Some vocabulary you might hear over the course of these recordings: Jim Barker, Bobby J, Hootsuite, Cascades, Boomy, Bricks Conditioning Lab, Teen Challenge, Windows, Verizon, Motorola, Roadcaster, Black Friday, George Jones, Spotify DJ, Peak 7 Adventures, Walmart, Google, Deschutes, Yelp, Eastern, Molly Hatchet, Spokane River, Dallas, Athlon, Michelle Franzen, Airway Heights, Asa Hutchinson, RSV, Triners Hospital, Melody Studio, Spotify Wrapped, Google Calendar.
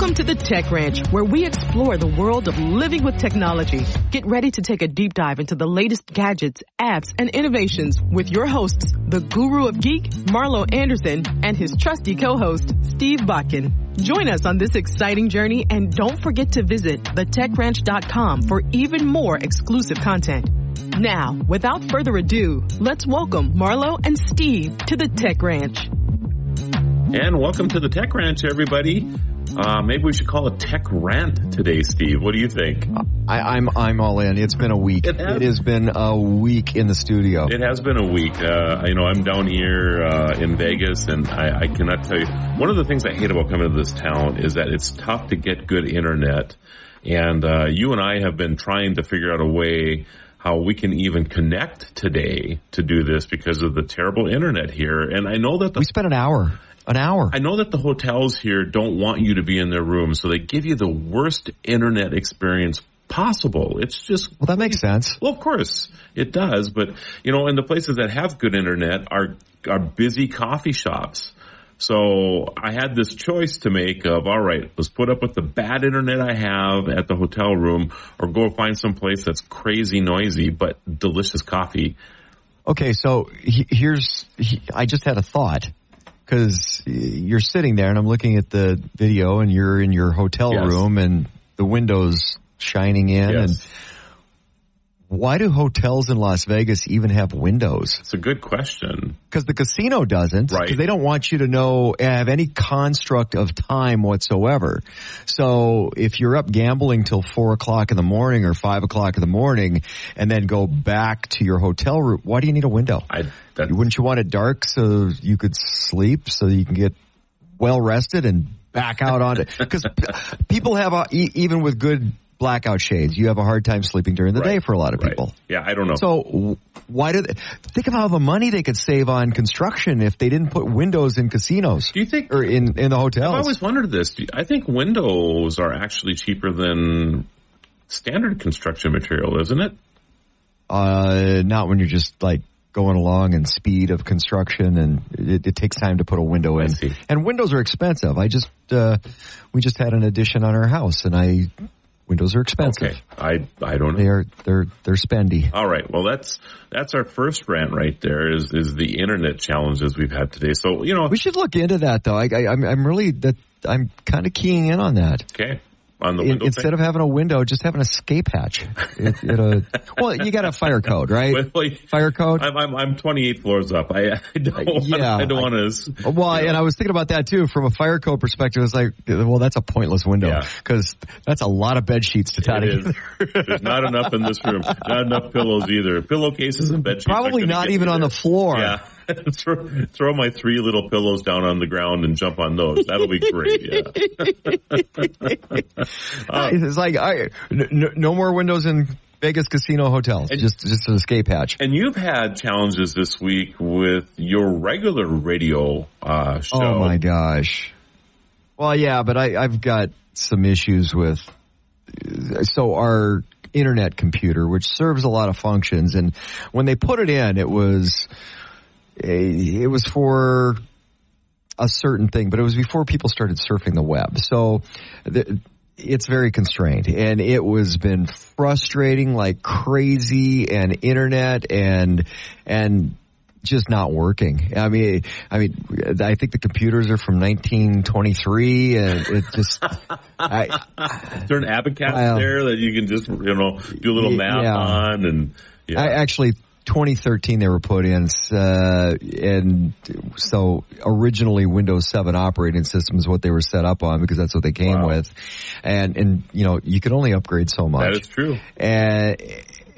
Welcome to the Tech Ranch, where we explore the world of living with technology. Get ready to take a deep dive into the latest gadgets, apps, and innovations with your hosts, the guru of geek, Marlo Anderson, and his trusty co-host, Steve Bakken. Join us on this exciting journey, and don't forget to visit thetechranch.com for even more exclusive content. Now, without further ado, let's welcome Marlo and Steve to the Tech Ranch. And welcome to the Tech Ranch, everybody. Maybe we should call it Tech Rant today, Steve. What do you think? I'm all in. It's been a week. It has been a week in the studio. It has been a week. I'm down here in Vegas, and I cannot tell you. One of the things I hate about coming to this town is that it's tough to get good internet. And you and I have been trying to figure out a way how we can even connect today to do this because of the terrible internet here. And I know that we spent an hour. I know that the hotels here don't want you to be in their room, so they give you the worst internet experience possible. It's just... Well, that makes sense. Well, of course, it does. But, and the places that have good internet are busy coffee shops. So I had this choice to make of, all right, let's put up with the bad internet I have at the hotel room or go find some place that's crazy noisy but delicious coffee. Okay, so I just had a thought because you're sitting there and I'm looking at the video and you're in your hotel room and the windows shining in. Yes. And why do hotels in Las Vegas even have windows? It's a good question. Because the casino doesn't. Right. Because they don't want you to have any construct of time whatsoever. So if you're up gambling till 4 o'clock in the morning or 5 o'clock in the morning and then go back to your hotel room, why do you need a window? Wouldn't you want it dark so you could sleep, so you can get well rested and back out on it? Because people have, even with good blackout shades, you have a hard time sleeping during the day for a lot of people. Yeah, I don't know. So why do they think of how the money they could save on construction if they didn't put windows in casinos? Do you think, or in the hotels? I've always wondered this. I think windows are actually cheaper than standard construction material, isn't it? Not when you're just like going along and speed of construction, and it takes time to put a window in. And windows are expensive. I just we just had an addition on our house, and windows are expensive. Okay. I don't know. They're spendy. All right. Well, that's our first rant right there is the internet challenges we've had today. So, we should look into that though. I'm kind of keying in on that. Okay. On the window instead of having a window, just having an escape hatch. Well, you got a fire code, right? Fire code. I'm 28 floors up. I don't want to. Well, and I was thinking about that too. From a fire code perspective, it's like, well, that's a pointless window because that's a lot of bed sheets to tie together. There's not enough in this room. Not enough pillows either. Pillowcases and bed sheets. Probably not even on the floor. Yeah. Throw my three little pillows down on the ground and jump on those. That'll be great. Yeah. It's like no more windows in Vegas casino hotels. Just an escape hatch. And you've had challenges this week with your regular radio show. Oh my gosh. Well, yeah, but I've got some issues with. So our internet computer, which serves a lot of functions, and when they put it in, it was for a certain thing, but it was before people started surfing the web. So it's very constrained, and it was been frustrating like crazy, and internet and just not working. I mean, I think the computers are from 1923, and it just. Is there an abacus there that you can just do a little math on? And I actually. 2013 they were put in, and so originally Windows 7 operating system is what they were set up on because that's what they came with, and you could only upgrade so much. That is true. And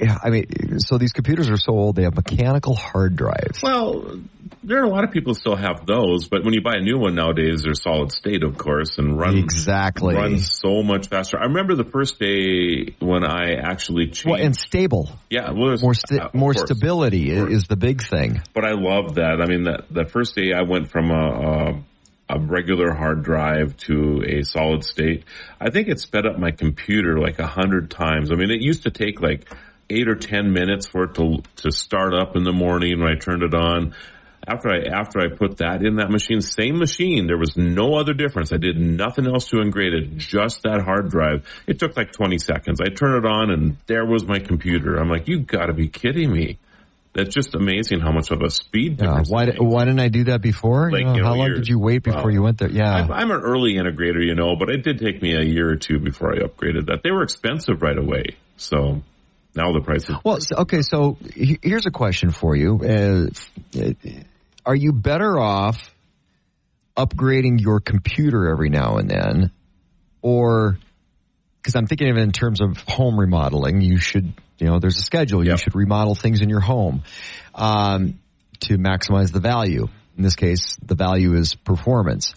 I mean, so these computers are so old they have mechanical hard drives. Well, there are a lot of people still have those, but when you buy a new one nowadays, they're solid state, of course, and runs so much faster. I remember the first day when I actually changed. Well, and stable. Yeah, well, more stability is the big thing. But I love that. I mean, the first day I went from a regular hard drive to a solid state. I think it sped up my computer like 100 times. I mean, it used to take like 8 or 10 minutes for it to start up in the morning when I turned it on. after I put that in that machine, same machine, there was no other difference. I did nothing else to engrade it, just that hard drive. It took like 20 seconds. I turned it on and there was my computer. I'm like, you got to be kidding me. That's just amazing how much of a speed difference. Yeah, why didn't I do that before? Like, how long did you wait before you went there? Yeah, I'm an early integrator, but it did take me a year or two before I upgraded that. They were expensive right away, so now the price is... Well, okay, so here's a question for you. Are you better off upgrading your computer every now and then? Or, because I'm thinking of it in terms of home remodeling, you should... there's a schedule. Yep. You should remodel things in your home to maximize the value. In this case, the value is performance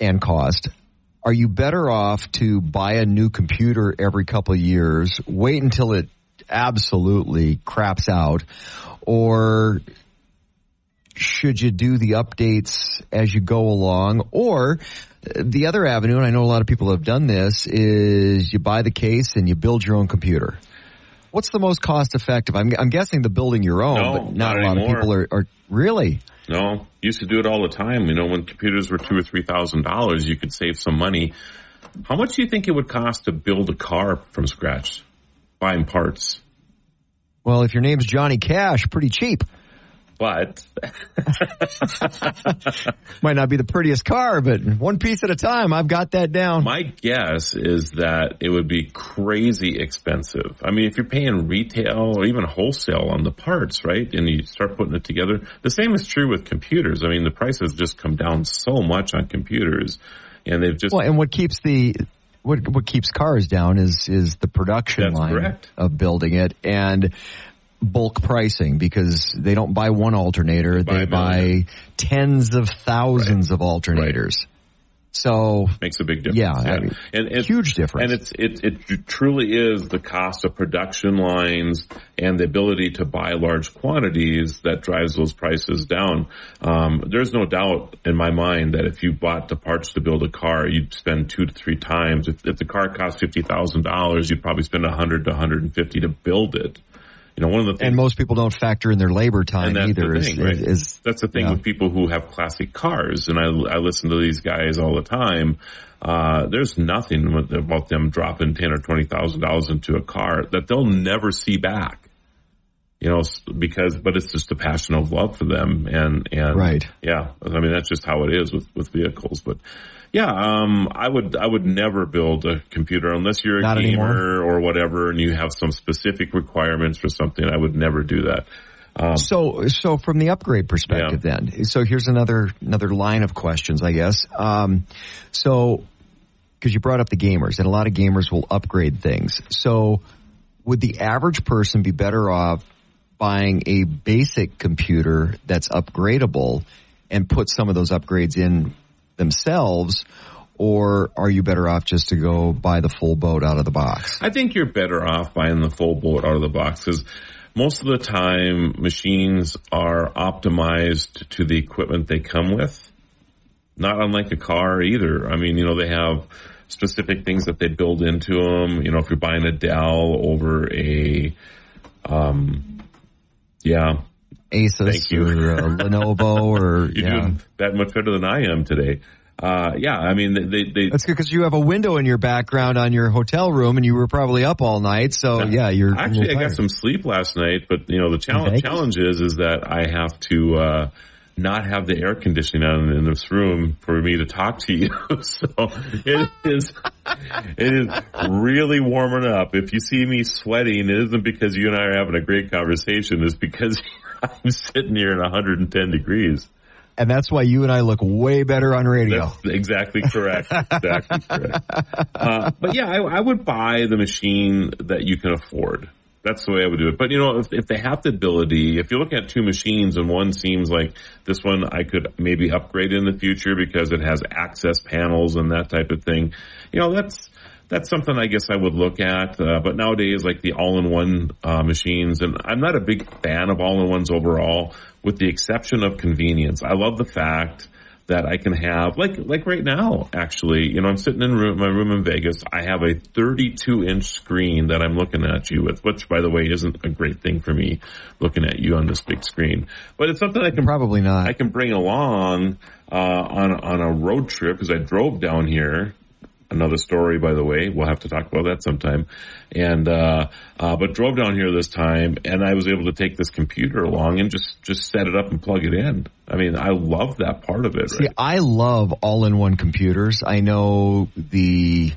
and cost. Are you better off to buy a new computer every couple of years, wait until it absolutely craps out, or should you do the updates as you go along? Or the other avenue, and I know a lot of people have done this, is you buy the case and you build your own computer. What's the most cost-effective? I'm guessing the building your own, but not a lot of people are really. No, used to do it all the time. When computers were $2,000 or $3,000, you could save some money. How much do you think it would cost to build a car from scratch, buying parts? Well, if your name's Johnny Cash, pretty cheap. But might not be the prettiest car, but one piece at a time. I've got that down. My guess is that it would be crazy expensive. I mean, if you're paying retail or even wholesale on the parts, right, and you start putting it together, the same is true with computers. I mean, the prices just come down so much on computers, and they've just... Well, and what keeps the... What keeps cars down is the production line of building it, and bulk pricing, because they don't buy one alternator, they buy tens of thousands of alternators. Right. So makes a big difference. Yeah, yeah. I mean, huge difference. And it truly is the cost of production lines and the ability to buy large quantities that drives those prices down. There's no doubt in my mind that if you bought the parts to build a car, you'd spend 2 to 3 times. If the car cost $50,000, you'd probably spend $100 to $150 to build it. One of the things, and most people don't factor in their labor time either. That's the thing with people who have classic cars, and I listen to these guys all the time. There's nothing about them dropping $10,000 or $20,000 into a car that they'll never see back. But it's just a passion of love for them, and right, yeah. I mean, that's just how it is with vehicles, but. Yeah, I would never build a computer unless you're a gamer or whatever, and you have some specific requirements for something. I would never do that. So from the upgrade perspective, then. So here's another line of questions, I guess. So because you brought up the gamers, and a lot of gamers will upgrade things. So would the average person be better off buying a basic computer that's upgradable and put some of those upgrades in themselves, or are you better off just to go buy the full boat out of the box? I think you're better off buying the full boat out of the box, because most of the time machines are optimized to the equipment they come with. Not unlike a car either. I mean, they have specific things that they build into them. If you're buying a Dell over a, Asus or Lenovo or you're doing that much better than I am today. I mean, they that's good, because you have a window in your background on your hotel room, and you were probably up all night. So you're actually I got some sleep last night, but the challenge is that I have to not have the air conditioning on in this room for me to talk to you. So it is really warming up. If you see me sweating, it isn't because you and I are having a great conversation. It's because I'm sitting here at 110 degrees. And that's why you and I look way better on radio. That's exactly correct. Exactly correct. But I would buy the machine that you can afford. That's the way I would do it. But, if they have the ability, if you're looking at two machines and one seems like this one I could maybe upgrade in the future because it has access panels and that type of thing, that's something I guess I would look at. But nowadays, like the all-in-one machines, and I'm not a big fan of all-in-ones overall, with the exception of convenience. I love the fact that I can have, like right now, actually. You know, I'm sitting in my room in Vegas. I have a 32-inch screen that I'm looking at you with, which, by the way, isn't a great thing for me, looking at you on this big screen. But it's something I can probably not. I can bring along on a road trip, because I drove down here. Another story, by the way. We'll have to talk about that sometime. And but drove down here this time, and I was able to take this computer along and just set it up and plug it in. I mean, I love that part of it. See, right? I love all-in-one computers. I know the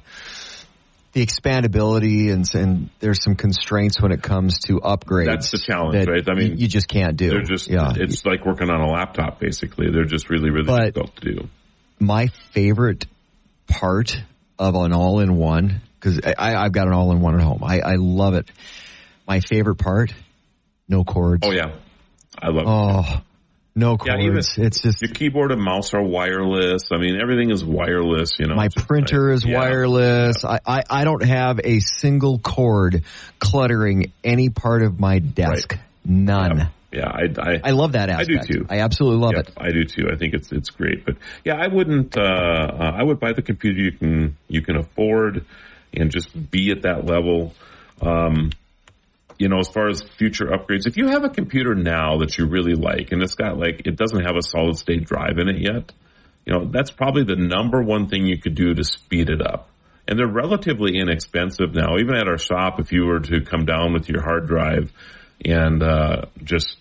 expandability and there's some constraints when it comes to upgrades. That's the challenge, right? I mean, you just can't do. They're just it's like working on a laptop, basically. They're just really, really difficult to do. My favorite part of an all-in-one, because I've got an all-in-one at home. I love it. My favorite part, no cords. Oh, yeah. I love it. Oh, no cords. Yeah, it's just, your keyboard and mouse are wireless. I mean, everything is wireless. You know, my printer is wireless. Yeah. I don't have a single cord cluttering any part of my desk. Right. None. Yeah. Yeah, I love that aspect. I do too. I absolutely love it. I do too. I think it's great. But yeah, I wouldn't. I would buy the computer you can afford, and just be at that level. You know, as far as future upgrades, if you have a computer now that you really like, and it's got it doesn't have a solid state drive in it yet, you know, that's probably the number one thing you could do to speed it up. And they're relatively inexpensive now. Even at our shop, if you were to come down with your hard drive and just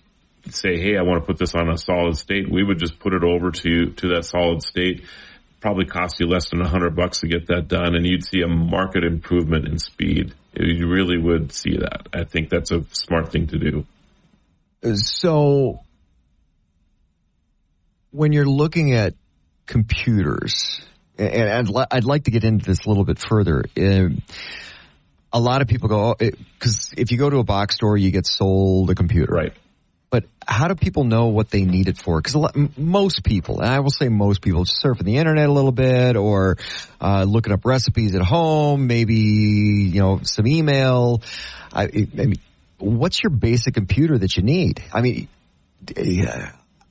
say, hey, I want to put this on a solid state, we would just put it over to that solid state. Probably cost you less than $100 to get that done, and you'd see a market improvement in speed. You really would see that. I think that's a smart thing to do. So when you're looking at computers, and I'd like to get into this a little bit further, a lot of people go, because if you go to a box store, you get sold a computer. Right. But how do people know what they need it for? Because most people, and I will say most people, surfing the internet a little bit, or looking up recipes at home, maybe, you know, some email. I mean, what's your basic computer that you need? I mean,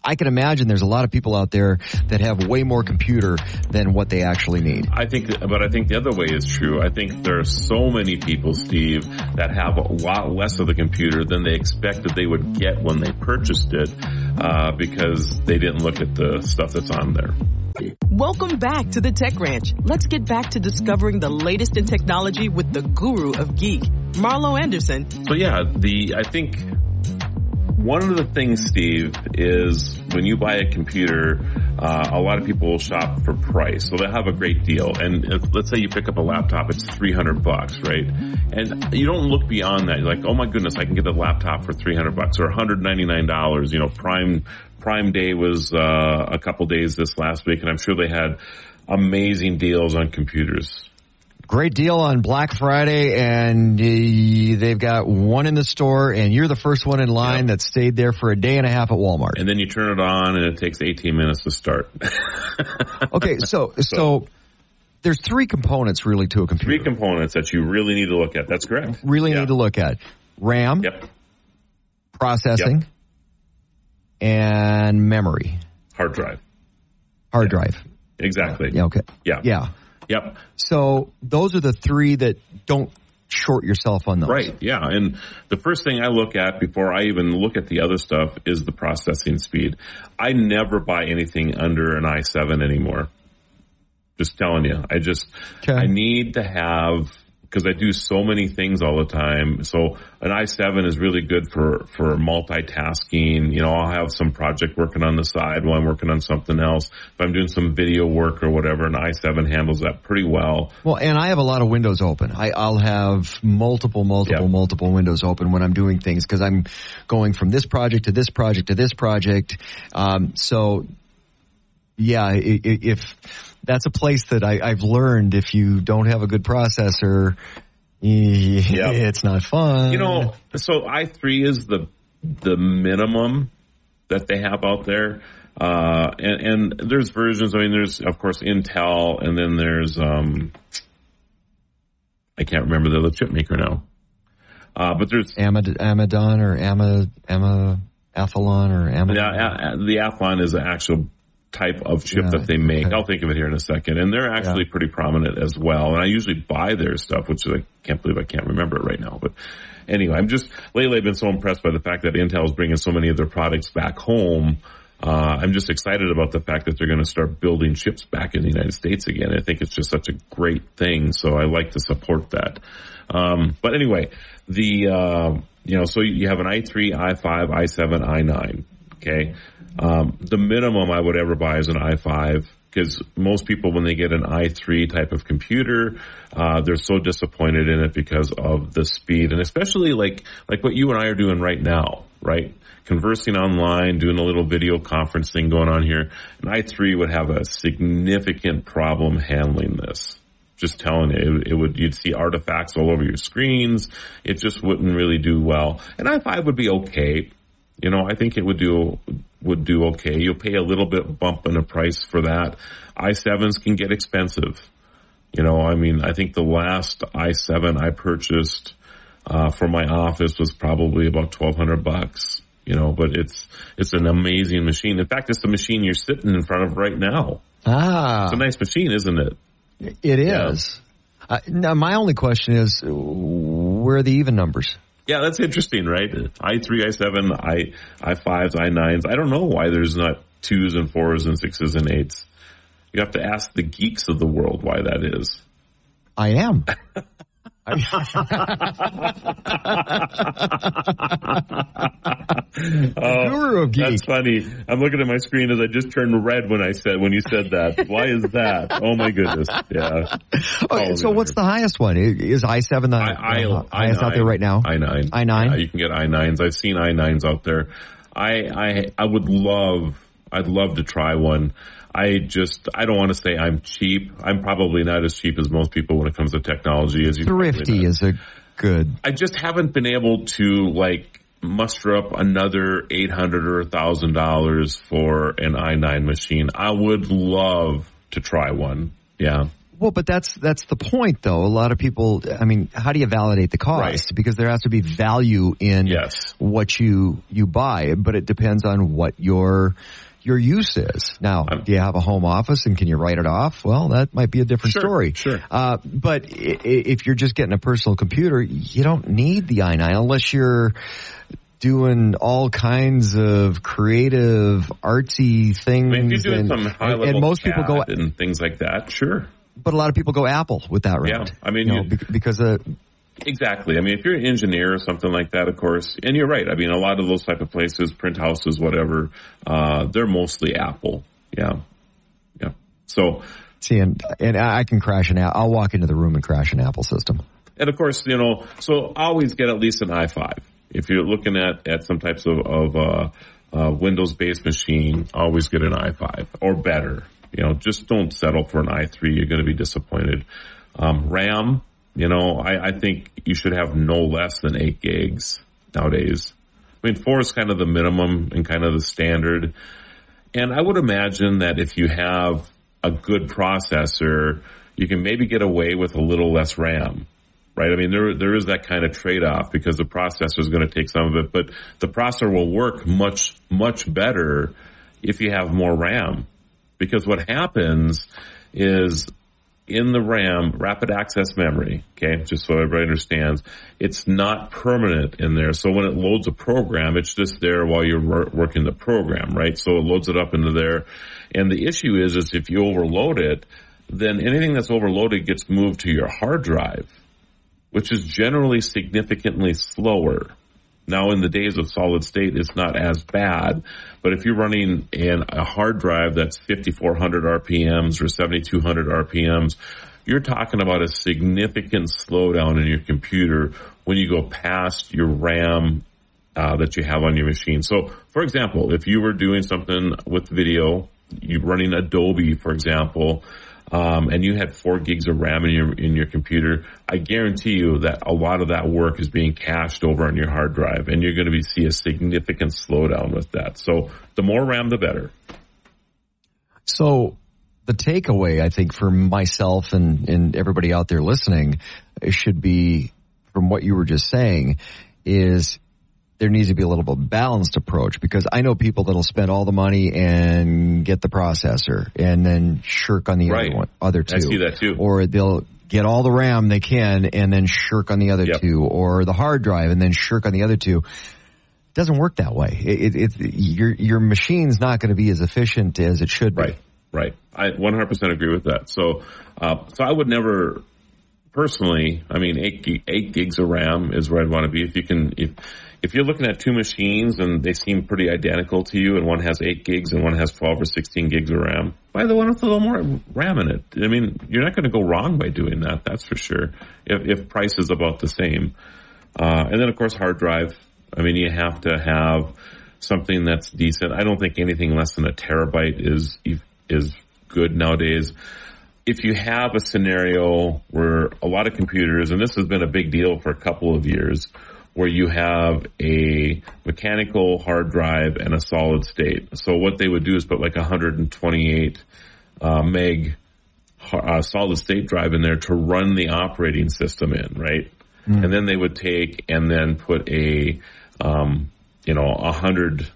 I can imagine there's a lot of people out there that have way more computer than what they actually need. I think the other way is true. I think there are so many people, Steve, that have a lot less of the computer than they expected they would get when they purchased it, because they didn't look at the stuff that's on there. Welcome back to the Tech Ranch. Let's get back to discovering the latest in technology with the guru of geek, Marlo Anderson. So yeah, I think one of the things, Steve, is when you buy a computer, a lot of people will shop for price. So they'll have a great deal. And let's say you pick up a laptop, it's $300, right? And you don't look beyond that. You're like, oh my goodness, I can get a laptop for $300 or $199. You know, Prime Day was a couple days this last week, and I'm sure they had amazing deals on computers. Great deal on Black Friday, and they've got one in the store, and you're the first one in line that stayed there for a day and a half at Walmart. And then you turn it on, and it takes 18 minutes to start. Okay, so there's three components really to a computer. Three components that you really need to look at. That's correct. Need to look at. RAM, processing, and memory. Hard drive. Hard drive. Exactly. Yeah, okay. Yeah. Yeah. Yep. So those are the three that don't short yourself on those. Right, yeah. And the first thing I look at before I even look at the other stuff is the processing speed. I never buy anything under an i7 anymore. Just telling you. I need to have, because I do so many things all the time. So an i7 is really good for multitasking. You know, I'll have some project working on the side while I'm working on something else. If I'm doing some video work or whatever, an i7 handles that pretty well. Well, and I have a lot of windows open. I'll have multiple windows open when I'm doing things, because I'm going from this project to this project to this project. So yeah, if that's a place that I've learned, if you don't have a good processor, it's not fun. You know, so i3 is the minimum that they have out there. And there's versions. I mean, there's, of course, Intel, and then there's, I can't remember the other chip maker now. But there's Amidon or Athlon or Amidon. Yeah, the Athlon is the actual type of chip that they make. I'll think of it here in a second. And they're actually pretty prominent as well. And I usually buy their stuff, which I can't believe I can't remember it right now. But anyway, I'm just lately I've been so impressed by the fact that Intel is bringing so many of their products back home. I'm just excited about the fact that they're going to start building chips back in the United States again. I think it's just such a great thing. So I like to support that. But anyway, the you know, so you have an i3, i5, i7, i9. Okay. The minimum I would ever buy is an i5, because most people, when they get an i3 type of computer, they're so disappointed in it because of the speed, and especially like what you and I are doing right now, right? Conversing online, doing a little video conference thing going on here. An i3 would have a significant problem handling this. Just telling you, it would, you'd see artifacts all over your screens. It just wouldn't really do well. And i5 would be okay. You know, I think it would do okay. You'll pay a little bit bump in the price for that. i7s can get expensive. You know, I mean, I think the last i7 I purchased for my office was probably about $1,200. You know, but it's an amazing machine. In fact, it's the machine you're sitting in front of right now. Ah, it's a nice machine, isn't it? It is. Yeah. Now, my only question is, where are the even numbers? Yeah, that's interesting, right? i3, i7, i5s, i9s. I don't know why there's not 2s and 4s and 6s and 8s. You have to ask the geeks of the world why that is. I am. Guru of geek. That's funny. I'm looking at my screen as I just turned red when you said that. Why is that? Oh my goodness! Yeah. Okay, so what's the highest one? Is i7 the highest out there right now? i9. i9. Yeah, you can get i9s. I've seen i9s out there. I'd love to try one. I don't want to say I'm cheap. I'm probably not as cheap as most people when it comes to technology. As you thrifty is a good. I just haven't been able to muster up another $800 or $1,000 for an i9 machine. I would love to try one. Yeah. Well, but that's the point, though. A lot of people, I mean, how do you validate the cost? Right. Because there has to be value in what you buy, but it depends on what your use is. Now, do you have a home office and can you write it off? Well, that might be a different story. Sure. But if you're just getting a personal computer, you don't need the i9 unless you're doing all kinds of creative, artsy things. I mean, if you're doing some high-level and most people go and things like that, sure. But a lot of people go Apple with that round. Yeah, I mean, because exactly. I mean, if you're an engineer or something like that, of course, and you're right. I mean, a lot of those type of places, print houses, whatever, they're mostly Apple. Yeah. Yeah. So. See, and I can crash an Apple. I'll walk into the room and crash an Apple system. And of course, you know, so always get at least an i5. If you're looking at some types of Windows-based machine, always get an i5 or better. You know, just don't settle for an i3. You're going to be disappointed. RAM. You know, I think you should have no less than 8 gigs nowadays. I mean, 4 is kind of the minimum and kind of the standard. And I would imagine that if you have a good processor, you can maybe get away with a little less RAM, right? I mean, there is that kind of trade-off because the processor is going to take some of it, but the processor will work much, much better if you have more RAM. Because what happens is, in the RAM, rapid access memory, okay, just so everybody understands, it's not permanent in there. So when it loads a program, it's just there while you're working the program, right? So it loads it up into there. And the issue is if you overload it, then anything that's overloaded gets moved to your hard drive, which is generally significantly slower. Now, in the days of solid state, it's not as bad. But if you're running a hard drive that's 5,400 RPMs or 7,200 RPMs, you're talking about a significant slowdown in your computer when you go past your RAM that you have on your machine. So, for example, if you were doing something with video, you're running Adobe, for example, and you had 4 gigs of RAM in your computer, I guarantee you that a lot of that work is being cached over on your hard drive, and you're going to see a significant slowdown with that. So the more RAM, the better. So the takeaway, I think, for myself and everybody out there listening should be, from what you were just saying, is there needs to be a little bit of a balanced approach, because I know people that'll spend all the money and get the processor and then shirk on the other two. I see that too. Or they'll get all the RAM they can and then shirk on the other two, or the hard drive and then shirk on the other two. It doesn't work that way. Your machine's not going to be as efficient as it should be. Right. I 100% agree with that. So I would never personally. I mean, eight gigs of RAM is where I'd want to be. If you're looking at two machines and they seem pretty identical to you, and one has 8 gigs and one has 12 or 16 gigs of RAM, buy the one with a little more RAM in it. I mean, you're not going to go wrong by doing that, that's for sure, if price is about the same. And then, of course, hard drive. I mean, you have to have something that's decent. I don't think anything less than a terabyte is good nowadays. If you have a scenario where a lot of computers, and this has been a big deal for a couple of years, where you have a mechanical hard drive and a solid state. So what they would do is put like 128 meg solid state drive in there to run the operating system in, right? Mm. And then they would take and then put a 100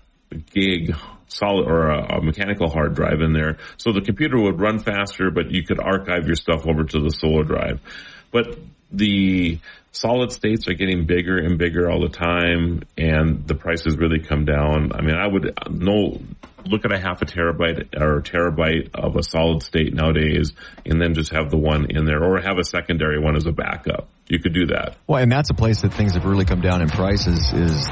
gig solid or a mechanical hard drive in there. So the computer would run faster, but you could archive your stuff over to the solar drive. But the solid states are getting bigger and bigger all the time, and the prices really come down. I mean, I would look at a half a terabyte or a terabyte of a solid state nowadays, and then just have the one in there, or have a secondary one as a backup. You could do that. Well, and that's a place that things have really come down in prices. Is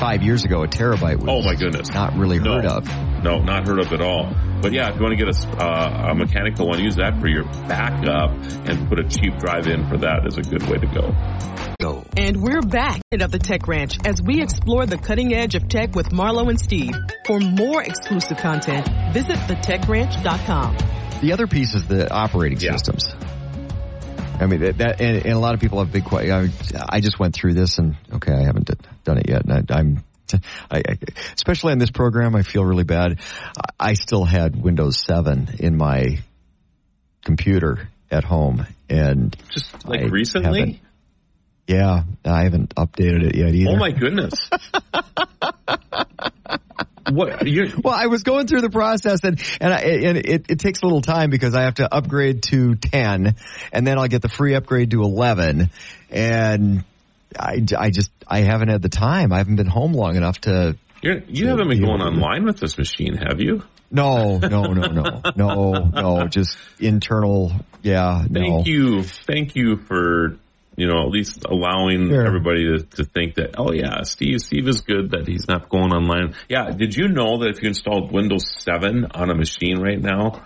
5 years ago, a terabyte was not really heard of. No, not heard of at all. But yeah, if you want to get a mechanical one, use that for your backup, and put a cheap drive in for that is a good way to go. And we're back at the Tech Ranch as we explore the cutting edge of tech with Marlo and Steve. For more exclusive content, visit thetechranch.com. The other piece is the operating systems. I mean, and a lot of people have big questions. I just went through this, and I haven't done it yet, and I'm especially on this program, I feel really bad. I still had Windows 7 in my computer at home, and just like recently. Yeah, I haven't updated it yet either. Oh my goodness! Well, I was going through the process, and it takes a little time because I have to upgrade to 10, and then I'll get the free upgrade to 11, and I haven't had the time. I haven't been home long enough to. You haven't been going online with this machine, have you? No. Just internal. Yeah. Thank you for. At least allowing everybody to think that, Steve is good, that he's not going online. Yeah, did you know that if you installed Windows 7 on a machine right now,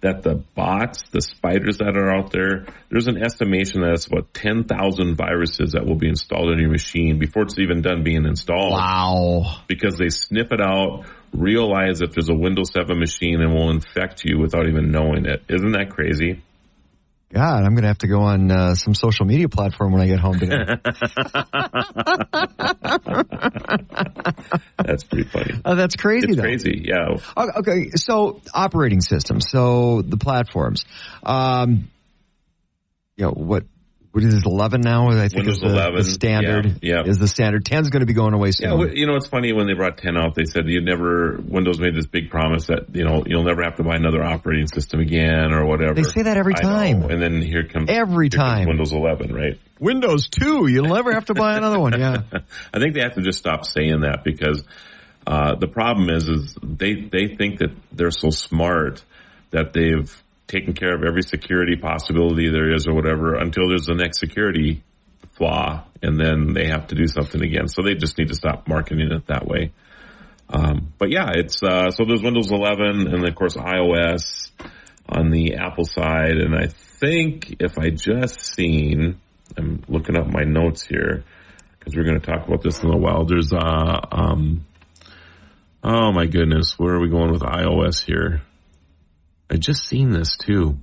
that the bots, the spiders that are out there, there's an estimation that it's about 10,000 viruses that will be installed on your machine before it's even done being installed. Wow. Because they sniff it out, realize that there's a Windows 7 machine, and will infect you without even knowing it. Isn't that crazy? God, I'm going to have to go on some social media platform when I get home today. That's pretty funny. Oh, that's crazy, though. It's crazy, yeah. Okay, so operating systems, so the platforms. What is it, 11 now? I think Windows is 11, the standard. Yeah. Is the standard. 10's going to be going away soon. Yeah, it's funny, when they brought 10 out, they said Windows made this big promise that, you'll never have to buy another operating system again or whatever. They say that every time. And then here comes Windows 11, right? Windows 2, you'll never have to buy another one, yeah. I think they have to just stop saying that, because the problem is they think that they're so smart that they've taking care of every security possibility there is or whatever, until there's the next security flaw, and then they have to do something again. So they just need to stop marketing it that way. But yeah, it's so there's Windows 11, and of course iOS on the Apple side. And I think if I just seen, I'm looking up my notes here because we're going to talk about this in a little while. There's oh my goodness, where are we going with iOS here? I just seen this too.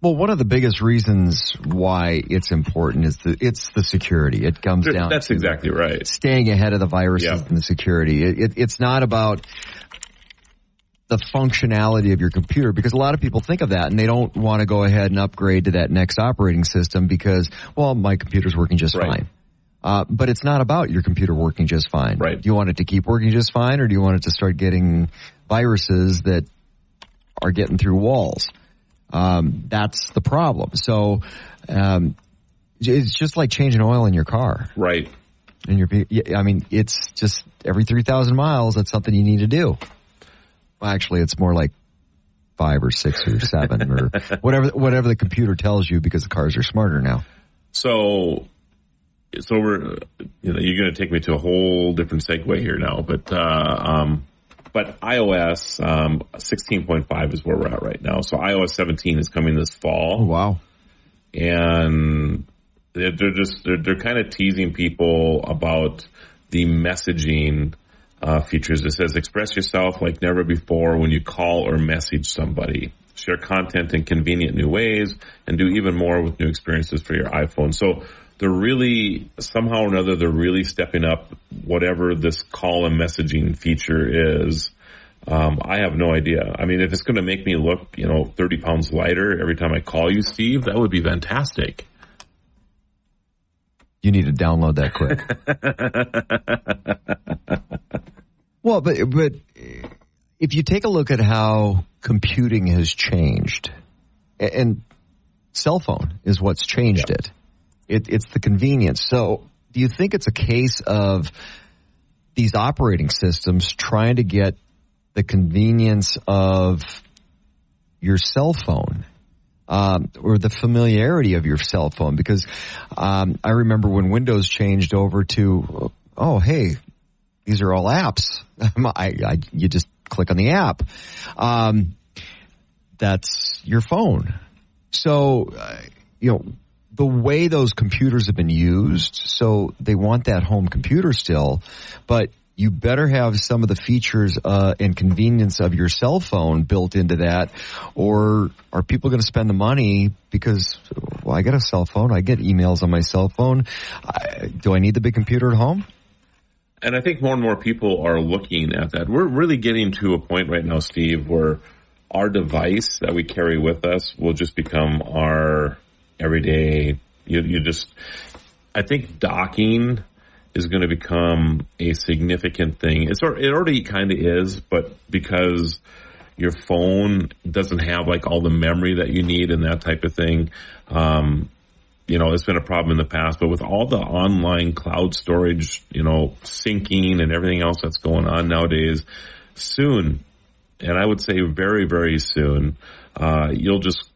Well, one of the biggest reasons why it's important is it's the security. It comes down. That's exactly right. Staying ahead of the viruses and the security. It's not about the functionality of your computer, because a lot of people think of that and they don't want to go ahead and upgrade to that next operating system because, well, my computer's working just fine. But it's not about your computer working just fine. Right. Do you want it to keep working just fine, or do you want it to start getting viruses that are getting through walls? That's the problem. So it's just like changing oil in your car. Right. And I mean, it's just every 3,000 miles, that's something you need to do. Well, actually, it's more like 5 or 6 or 7 or whatever the computer tells you, because the cars are smarter now. So we're, you know, you're going to take me to a whole different segue here now, but iOS 16.5 is where we're at right now. So iOS 17 is coming this fall. Oh, wow. And they're kind of teasing people about the messaging features. It says express yourself like never before when you call or message somebody. Share content in convenient new ways, and do even more with new experiences for your iPhone. So they're really, somehow or another, they're really stepping up whatever this call and messaging feature is. I have no idea. I mean, if it's going to make me look, 30 pounds lighter every time I call you, Steve, that would be fantastic. You need to download that quick. Well, but if you take a look at how computing has changed, and cell phone is what's changed yep. It's the convenience. So do you think it's a case of these operating systems trying to get the convenience of your cell phone or the familiarity of your cell phone? Because I remember when Windows changed over to, oh, hey, these are all apps. You just click on the app. That's your phone. So, the way those computers have been used, so they want that home computer still, but you better have some of the features and convenience of your cell phone built into that, or are people going to spend the money because, well, I get a cell phone, I get emails on my cell phone. Do I need the big computer at home? And I think more and more people are looking at that. We're really getting to a point right now, Steve, where our device that we carry with us will just become our everyday. I think docking is going to become a significant thing. It already kind of is, but because your phone doesn't have like all the memory that you need and that type of thing, it's been a problem in the past. But with all the online cloud storage, syncing and everything else that's going on nowadays, soon, and I would say very, very soon, you'll just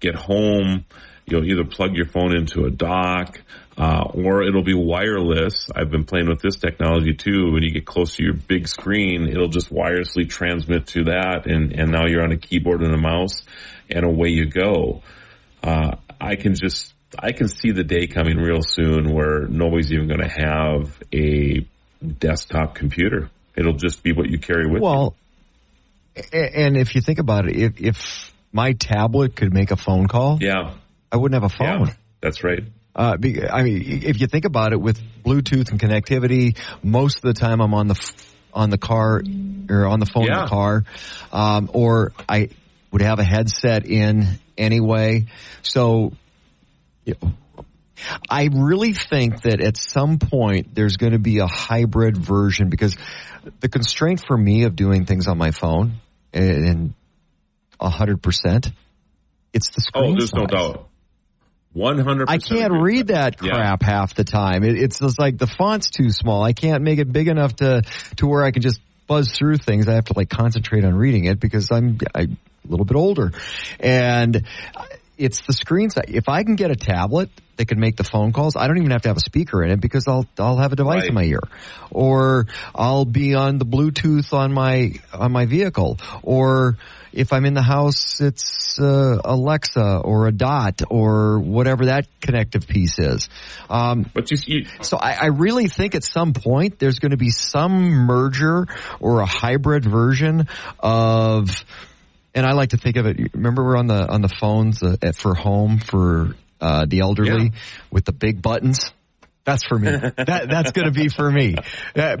get home, you'll either plug your phone into a dock, or it'll be wireless. I've been playing with this technology too. When you get close to your big screen, it'll just wirelessly transmit to that. And now you're on a keyboard and a mouse, and away you go. I can see the day coming real soon where nobody's even going to have a desktop computer. It'll just be what you carry with you. Well, and if you think about it, if my tablet could make a phone call, yeah, I wouldn't have a phone. Yeah, that's right. I mean, if you think about it, with Bluetooth and connectivity, most of the time I'm on the car or on the phone in the car, or I would have a headset in anyway. So, I really think that at some point there's going to be a hybrid version, because the constraint for me of doing things on my phone and 100%. It's the screen. Oh, there's size. No doubt. 100%. I can't read that crap half the time. It's just like the font's too small. I can't make it big enough to where I can just buzz through things. I have to like concentrate on reading it because I'm a little bit older. And it's the screen size. If I can get a tablet that can make the phone calls, I don't even have to have a speaker in it because I'll have a device in my ear, or I'll be on the Bluetooth on my vehicle, or if I'm in the house, it's Alexa or a Dot or whatever that connective piece is. But so I really think at some point there's going to be some merger or a hybrid version of. And I like to think of it. Remember, we're on the phones for home for the elderly with the big buttons. That's for me. That's going to be for me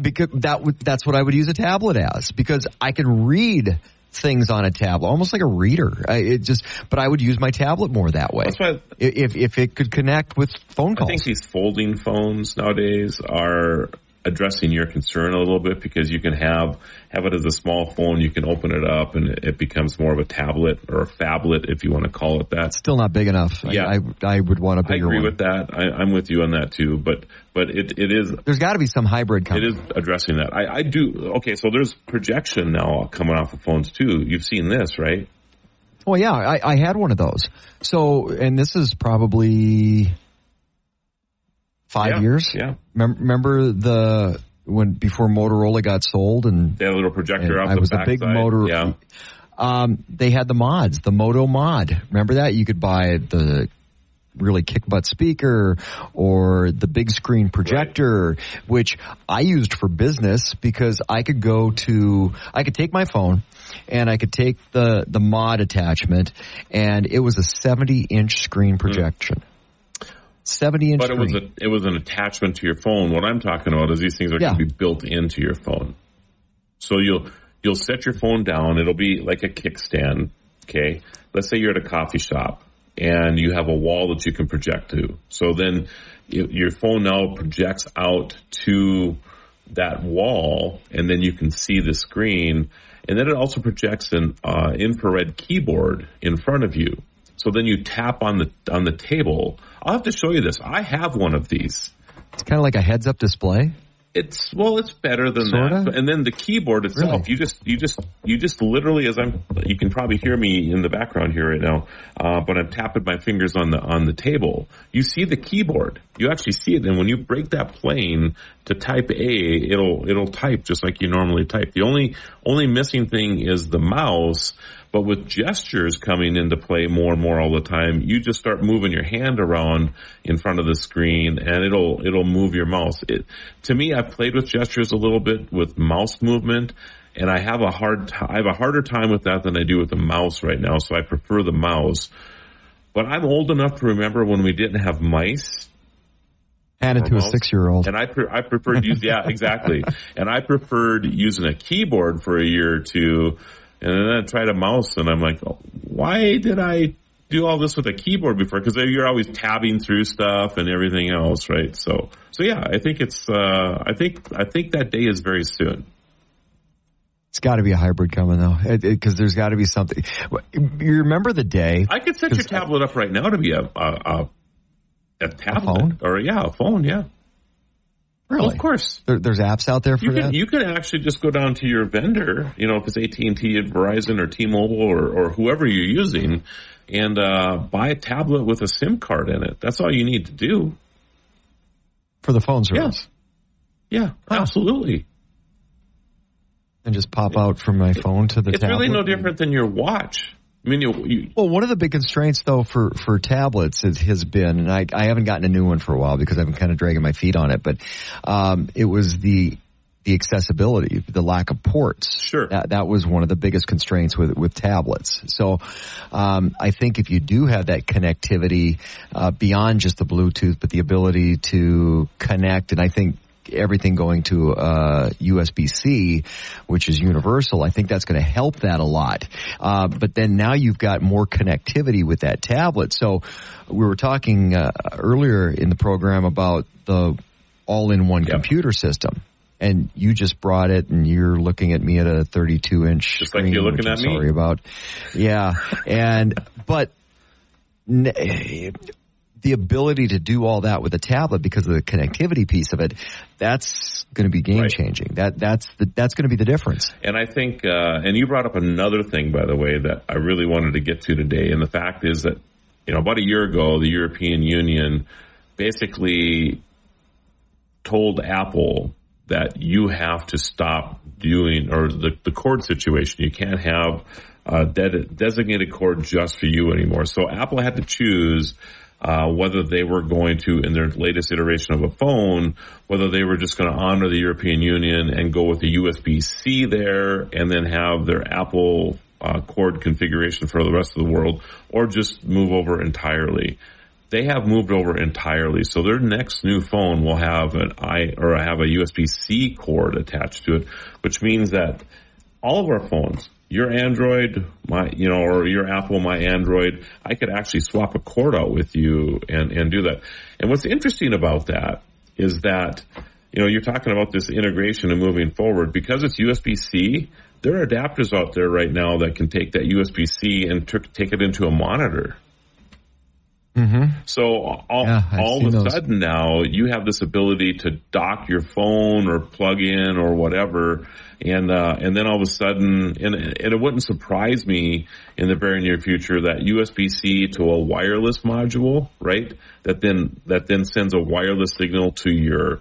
because that's what I would use a tablet as, because I can read things on a tablet, almost like a reader. But I would use my tablet more that way. That's why if it could connect with phone calls. I think these folding phones nowadays are addressing your concern a little bit, because you can have it as a small phone. You can open it up and it becomes more of a tablet or a phablet, if you want to call it that. It's still not big enough. Yeah. I would want a bigger one. I agree with that. I'm with you on that too, but it is. There's got to be some hybrid coming. It is addressing that. I do. Okay. So there's projection now coming off of phones too. You've seen this, right? Oh yeah. I had one of those. So, and this is probably 5 years? Yeah. Remember before Motorola got sold, and they had a little projector up the backside. I was a big Motorola. Yeah. They had the mods, the Moto Mod. Remember that? You could buy the really kick butt speaker or the big screen projector, right, which I used for business, because I could take my phone and I could take the mod attachment, and it was a 70-inch screen projection. Mm. 70-inch But it was an attachment to your phone. What I'm talking about is these things are going to be built into your phone. So you'll set your phone down. It'll be like a kickstand, okay? Let's say you're at a coffee shop and you have a wall that you can project to. So then your phone now projects out to that wall, and then you can see the screen. And then it also projects an infrared keyboard in front of you. So then you tap on the table. I'll have to show you this. I have one of these. It's kind of like a heads-up display. It's better than Sorta? That. And then the keyboard itself, really? you just literally, as you can probably hear me in the background here right now, but I'm tapping my fingers on the table. You see the keyboard. You actually see it, and when you break that plane to type A, it'll type just like you normally type. The only missing thing is the mouse. But with gestures coming into play more and more all the time, you just start moving your hand around in front of the screen, and it'll move your mouse. To me, I've played with gestures a little bit with mouse movement, and I have a harder time with that than I do with the mouse right now. So I prefer the mouse. But I'm old enough to remember when we didn't have mice. Handed to mouse. A 6-year-old. And I preferred yeah, exactly. And I preferred using a keyboard for a year or two. And then I tried a mouse, and I'm like, why did I do all this with a keyboard before? Because you're always tabbing through stuff and everything else, right? So yeah, I think it's I think that day is very soon. It's got to be a hybrid coming, though, because there's got to be something. You remember the day? I could set your tablet up right now to be a tablet, phone? Or a phone, yeah. Really? Well, of course. There's apps out there for that? You can actually just go down to your vendor, if it's AT&T and Verizon or T-Mobile or whoever you're using, and buy a tablet with a SIM card in it. That's all you need to do. For the phone service? Yeah, absolutely. And just pop out from my phone to the tablet? It's really no different than your watch. I mean, well, one of the big constraints, though, for tablets has been, and I haven't gotten a new one for a while because I've been kind of dragging my feet on it, but it was the accessibility, the lack of ports. Sure. That was one of the biggest constraints with tablets. So I think if you do have that connectivity beyond just the Bluetooth, but the ability to connect, and I think everything going to USB-C, which is universal, I think that's going to help that a lot. But then now you've got more connectivity with that tablet. So we were talking earlier in the program about the all-in-one computer system. And you just brought it, and you're looking at me at a 32-inch just screen, like you're looking at me. Sorry about. Yeah. But the ability to do all that with a tablet because of the connectivity piece of it, that's going to be game-changing. Right. That's going to be the difference. And I think, and you brought up another thing, by the way, that I really wanted to get to today. And the fact is that, about a year ago, the European Union basically told Apple that you have to stop doing, or the cord situation. You can't have a designated cord just for you anymore. So Apple had to choose whether they were going to, in their latest iteration of a phone, whether they were just going to honor the European Union and go with the USB-C there and then have their Apple cord configuration for the rest of the world, or just move over entirely. They have moved over entirely, so their next new phone will have a USB-C cord attached to it, which means that all of our phones, your Android, my, you know, or your Apple, my Android, I could actually swap a cord out with you and do that. And what's interesting about that is that, you know, you're talking about this integration and moving forward. Because it's USB-C, there are adapters out there right now that can take that USB-C and take it into a monitor. Mm-hmm. So all of a sudden now you have this ability to dock your phone or plug in or whatever, and then all of a sudden, and it wouldn't surprise me in the very near future that USB-C to a wireless module, right? That then sends a wireless signal to your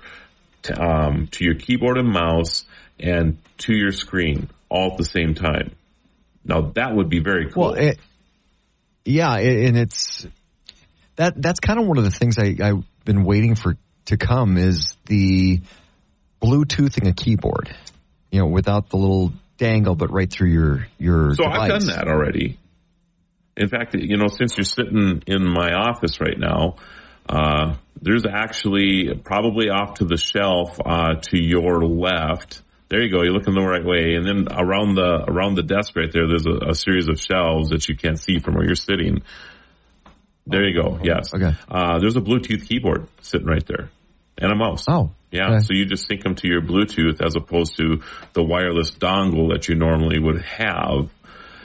keyboard and mouse and to your screen all at the same time. Now that would be very cool. Well, it's. That's kind of one of the things I've been waiting for to come is the Bluetoothing a keyboard, you know, without the little dangle, but right through your So device. I've done that already. In fact, you know, since you're sitting in my office right now, there's actually probably off to the shelf to your left. There you go. You're looking the right way. And then around the desk right there, there's a series of shelves that you can't see from where you're sitting. There you go. Yes. Okay. There's a Bluetooth keyboard sitting right there and a mouse. Oh. Yeah. Okay. So you just sync them to your Bluetooth as opposed to the wireless dongle that you normally would have.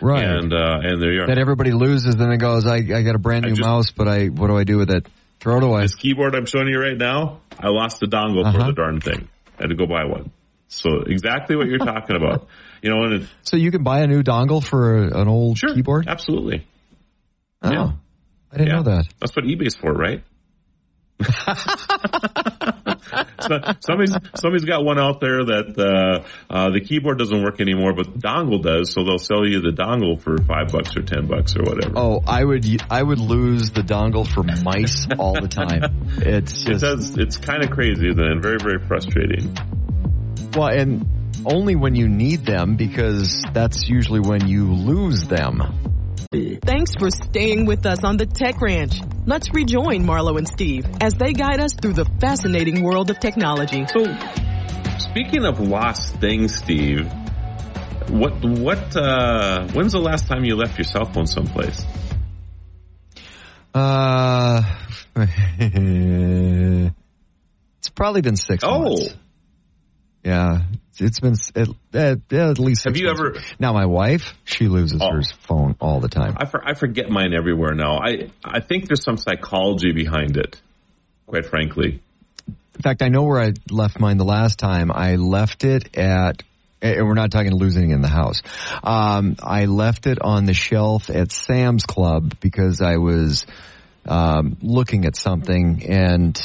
Right. And there you are. That everybody loses. Then it goes, I got a brand new mouse, but what do I do with it? Throw it away. This keyboard I'm showing you right now, I lost the dongle for the darn thing. I had to go buy one. So exactly what you're talking about. You know, and so you can buy a new dongle for an old keyboard? Absolutely. Oh. Yeah. I didn't know that. That's what eBay's for, right? So somebody's got one out there that the keyboard doesn't work anymore, but the dongle does. So they'll sell you the dongle for $5 or $10 or whatever. Oh, I would lose the dongle for mice all the time. It's kind of crazy and very, very frustrating. Well, and only when you need them, because that's usually when you lose them. Thanks for staying with us on The Tech Ranch. Let's rejoin Marlo and Steve as they guide us through the fascinating world of technology. So, speaking of lost things, Steve, when's the last time you left your cell phone someplace? It's probably been 6 months. Oh. Yeah. It's been at least 6 months. Have you ever? Now my wife, she loses her phone all the time. I forget mine everywhere now. I think there's some psychology behind it, quite frankly. In fact, I know where I left mine the last time. I left it at, and we're not talking losing in the house. I left it on the shelf at Sam's Club because I was looking at something, and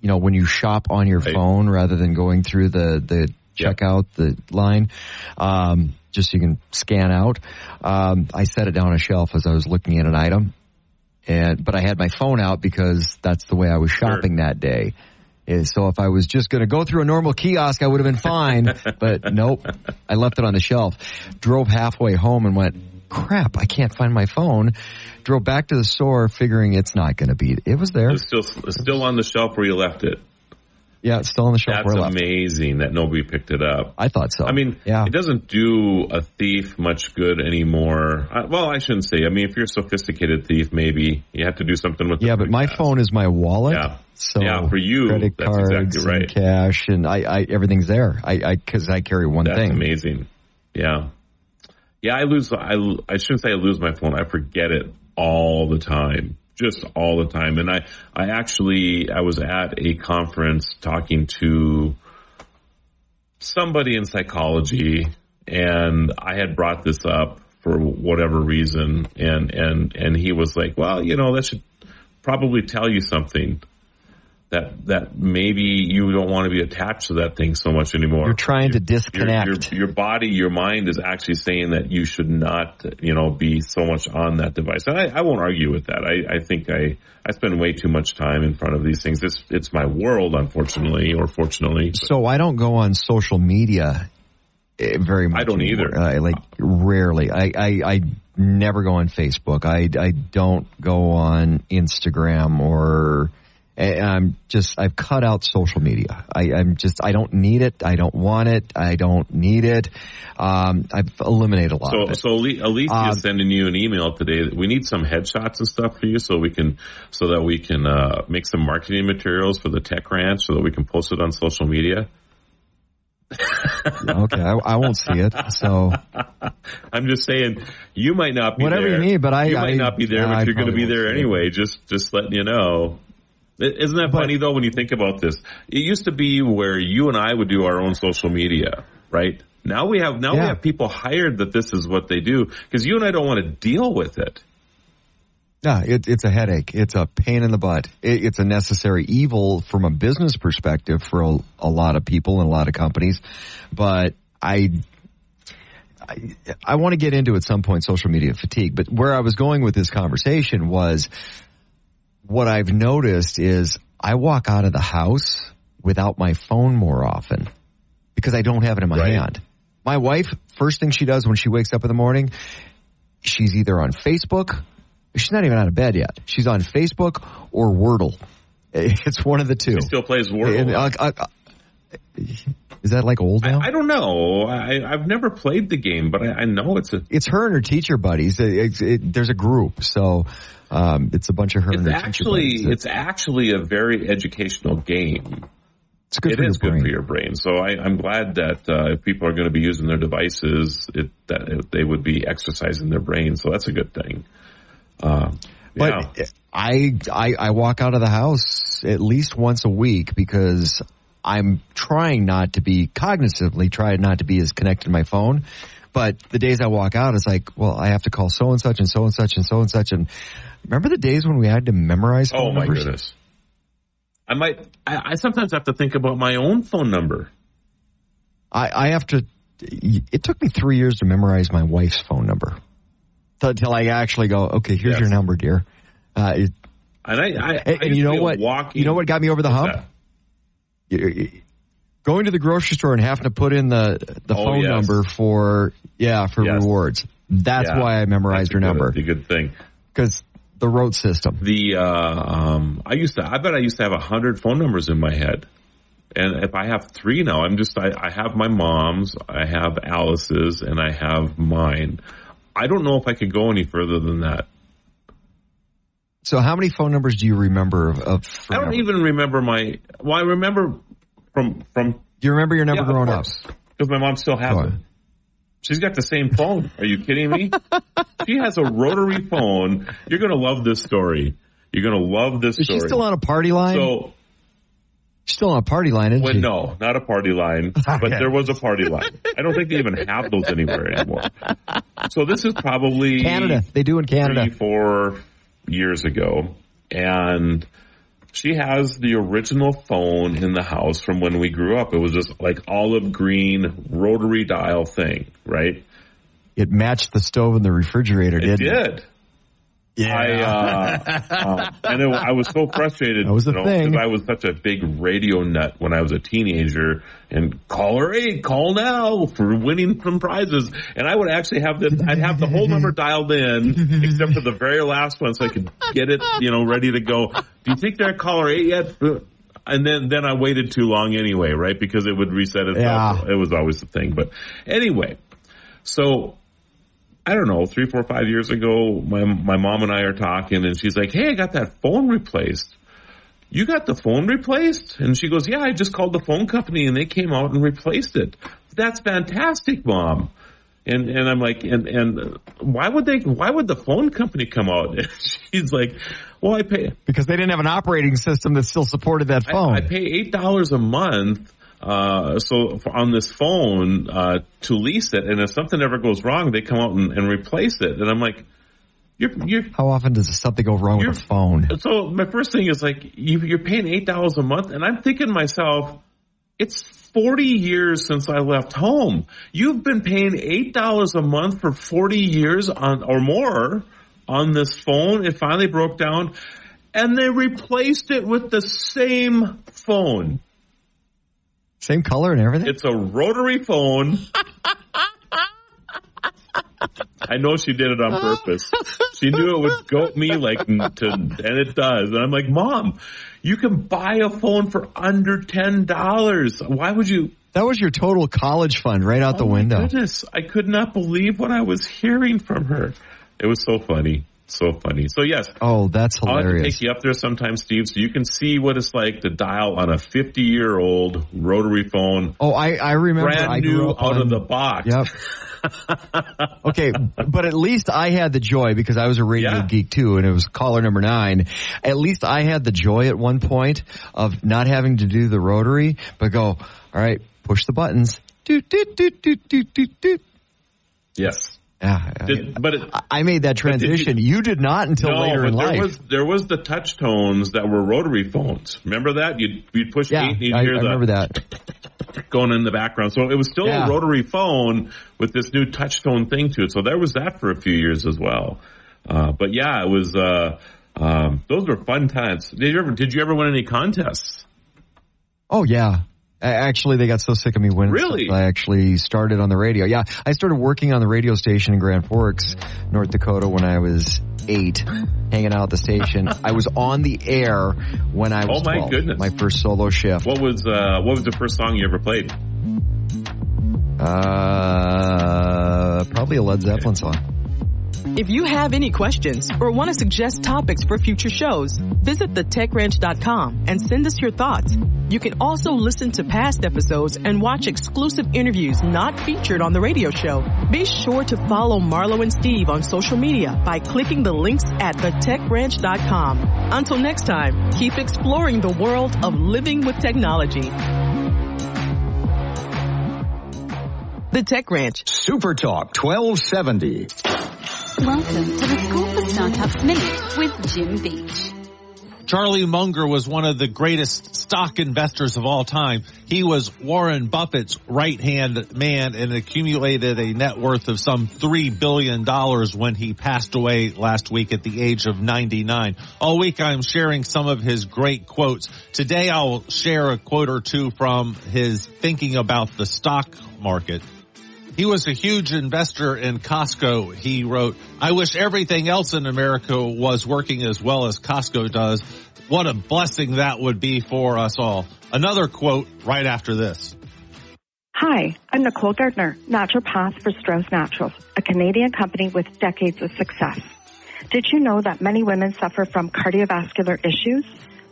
you know when you shop on your phone rather than going through the check out the line, just so you can scan out. I set it down on a shelf as I was looking at an item, but I had my phone out because that's the way I was shopping that day. So if I was just going to go through a normal kiosk, I would have been fine, but nope. I left it on the shelf, drove halfway home and went, crap, I can't find my phone. Drove back to the store figuring it's not going to be. It was there. It's still on the shelf where you left it. Yeah, it's still on the shelf. That's amazing that nobody picked it up. I thought so. I mean, It doesn't do a thief much good anymore. Well, I shouldn't say. I mean, if you're a sophisticated thief, maybe you have to do something with it. Yeah, but my phone is my wallet. Yeah. So for you, credit cards, that's exactly right. And cash, and I everything's there. Because I carry one thing. That's amazing. Yeah. Yeah, I shouldn't say I lose my phone. I forget it all the time. Just all the time. And I was at a conference talking to somebody in psychology, and I had brought this up for whatever reason. And he was like, well, you know, that should probably tell you something. That maybe you don't want to be attached to that thing so much anymore. You're trying to disconnect. Your body, your mind is actually saying that you should not, you know, be so much on that device. And I won't argue with that. I think I spend way too much time in front of these things. It's my world, unfortunately, or fortunately. But. So I don't go on social media very much. I don't either. Rarely. I never go on Facebook. I don't go on Instagram or I've cut out social media. I don't need it. I don't want it. I don't need it. I've eliminated a lot of it. So Alicia is sending you an email today that we need some headshots and stuff for you so that we can make some marketing materials for the Tech Ranch so that we can post it on social media. Okay, I won't see it. So I'm just saying, you might not be whatever there. You need, but I you might I, not be there, yeah, but you're going to be there anyway. Just letting you know. Isn't that funny though when you think about this? It used to be where you and I would do our own social media, right? Now we have people hired that this is what they do because you and I don't want to deal with it. Yeah, it's a headache. It's a pain in the butt. It's a necessary evil from a business perspective for a lot of people and a lot of companies. But I want to get into at some point social media fatigue. But where I was going with this conversation was what I've noticed is I walk out of the house without my phone more often because I don't have it in my hand. My wife, first thing she does when she wakes up in the morning, she's either on Facebook. She's not even out of bed yet. She's on Facebook or Wordle. It's one of the two. She still plays Wordle. Is that like old now? I don't know. I've never played the game, but I know it's a... It's her and her teacher buddies. There's a group, so it's a bunch of her and her teacher buddies. It's actually a very educational game. It's good for your brain. So I'm glad that if people are going to be using their devices, that they would be exercising their brain. So that's a good thing. But I walk out of the house at least once a week because I'm trying not to be as connected to my phone. But the days I walk out, it's like, well, I have to call so and such and so and such and so and such. And remember the days when we had to memorize phone numbers? Oh my goodness! I sometimes have to think about my own phone number. I have to. It took me 3 years to memorize my wife's phone number. Until I actually go, okay, here's your number, dear. And you know what? You know what got me over the hump? Going to the grocery store and having to put in the phone number for rewards. That's why I memorized your number. That's a good thing. Because the road system. I bet I used to have 100 phone numbers in my head. And if I have 3 now, I have my mom's, I have Alice's, and I have mine. I don't know if I could go any further than that. So how many phone numbers do you remember? I don't even remember my... Well, I remember from do you remember your number growing up? Because my mom still has it. She's got the same phone. Are you kidding me? She has a rotary phone. You're going to love this story. Is she still on a party line? Still on a party line, isn't she? No, not a party line, but there was a party line. I don't think they even have those anywhere anymore. So this is probably Canada. They do in Canada. 3-4 years ago, and she has the original phone in the house from when we grew up. It was just like olive green rotary dial thing, right? It matched the stove and the refrigerator, didn't it? Yeah, I was so frustrated. That was the thing. Because I was such a big radio nut when I was a teenager. And call now for winning some prizes. And I would actually have this. I'd have the whole number dialed in, except for the very last one, so I could get it, ready to go. Do you think they're caller 8 yet? And then I waited too long anyway, right? Because it would reset itself. Yeah. It was always the thing. But anyway, so. I don't know, 3, 4, 5 years ago, my mom and I are talking, and she's like, hey, I got that phone replaced. You got the phone replaced? And she goes, yeah, I just called the phone company, and they came out and replaced it. That's fantastic, Mom. And I'm like, and why would the phone company come out? And she's like, well, I pay. Because they didn't have an operating system that still supported that phone. I pay $8 a month. So on this phone, to lease it, and if something ever goes wrong, they come out and replace it. And I'm like, how often does something go wrong with a phone? So my first thing is like, you're paying $8 a month. And I'm thinking to myself, it's 40 years since I left home. You've been paying $8 a month for 40 years or more on this phone. It finally broke down and they replaced it with the same phone. Same color and everything? It's a rotary phone. I know she did it on purpose. She knew it would goat me and it does. And I'm like, Mom, you can buy a phone for under $10. Why would you? That was your total college fund right out the window. Goodness, I could not believe what I was hearing from her. It was so funny. So funny. So, yes. Oh, that's hilarious. I'll have to take you up there sometime, Steve, so you can see what it's like to dial on a 50-year-old rotary phone. Oh, I remember. Brand new out of the box. Yep. Okay, but at least I had the joy because I was a radio geek too, and it was caller number 9. At least I had the joy at one point of not having to do the rotary, but go, all right, push the buttons. Doot, doot, doot, doot, doot, doot, doot. Yes. Yeah, I made that transition. You did not until later in life. There was the touch tones that were rotary phones. Remember that? You'd push 8 and you'd hear remember that going in the background. So it was still a rotary phone with this new touch tone thing to it. So there was that for a few years as well. But yeah, it was. Those were fun times. Did you ever win any contests? Oh yeah. Actually, they got so sick of me winning. Really? I actually started on the radio. Yeah, I started working on the radio station in Grand Forks, North Dakota, when I was 8, hanging out at the station. I was on the air when I was 12. Oh, my goodness. My first solo shift. What was the first song you ever played? Probably a Led Zeppelin song. If you have any questions or want to suggest topics for future shows, visit thetechranch.com and send us your thoughts. You can also listen to past episodes and watch exclusive interviews not featured on the radio show. Be sure to follow Marlo and Steve on social media by clicking the links at thetechranch.com. Until next time, keep exploring the world of living with technology. The Tech Ranch. Super Talk 1270. Welcome to the School for Startups Minute with Jim Beach. Charlie Munger was one of the greatest stock investors of all time. He was Warren Buffett's right-hand man and accumulated a net worth of some $3 billion when he passed away last week at the age of 99. All week I'm sharing some of his great quotes. Today I'll share a quote or two from his thinking about the stock market. He was a huge investor in Costco. He wrote, I wish everything else in America was working as well as Costco does. What a blessing that would be for us all. Another quote right after this. Hi, I'm Nicole Gardner, naturopath for Strauss Naturals, a Canadian company with decades of success. Did you know that many women suffer from cardiovascular issues,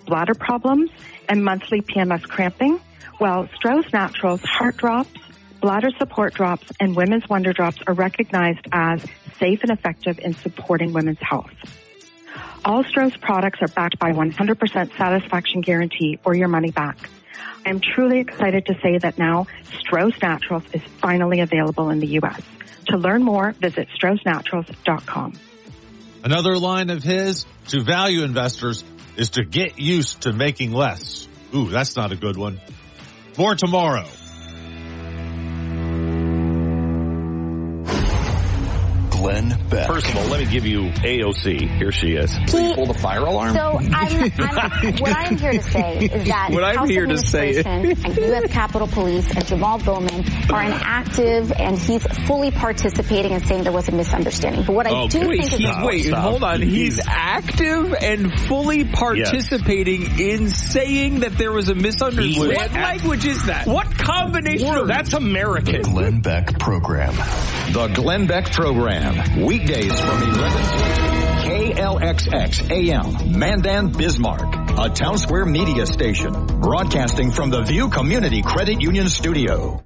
bladder problems, and monthly PMS cramping? Well, Strauss Naturals heart drops, bladder support drops, and women's wonder drops are recognized as safe and effective in supporting women's health. All Strauss products are backed by 100% satisfaction guarantee or your money back. I'm truly excited to say that now Strauss Naturals is finally available in the U.S. To learn more, visit StraussNaturals.com. Another line of his to value investors is to get used to making less. Ooh, that's not a good one. For tomorrow. First of all, let me give you AOC. Here she is. Please pull the fire alarm. So what I'm here to say is that and U.S. Capitol Police and Jamal Bowman are inactive, and he's fully participating and saying there was a misunderstanding. But what I He's active and fully participating in saying that there was a misunderstanding. What language is that? What combination of that's American? The Glenn Beck Program. The Glenn Beck Program. Weekdays from 11 KLXX AM, Mandan, Bismarck, a Town Square media station, broadcasting from the View Community Credit Union Studio.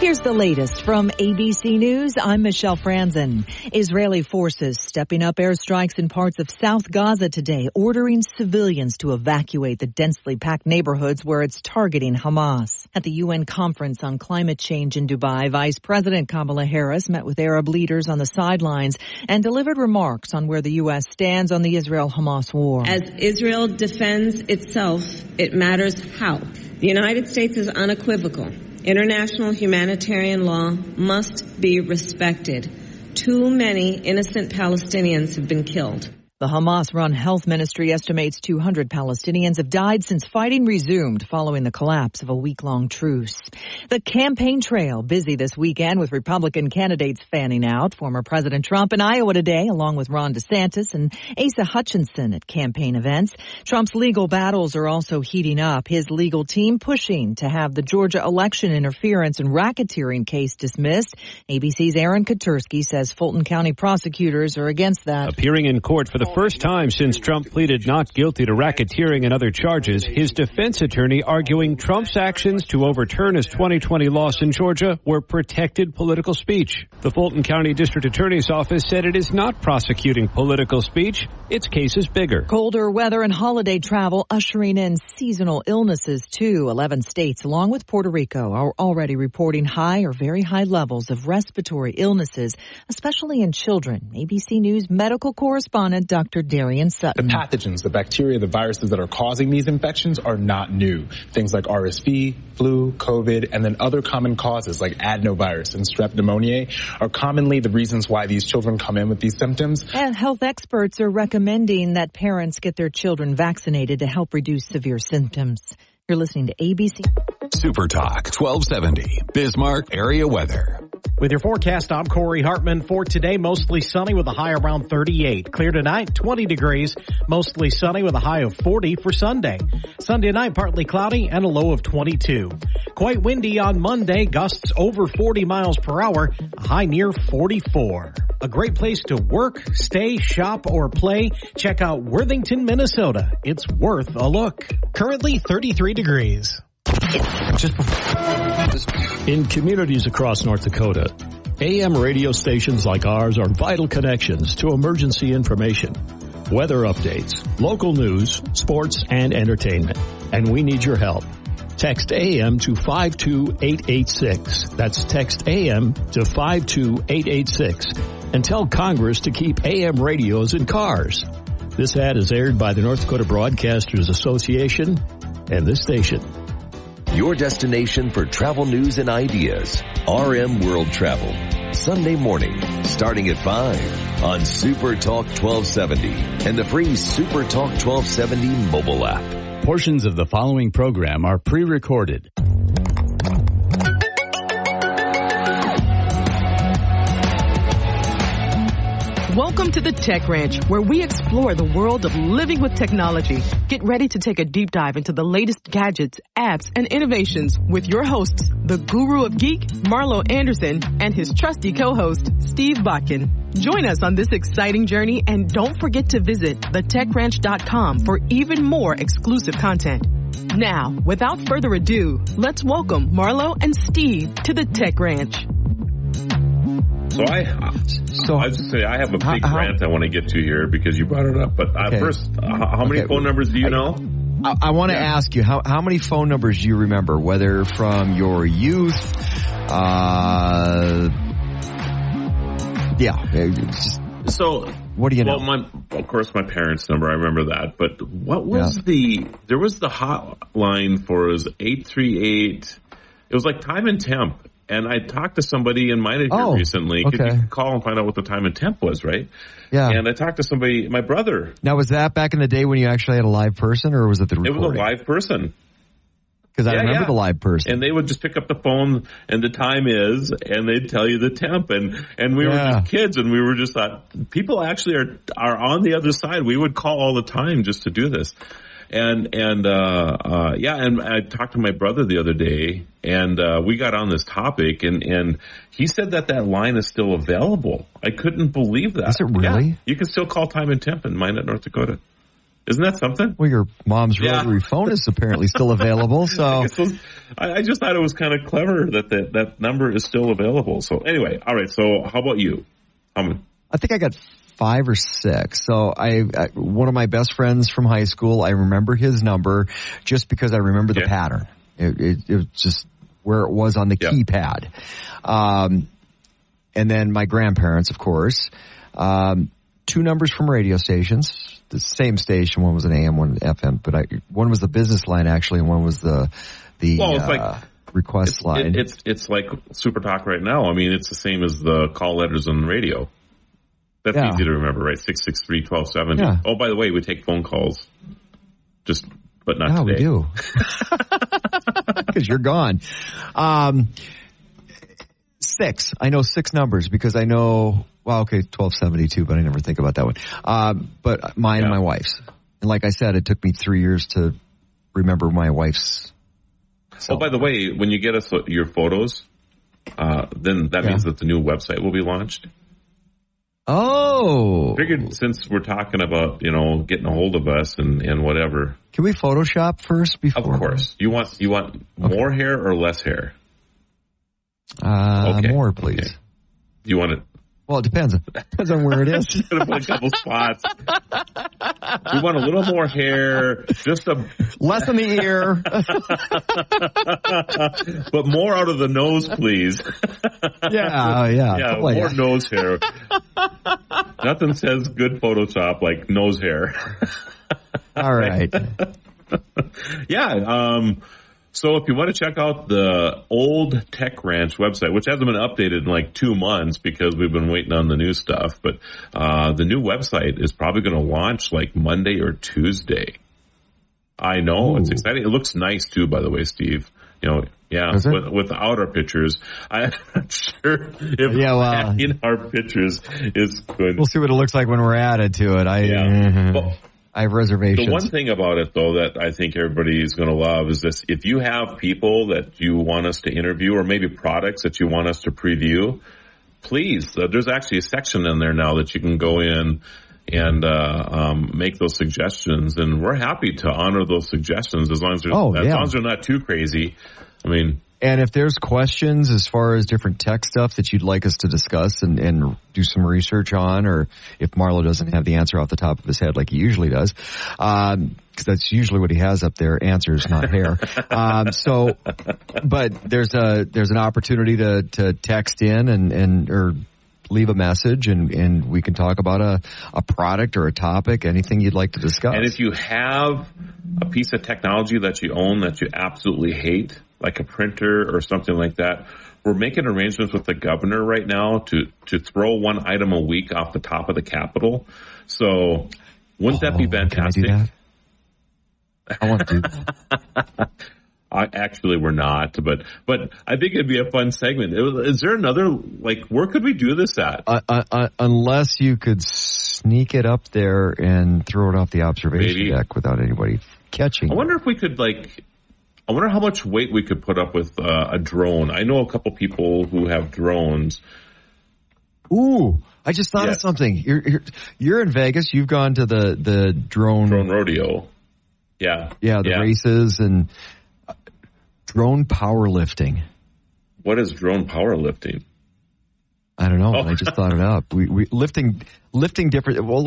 Here's the latest from ABC News. I'm Michelle Franzen. Israeli forces stepping up airstrikes in parts of South Gaza today, ordering civilians to evacuate the densely packed neighborhoods where it's targeting Hamas. At the UN conference on climate change in Dubai, Vice President Kamala Harris met with Arab leaders on the sidelines and delivered remarks on where the U.S. stands on the Israel-Hamas war. As Israel defends itself, it matters how. The United States is unequivocal. International humanitarian law must be respected. Too many innocent Palestinians have been killed. The Hamas-run health ministry estimates 200 Palestinians have died since fighting resumed following the collapse of a week-long truce. The campaign trail busy this weekend with Republican candidates fanning out. Former President Trump in Iowa today, along with Ron DeSantis and Asa Hutchinson at campaign events. Trump's legal battles are also heating up. His legal team pushing to have the Georgia election interference and racketeering case dismissed. ABC's Aaron Katursky says Fulton County prosecutors are against that. Appearing in court for the first time since Trump pleaded not guilty to racketeering and other charges, his defense attorney arguing Trump's actions to overturn his 2020 loss in Georgia were protected political speech. The Fulton County District Attorney's Office said it is not prosecuting political speech. Its case is bigger. Colder weather and holiday travel ushering in seasonal illnesses, too. 11 states, along with Puerto Rico, are already reporting high or very high levels of respiratory illnesses, especially in children. ABC News medical correspondent Dr. Darian Sutton. The pathogens, the bacteria, the viruses that are causing these infections are not new. Things like RSV, flu, COVID, and then other common causes like adenovirus and strep pneumoniae are commonly the reasons why these children come in with these symptoms. And health experts are recommending that parents get their children vaccinated to help reduce severe symptoms. You're listening to ABC. Super Talk 1270, Bismarck area weather. With your forecast, I'm Corey Hartman. For today, mostly sunny with a high around 38. Clear tonight, 20 degrees. Mostly sunny with a high of 40 for Sunday. Sunday night, partly cloudy and a low of 22. Quite windy on Monday, gusts over 40 miles per hour, a high near 44. A great place to work, stay, shop, or play. Check out Worthington, Minnesota. It's worth a look. Currently 33 degrees. In communities across North Dakota, AM radio stations like ours are vital connections to emergency information, weather updates, local news, sports, and entertainment. And we need your help. Text AM to 52886. That's text AM to 52886. And tell Congress to keep AM radios in cars. This ad is aired by the North Dakota Broadcasters Association and this station. Your destination for travel news and ideas. RM World Travel. Sunday morning, starting at 5 on Super Talk 1270 and the free Super Talk 1270 mobile app. Portions of the following program are pre-recorded. Welcome to the Tech Ranch, where we explore the world of living with technology. Get ready to take a deep dive into the latest gadgets, apps, and innovations with your hosts, the guru of geek, Marlo Anderson, and his trusty co-host, Steve Bakken. Join us on this exciting journey, and don't forget to visit thetechranch.com for even more exclusive content. Now, without further ado, let's welcome Marlo and Steve to the Tech Ranch. So I have a big rant I want to get to here because you brought it up. But first, how many phone numbers do you know? I want to ask you, how many phone numbers do you remember, whether from your youth? What do you know? Well, of course, my parents' number, I remember that. But what was there was the hotline for, it was 838. It was like time and temp. And I talked to somebody in Miami recently. Okay. You could call and find out what the time and temp was, right? Yeah. And I talked to somebody, my brother. Now, was that back in the day when you actually had a live person, or was it the recording? It was a live person. Because I remember the live person. And they would just pick up the phone, and the time is, and they'd tell you the temp. And we were just kids, and we were just thought, people actually are on the other side. We would call all the time just to do this. And I talked to my brother the other day, and we got on this topic, and he said that line is still available. I couldn't believe that. Is it really? Yeah. You can still call time and temp in mine at North Dakota. Isn't that something? Well, your mom's rotary phone is apparently still available. So I just thought it was kind of clever that number is still available. So anyway, all right. So how about you? I think I got 5 or 6. So one of my best friends from high school, I remember his number just because I remember the pattern. It was just where it was on the keypad. And then my grandparents, of course, 2 numbers from radio stations, the same station. One was an AM, one FM, but one was the business line actually. And one was the request line. It's like Super Talk right now. I mean, it's the same as the call letters on the radio. That's easy to remember, right? 663-1270. Yeah. Oh, by the way, we take phone calls. Just, but not today. We do. Because you're gone. 6. I know 6 numbers because I know, well, okay, 1272, but I never think about that one. But mine and my wife's. And like I said, it took me 3 years to remember my wife's. Oh, by the way, when you get us your photos, then that means that the new website will be launched. Oh. Figured since we're talking about, you know, getting a hold of us and whatever. Can we Photoshop first before? Of course. You want more hair or less hair? More, please. Okay. You want it? Well, it depends. Depends on where it is. Just gonna put a couple spots. We want a little more hair, just a less in the ear, but more out of the nose, please. More nose hair. Nothing says good Photoshop like nose hair. All right. So if you want to check out the old Tech Ranch website, which hasn't been updated in like 2 months because we've been waiting on the new stuff, but the new website is probably going to launch like Monday or Tuesday. I know. Ooh. It's exciting. It looks nice too, by the way, Steve. You know, without our pictures. I'm not sure if in our pictures is good. We'll see what it looks like when we're added to it. I have reservations. The one thing about it, though, that I think everybody is going to love is this. If you have people that you want us to interview or maybe products that you want us to preview, please, there's actually a section in there now that you can go in and make those suggestions. And we're happy to honor those suggestions as long as they're not too crazy. I mean, and if there's questions as far as different tech stuff that you'd like us to discuss and do some research on, or if Marlo doesn't have the answer off the top of his head like he usually does, because that's usually what he has up there, answers, not hair. But there's an opportunity to text in and or leave a message and we can talk about a product or a topic, anything you'd like to discuss. And if you have a piece of technology that you own that you absolutely hate, like a printer or something like that, we're making arrangements with the governor right now to throw one item a week off the top of the Capitol. So wouldn't that be fantastic? Can I want to do that. Actually, we're not, but I think it'd be a fun segment. Is there another, like, where could we do this at? Unless you could sneak it up there and throw it off the observation deck without anybody catching it. I wonder if we could, like, I wonder how much weight we could put up with a drone. I know a couple people who have drones. Ooh, I just thought of something. You're in Vegas. You've gone to the drone rodeo. Yeah. Yeah, the races and drone powerlifting. What is drone powerlifting? I don't know. Oh. I just thought it up. We lifting different. Well,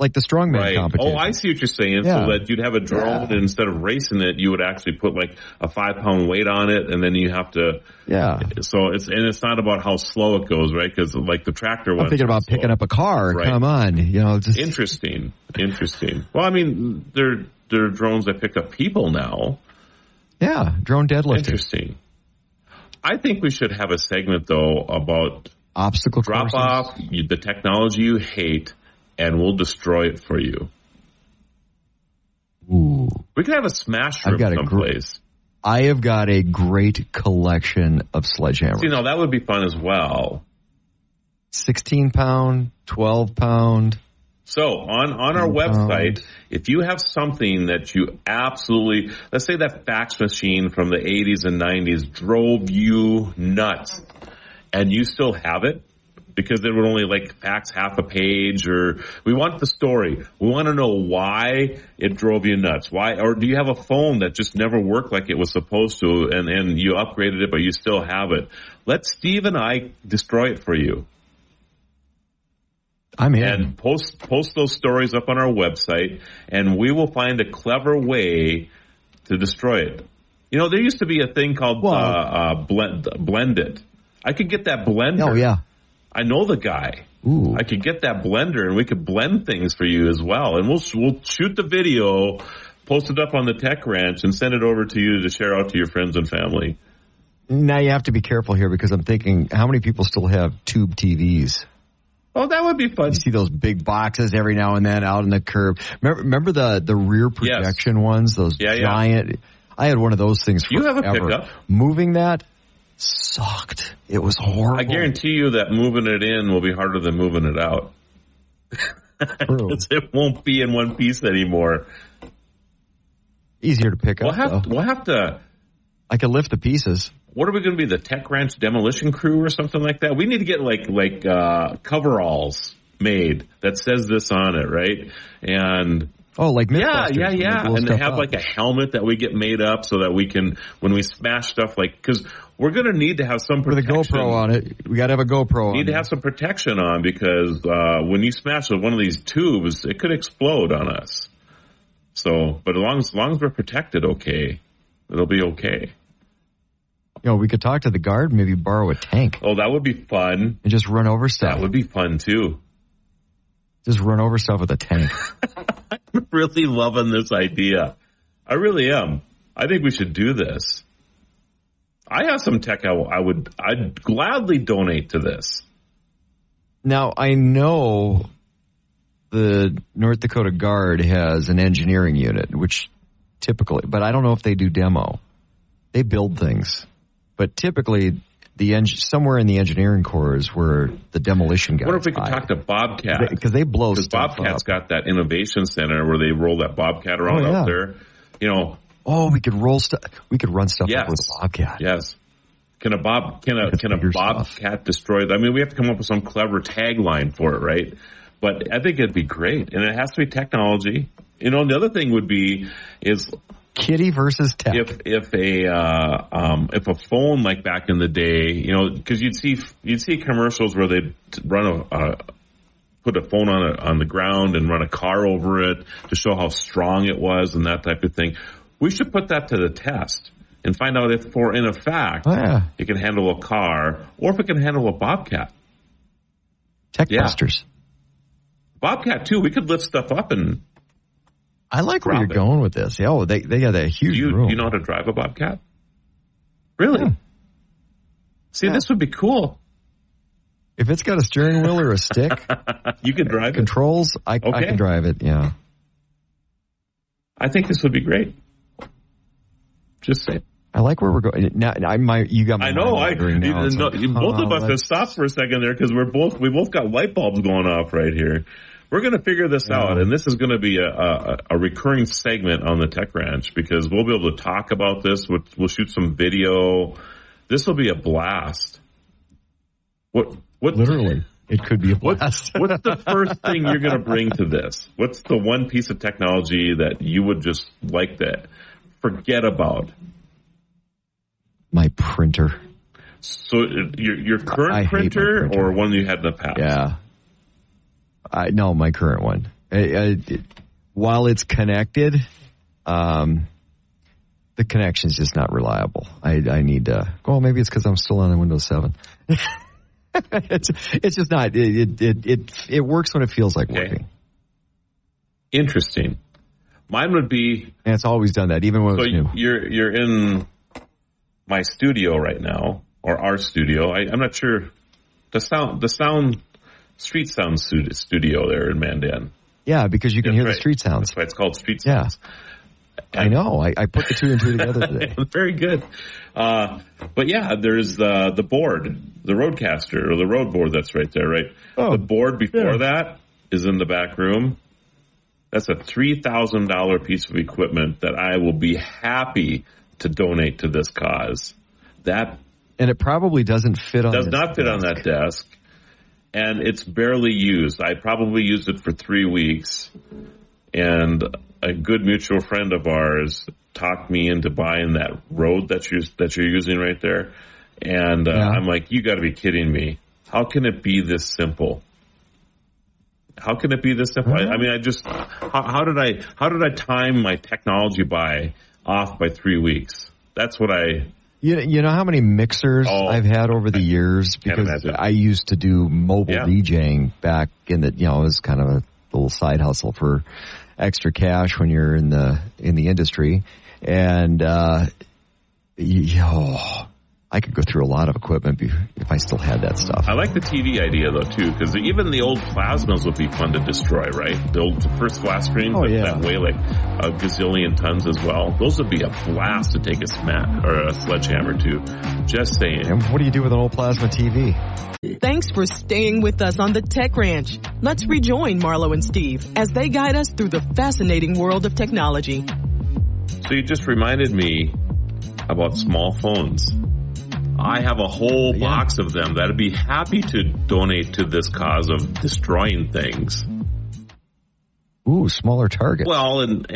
like the strongman competition. Oh, I see what you're saying. Yeah. So that you'd have a drone, and instead of racing it, you would actually put like a 5-pound weight on it, and then you have to. Yeah. So it's not about how slow it goes, right? Because like the tractor one. I'm thinking about picking up a car. Right. Come on, you know. Just... Interesting. Well, I mean, there are drones that pick up people now. Yeah, drone deadlifting. Interesting. I think we should have a segment though about obstacle drop courses. Off the technology you hate. And we'll destroy it for you. Ooh. We could have a smash room someplace. I have got a great collection of sledgehammers. See, no, that would be fun as well. 16-pound, 12-pound. So on our website, if you have something that you absolutely, let's say that fax machine from the 80s and 90s drove you nuts and you still have it, because they would only like fax half a page, or we want the story. We want to know why it drove you nuts. Why, or do you have a phone that just never worked like it was supposed to and you upgraded it, but you still have it? Let Steve and I destroy it for you. I'm in. And post those stories up on our website and we will find a clever way to destroy it. You know, there used to be a thing called Blend It. I could get that blender. Oh, yeah. I know the guy. Ooh. I could get that blender, and we could blend things for you as well. And we'll shoot the video, post it up on the Tech Ranch, and send it over to you to share out to your friends and family. Now you have to be careful here because I'm thinking, how many people still have tube TVs? Oh, that would be fun. You see those big boxes every now and then out in the curb. Remember the rear projection ones? Those giant. Yeah. I had one of those things forever. You have a pickup. Moving that sucked. It was horrible. I guarantee you that moving it in will be harder than moving it out. It won't be in one piece anymore. Easier to pick up. We'll have to. I can lift the pieces. What are we going to be, the Tech Ranch demolition crew or something like that? We need to get like coveralls made that says this on it, right? And like Mythbusters. Yeah. And they have like a helmet that we get made up so that we can, when we smash stuff, because we're going to need to have some protection. With a GoPro on it. We got to have a GoPro on it. Need to have some protection on because when you smash one of these tubes, it could explode on us. So, but as long as we're protected, okay, it'll be okay. We could talk to the guard, maybe borrow a tank. Oh, that would be fun. And just run over stuff. That would be fun, too. Just run over stuff with a tank. I'm really loving this idea. I really am. I think we should do this. I have some tech I'd gladly donate to this. Now, I know the North Dakota Guard has an engineering unit, which typically, but I don't know if they do demo. They build things. But typically, somewhere in the engineering corps is where the demolition guys. I wonder if we could talk to Bobcat. Because they blow stuff up. Bobcat's got that innovation center where they roll that Bobcat around out there. We could roll stuff. We could run stuff up with a Bobcat. Yes. Can a Bobcat destroy that? I mean, we have to come up with some clever tagline for it, right? But I think it'd be great. And it has to be technology. The other thing would be is Kitty versus tech. If a phone like back in the day, because you'd see commercials where they'd run put a phone on the ground and run a car over it to show how strong it was and that type of thing. We should put that to the test and find out if, for in effect, it can handle a car or if it can handle a Bobcat. Techbusters. Bobcat too. We could lift stuff up and. I like where you're going with this. Yeah, they got that huge room. Do you know how to drive a Bobcat? Really? Yeah. See, this would be cool. If it's got a steering wheel or a stick, you can drive controls, it. I can drive it, yeah. I think this would be great. Just say it. I like where we're going. Now, you got my both of us have stopped for a second there because we both got light bulbs going off right here. We're going to figure this out, and this is going to be a recurring segment on the Tech Ranch because we'll be able to talk about this. We'll shoot some video. This will be a blast. What? Literally, it could be a blast. What's the first thing you're going to bring to this? What's the one piece of technology that you would just like to forget about? My printer. So your current printer or one you had in the past? Yeah. No, my current one. While it's connected, the connection's just not reliable. I need to. Oh, maybe it's because I'm still on Windows 7. It's just not. It works when it feels like working. Interesting. Mine would be. And it's always done that, even when it's new. You're in my studio right now, or our studio. I'm not sure. The sound. Street Sound Studio there in Mandan. Yeah, because you can hear the street sounds. That's why it's called Street Sounds. Yeah. I know. I put the two and two together today. Very good. But yeah, there's the board, the Roadcaster, or the road board that's right there, right? Oh, the board before that is in the back room. That's a $3,000 piece of equipment that I will be happy to donate to this cause. And it probably doesn't fit on that desk. Does not fit on that desk. And it's barely used. I probably used it for 3 weeks. And a good mutual friend of ours talked me into buying that road that you're using right there. And I'm like, you got to be kidding me. How can it be this simple? Mm-hmm. I mean, how did I time my technology buy off by 3 weeks? That's what I... You know how many mixers I've had over the years because I used to do mobile DJing back in the it was kind of a little side hustle for extra cash when you're in the industry, and I could go through a lot of equipment if I still had that stuff. I like the TV idea, though, too, because even the old plasmas would be fun to destroy, right? The old first flat screen that weigh like a gazillion tons as well. Those would be a blast to take a smack or a sledgehammer to. Just saying. And what do you do with an old plasma TV? Thanks for staying with us on The Tech Ranch. Let's rejoin Marlo and Steve as they guide us through the fascinating world of technology. So you just reminded me about small phones. I have a whole box of them that I'd be happy to donate to this cause of destroying things. Ooh, smaller target. Well, and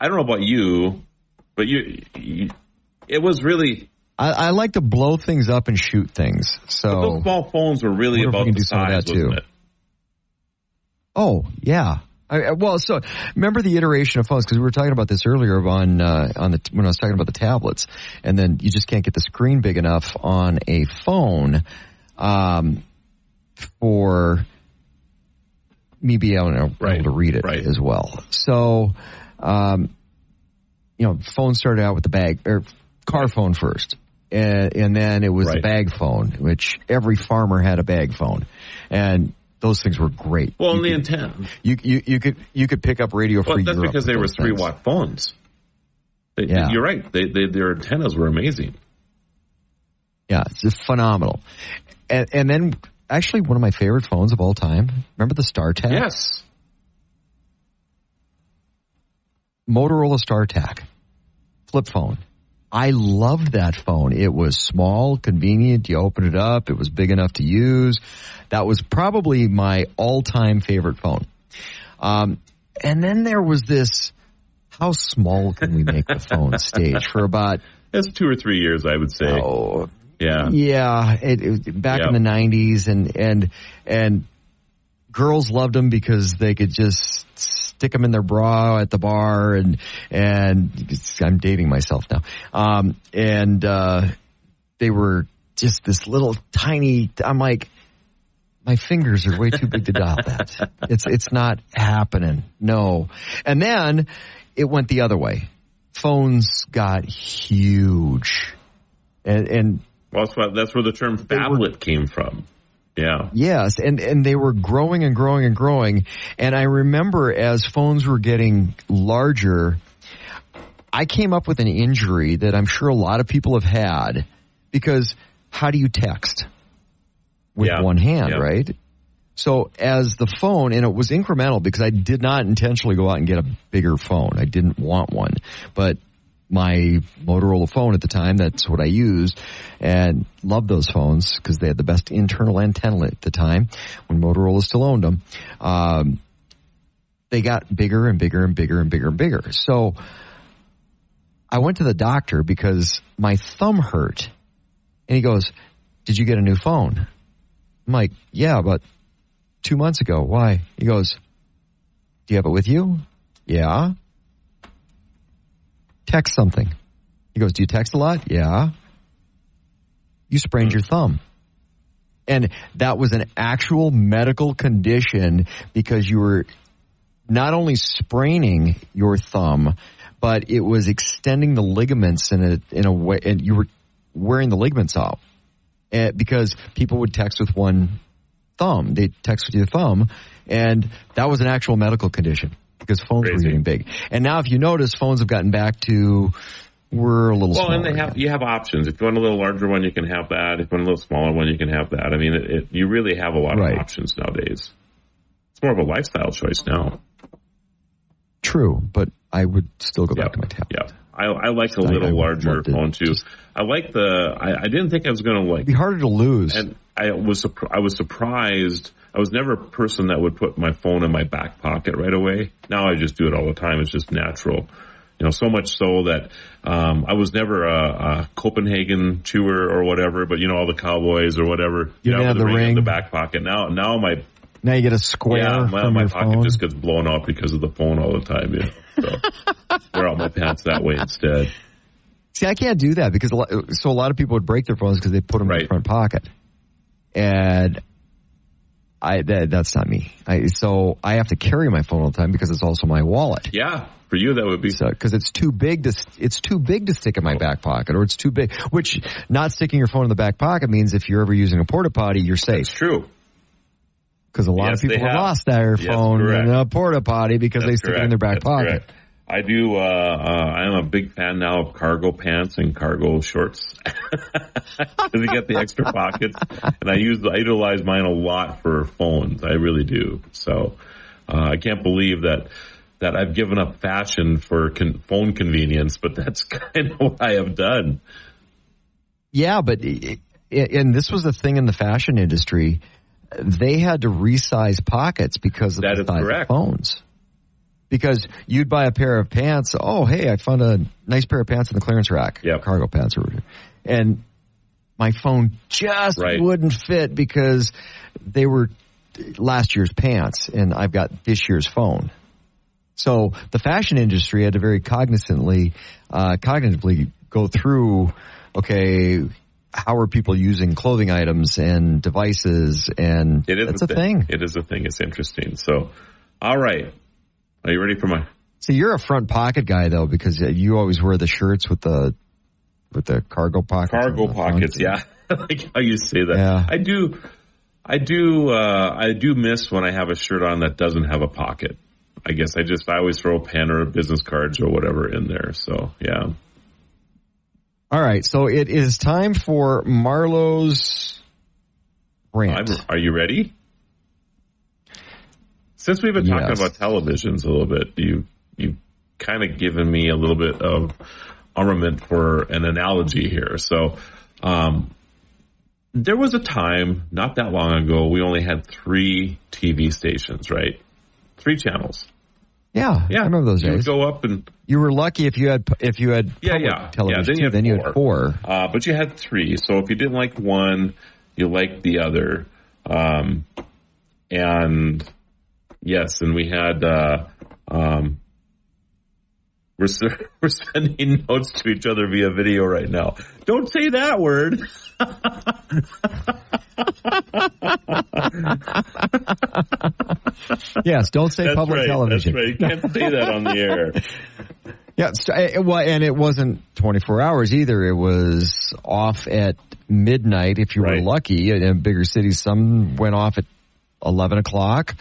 I don't know about you, but you it was really... I like to blow things up and shoot things. So but those small phones were really about the size, wasn't it? Oh, yeah. So remember the iteration of phones, because we were talking about this earlier when I was talking about the tablets, and then you just can't get the screen big enough on a phone for me being able to read it as well. So, phones started out with the bag or car phone first. And then it was the bag phone, which every farmer had a bag phone. And those things were great. Well, and the antenna. You could pick up radio free. Well, that's Europe because they were 3-watt phones. You're right. Their antennas were amazing. Yeah, it's just phenomenal. And then, actually, one of my favorite phones of all time. Remember the StarTAC? Yes. Motorola StarTAC. Flip phone. I loved that phone. It was small, convenient. You opened it up. It was big enough to use. That was probably my all-time favorite phone. And then there was this, how small can we make the phone stage for about... That's 2 or 3 years, I would say. Oh, yeah. Yeah. It back in the 90s, and girls loved them because they could just... stick them in their bra at the bar, and I'm dating myself now. They were just this little tiny. I'm like, my fingers are way too big to dial that. It's not happening. No. And then it went the other way. Phones got huge, that's where the term phablet came from. Yeah. Yes, and they were growing and growing and growing. And I remember as phones were getting larger, I came up with an injury that I'm sure a lot of people have had, because how do you text? With one hand, right? So as the phone, and it was incremental because I did not intentionally go out and get a bigger phone. I didn't want one. But my Motorola phone at the time, that's what I used, and loved those phones because they had the best internal antenna at the time when Motorola still owned them. They got bigger and bigger and bigger and bigger and bigger. So I went to the doctor because my thumb hurt, and he goes, "Did you get a new phone?" I'm like, "Yeah, about 2 months ago." "Why?" He goes, "Do you have it with you?" "Yeah." "Text something." He goes, "Do you text a lot?" "Yeah." "You sprained your thumb." And that was an actual medical condition because you were not only spraining your thumb, but it was extending the ligaments in a way, and you were wearing the ligaments out. Because people would text with one thumb. They'd text with your thumb, and that was an actual medical condition. Because phones were getting big, and now if you notice, phones have gotten back to we're a little. Well, smaller, and they have you have options. If you want a little larger one, you can have that. If you want a little smaller one, you can have that. I mean, you really have a lot of options nowadays. It's more of a lifestyle choice now. True, but I would still go back to my tablet. Yeah, I like a little larger phone too. I like the. I didn't think I was going to like. It'd be harder to lose, and I was surprised. I was never a person that would put my phone in my back pocket right away. Now I just do it all the time. It's just natural. So much so that I was never a Copenhagen chewer or whatever, but, all the cowboys or whatever. You didn't have the ring in the back pocket. Now you get a square from my pocket phone. Just gets blown out because of the phone all the time. So wear out my pants that way instead. See, I can't do that because a lot of people would break their phones because they put them in their front pocket. And... That's not me. So I have to carry my phone all the time because it's also my wallet. Yeah. For you, that would be because it's too big to stick in my back pocket, or it's too big. Which not sticking your phone in the back pocket means if you're ever using a porta potty, you're safe. That's true. Because a lot of people have lost their phone in a porta potty because they stick it in their back pocket. Correct. I do. I am a big fan now of cargo pants and cargo shorts because you get the extra pockets. And I utilize mine a lot for phones. I really do. So I can't believe that I've given up fashion for phone convenience, but that's kind of what I have done. Yeah, and this was the thing in the fashion industry. They had to resize pockets because of the size of phones. Because you'd buy a pair of pants. Oh, hey, I found a nice pair of pants in the clearance rack. Yep. Cargo pants. And my phone just wouldn't fit because they were last year's pants, and I've got this year's phone. So the fashion industry had to very cognitively go through, okay, how are people using clothing items and devices? And it's a thing. It is a thing. It's interesting. So, all right. Are you ready for my... See, you're a front pocket guy, though, because you always wear the shirts with the cargo pockets. Cargo pockets, yeah. I like how you say that. Yeah. I do miss when I have a shirt on that doesn't have a pocket. I guess I always throw a pen or business cards or whatever in there. So, yeah. All right. So it is time for Marlo's rant. Are you ready? Since we've been talking about televisions a little bit, you've kind of given me a little bit of armament for an analogy here. So there was a time not that long ago we only had 3 TV stations, right? 3 channels. Yeah, I remember those days. You go up and you were lucky if you had television. Then you had 4. But you had 3. So if you didn't like one, you liked the other, and yes, and we had we're sending notes to each other via video right now. Don't say that word. Yes, don't say public television. That's right. You can't say that on the air. Yeah, well, and it wasn't 24 hours either. It was off at midnight if you were lucky. In bigger cities, some went off at 11 o'clock,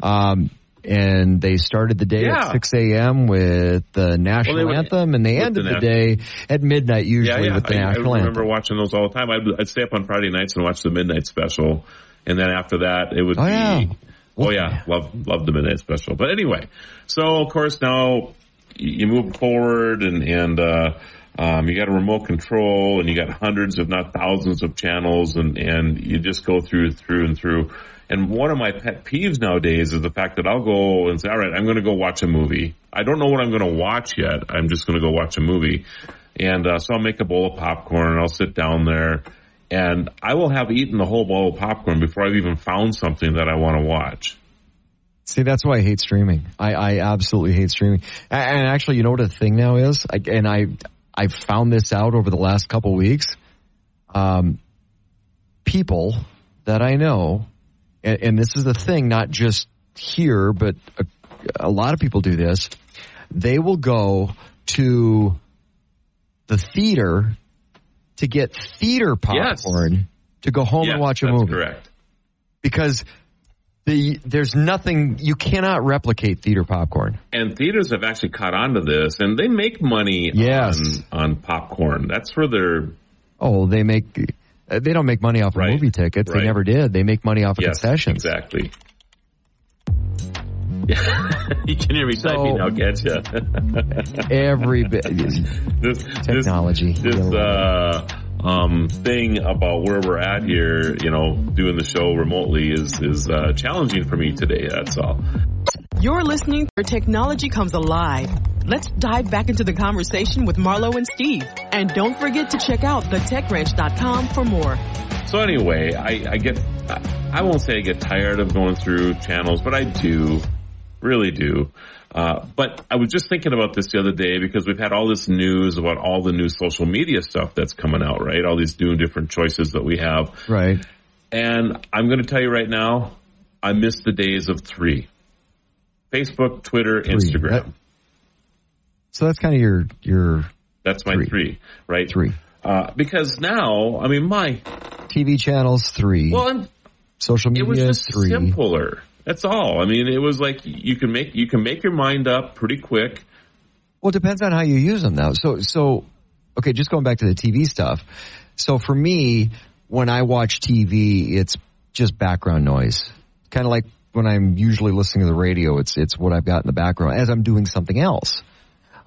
and they started the day at 6 a.m. with the national anthem, and they ended the day at midnight usually with the national anthem. I remember watching those all the time. I'd stay up on Friday nights and watch the midnight special, and then after that it would love the midnight special. But anyway, so of course now you move forward and you got a remote control, and you got hundreds, if not thousands, of channels, and you just go through and through. And one of my pet peeves nowadays is the fact that I'll go and say, all right, I'm going to go watch a movie. I don't know what I'm going to watch yet. I'm just going to go watch a movie. And so I'll make a bowl of popcorn, and I'll sit down there, and I will have eaten the whole bowl of popcorn before I've even found something that I want to watch. See, that's why I hate streaming. I absolutely hate streaming. And actually, you know what the thing now is? I've found this out over the last couple weeks. People that I know, and this is the thing, not just here, but a lot of people do this. They will go to the theater to get theater popcorn to go home and watch a movie. That's correct. Because there's nothing, you cannot replicate theater popcorn. And theaters have actually caught on to this, and they make money on popcorn. That's where they're... Oh, they don't make money off of movie tickets. Right. They never did. They make money off of concessions. Exactly. You can hear me typing now, can't you? Every bit. Technology. This thing about where we're at here, doing the show remotely is challenging for me today, that's all. You're listening where technology comes alive. Let's dive back into the conversation with Marlo and Steve. And don't forget to check out thetechranch.com for more. So anyway, I won't say I get tired of going through channels, but I do, really do. But I was just thinking about this the other day because we've had all this news about all the new social media stuff that's coming out, right? All these new different choices that we have. Right. And I'm going to tell you right now, I miss the days of three. Facebook, Twitter, Instagram. So that's kind of your that's my three, right? Because now, I mean, my TV channels, three. Well, and social media, it was just three. Simpler. That's all. I mean, it was like you can make your mind up pretty quick. Well, it depends on how you use them now. So okay, just going back to the TV stuff. So for me, when I watch TV, it's just background noise. Kind of like when I'm usually listening to the radio, it's what I've got in the background as I'm doing something else.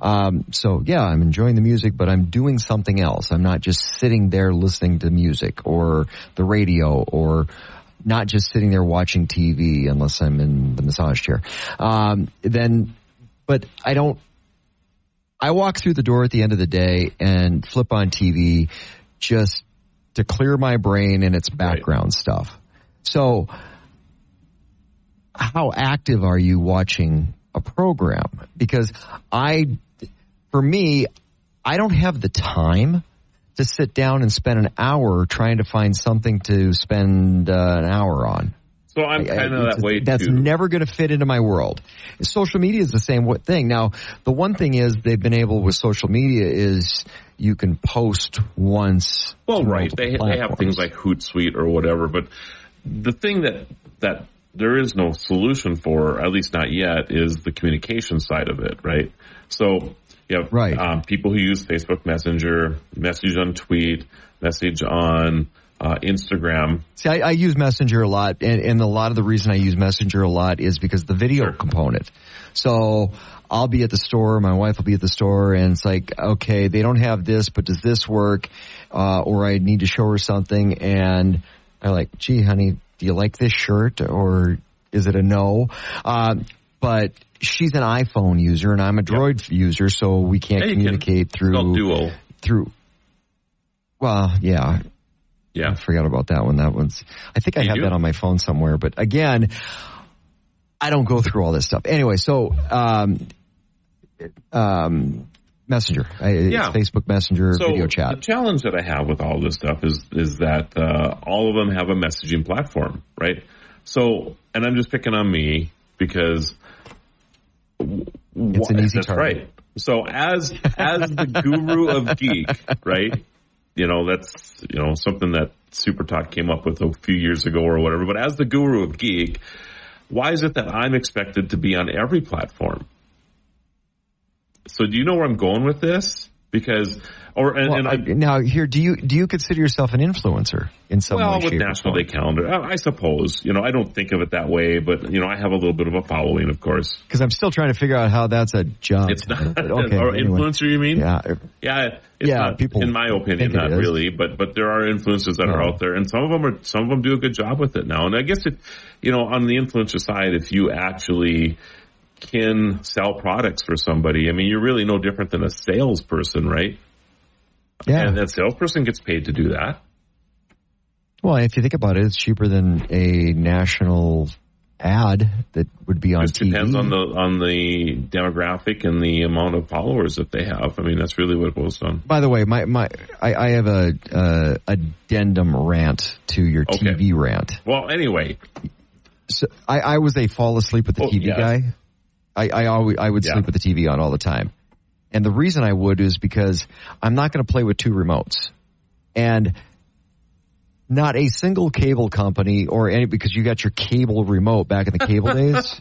So yeah, I'm enjoying the music, but I'm doing something else. I'm not just sitting there listening to music or the radio, or not just sitting there watching TV unless I'm in the massage chair. I walk through the door at the end of the day and flip on TV just to clear my brain, and it's background stuff. So how active are you watching a program? Because I don't have the time to sit down and spend an hour trying to find something to spend an hour on. So I'm kind of that way too. That's never going to fit into my world. Social media is the same thing. Now, the one thing is they've been able with social media is you can post once. Well, right. They have things like Hootsuite or whatever. But the thing that there is no solution for, at least not yet, is the communication side of it, right? So you have people who use Facebook Messenger, message on Tweet, message on Instagram. See, I use Messenger a lot, and a lot of the reason I use Messenger a lot is because of the video component. So I'll be at the store, my wife will be at the store, and it's like, okay, they don't have this, but does this work? Or I need to show her something, and I'm like, gee, honey, do you like this shirt, or is it a no? But she's an iPhone user, and I'm a Droid user, so we can't communicate through Duo. I forgot about that one. That one's. I think I have that on my phone somewhere. But again, I don't go through all this stuff. Anyway, so Messenger, it's Facebook Messenger, so video chat. The challenge that I have with all this stuff is that all of them have a messaging platform, right? So, and I'm just picking on me because it's an easy target. Right. So as the guru of geek, right? You know, that's, you know, something that Super Talk came up with a few years ago or whatever. But as the guru of geek, why is it that I'm expected to be on every platform? So do you know where I'm going with this? Because, do you consider yourself an influencer in some way? Well, with National Day Calendar, I suppose. You know, I don't think of it that way, but you know, I have a little bit of a following, of course. Because I'm still trying to figure out how that's a job. It's not influencer. You mean? Yeah. It's not, people, in my opinion, not really. But there are influencers that are out there, and some of them do a good job with it now. And I guess it, you know, on the influencer side, if you actually can sell products for somebody. I mean, you're really no different than a salesperson, right? Yeah. And that salesperson gets paid to do that. Well, if you think about it, it's cheaper than a national ad that would be on TV. It depends on the demographic and the amount of followers that they have. I mean, that's really what it boils down. By the way, I have a addendum rant to your TV rant. Well, anyway. So I was a fall asleep with the TV guy. I would sleep with the TV on all the time. And the reason I would is because I'm not going to play with two remotes. And not a single cable company or any, because you got your cable remote back in the cable days.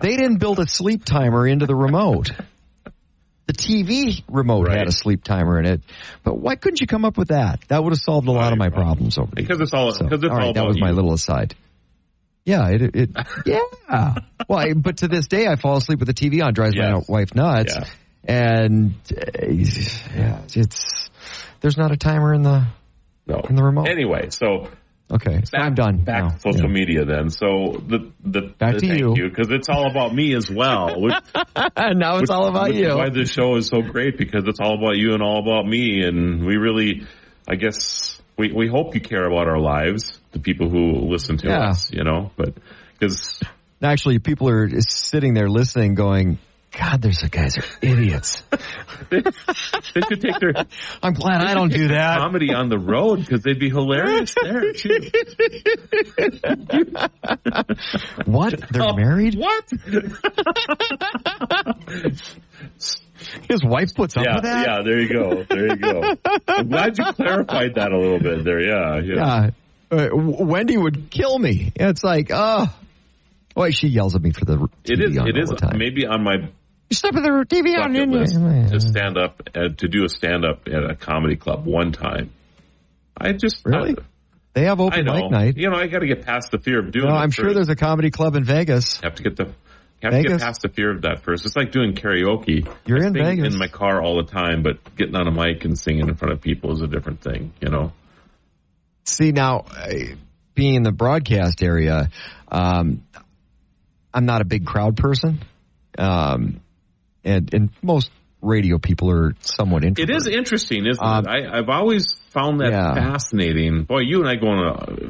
They didn't build a sleep timer into the remote. The TV remote had a sleep timer in it, but why couldn't you come up with that? That would have solved a lot of my problems over there. Because it's all, that was my little aside. Yeah, yeah. Well, but to this day, I fall asleep with the TV on, drives my wife nuts, and there's not a timer in the remote. Anyway, so I'm done. Back to social media then. So thank you because it's all about me as well. Now it's all about you. That's why this show is so great, because it's all about you and all about me, and we really, I guess. We hope you care about our lives, the people who listen to us, you know, but because actually people are sitting there listening going, God, those guys are idiots. They should take their. I'm glad I don't do that. Comedy on the road because they'd be hilarious there too. What? They're married? What? His wife puts up with that? Yeah, there you go. There you go. I'm glad you clarified that a little bit there. Yeah. Wendy would kill me. It's like, Well, she yells at me for the TV on all the time. Maybe on my step of the TV on in to stand up to do a stand up at a comedy club one time. I just really they have open mic night. You know, I got to get past the fear of doing. No, I'm sure there's a comedy club in Vegas. Have to get past the fear of that first. It's like doing karaoke. You're in Vegas in my car all the time, but getting on a mic and singing in front of people is a different thing. You know. See now, being in the broadcast area. I'm not a big crowd person, and most radio people are somewhat introverted. It is interesting, isn't it? I've always found that fascinating. Boy, you and I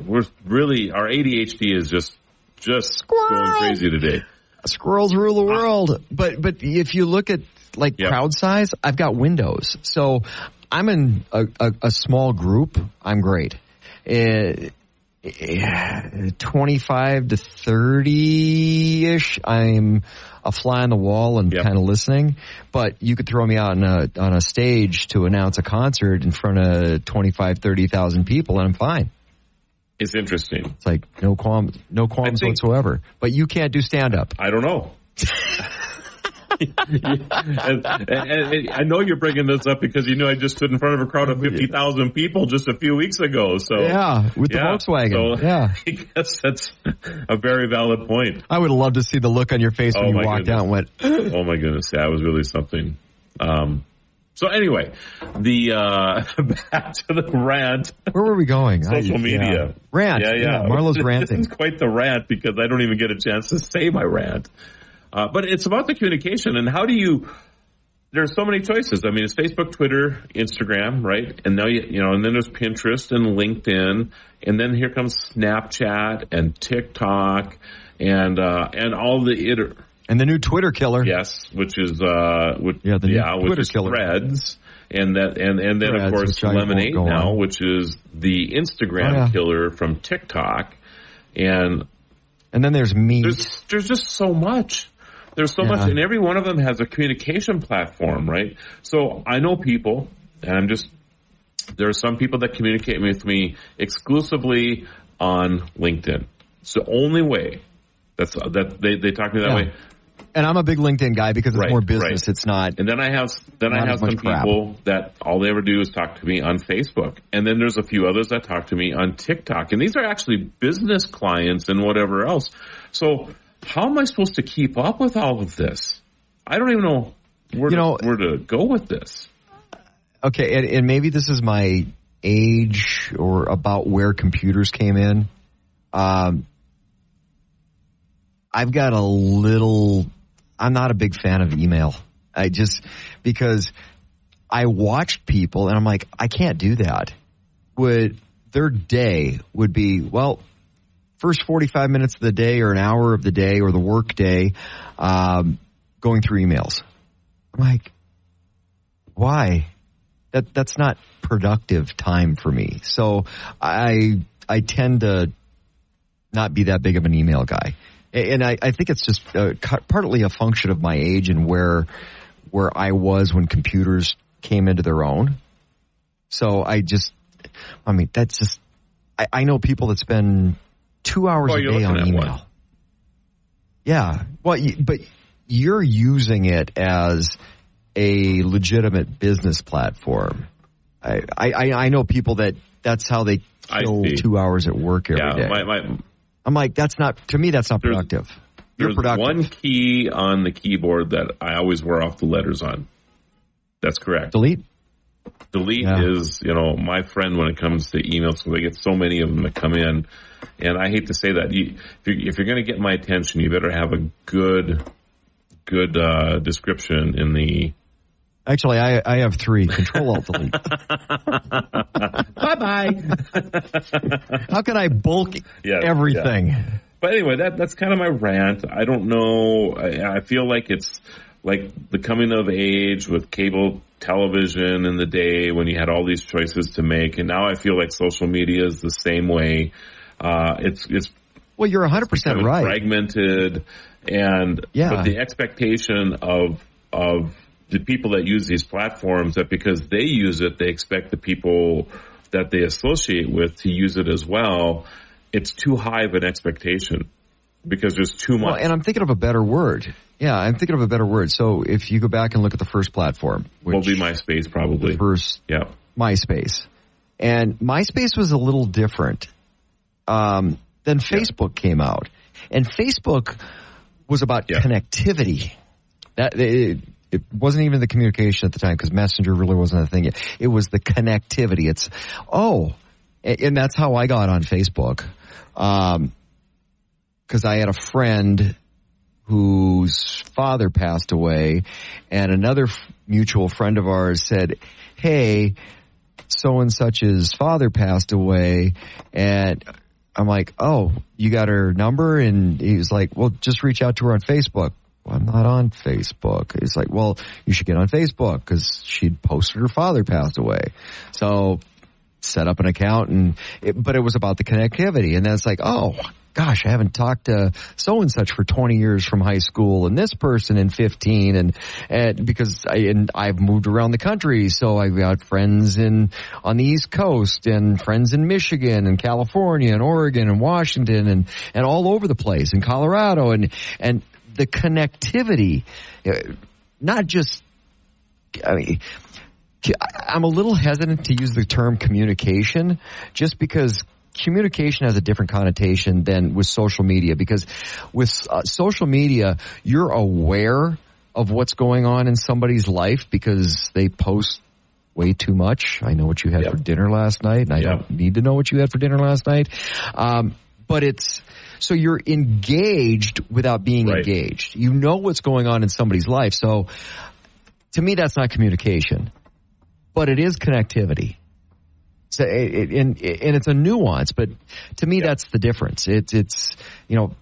we're really, our ADHD is just going crazy today. Squirrels rule the world. But if you look at like crowd size, I've got Windows, so I'm in a small group. I'm great. 25 to 30-ish, I'm a fly on the wall and kind of listening. But you could throw me out on a stage to announce a concert in front of 25, 30,000 people, and I'm fine. It's interesting. It's like no qualms whatsoever. But you can't do stand-up. I don't know. and I know you're bringing this up because you knew I just stood in front of a crowd of 50,000 people just a few weeks ago. So with the Volkswagen. So, I guess that's a very valid point. I would love to see the look on your face when you walked out and went, "Oh my goodness, that was really something." So anyway, back to the rant. Where were we going? Social media. Yeah. Rant. Yeah. Marlo's ranting. This is quite the rant because I don't even get a chance to say my rant. But it's about the communication and how do you – there's so many choices. I mean, it's Facebook, Twitter, Instagram, right? And now and then there's Pinterest and LinkedIn. And then here comes Snapchat and TikTok and all the and the new Twitter killer. Yes, which is which is Threads. And then, Threads, of course, Lemonade now, which is the Instagram killer from TikTok. And then there's me. There's just so much. There's so much, and every one of them has a communication platform, right? So I know people, and there are some people that communicate with me exclusively on LinkedIn. It's the only way that they talk to me that way. And I'm a big LinkedIn guy because it's more business. Right. It's not. And then I have some people that all they ever do is talk to me on Facebook. And then there's a few others that talk to me on TikTok. And these are actually business clients and whatever else. So how am I supposed to keep up with all of this? I don't even know where to go with this. Okay, and maybe this is my age or about where computers came in. I've got I'm not a big fan of email. I just, because I watched people and I'm like, I can't do that. Their day would be, first 45 minutes of the day or an hour of the day or the work day, going through emails. I'm like, why? That's not productive time for me. So I tend to not be that big of an email guy. And I think it's just partly a function of my age and where I was when computers came into their own. So I know people that spend 2 hours a day on email. One. Yeah. Well, but you're using it as a legitimate business platform. I know people that's how they kill 2 hours at work every day. I'm like, that's not productive. There's productive. One key on the keyboard that I always wear off the letters on. That's correct. Delete? Delete is, my friend when it comes to emails, because I get so many of them that come in. And I hate to say that. If you're going to get my attention, you better have a good description in the... Actually, I have three. Control-Alt-Delete. Bye-bye. How can I bulk everything? Yeah. But anyway, that's kind of my rant. I don't know. I feel like it's like the coming of age with cable television in the day when you had all these choices to make. And now I feel like social media is the same way. Well, you're 100% right. Fragmented, and but the expectation of the people that use these platforms, that because they use it, they expect the people that they associate with to use it as well. It's too high of an expectation because there's too much. Well, and I'm thinking of a better word. Yeah, I'm thinking of a better word. So if you go back and look at the first platform, which will be MySpace, probably first. Yeah, MySpace, and MySpace was a little different. Then Facebook came out, and Facebook was about connectivity. That it wasn't even the communication at the time, because Messenger really wasn't a thing yet. It was the connectivity. It's, and that's how I got on Facebook, because I had a friend whose father passed away, and another mutual friend of ours said, hey, so-and-such's father passed away, and I'm like, oh, you got her number? And he was like, well, just reach out to her on Facebook. Well, I'm not on Facebook. He's like, well, you should get on Facebook, because she'd posted her father passed away. So set up an account, but it was about the connectivity. And that's like, oh, gosh, I haven't talked to so-and-such for 20 years from high school, and this person in 15, and because I've moved around the country, so I've got friends on the East Coast, and friends in Michigan, and California, and Oregon, and Washington, and all over the place, in Colorado, and the connectivity, not just, I mean, I'm a little hesitant to use the term communication, just because communication has a different connotation than with social media, because with social media, you're aware of what's going on in somebody's life because they post way too much. I know what you had for dinner last night, and I don't need to know what you had for dinner last night. But it's, so you're engaged without being engaged. You know what's going on in somebody's life. So to me, that's not communication, but it is connectivity. So and it's a nuance, but to me, that's the difference. It's you know,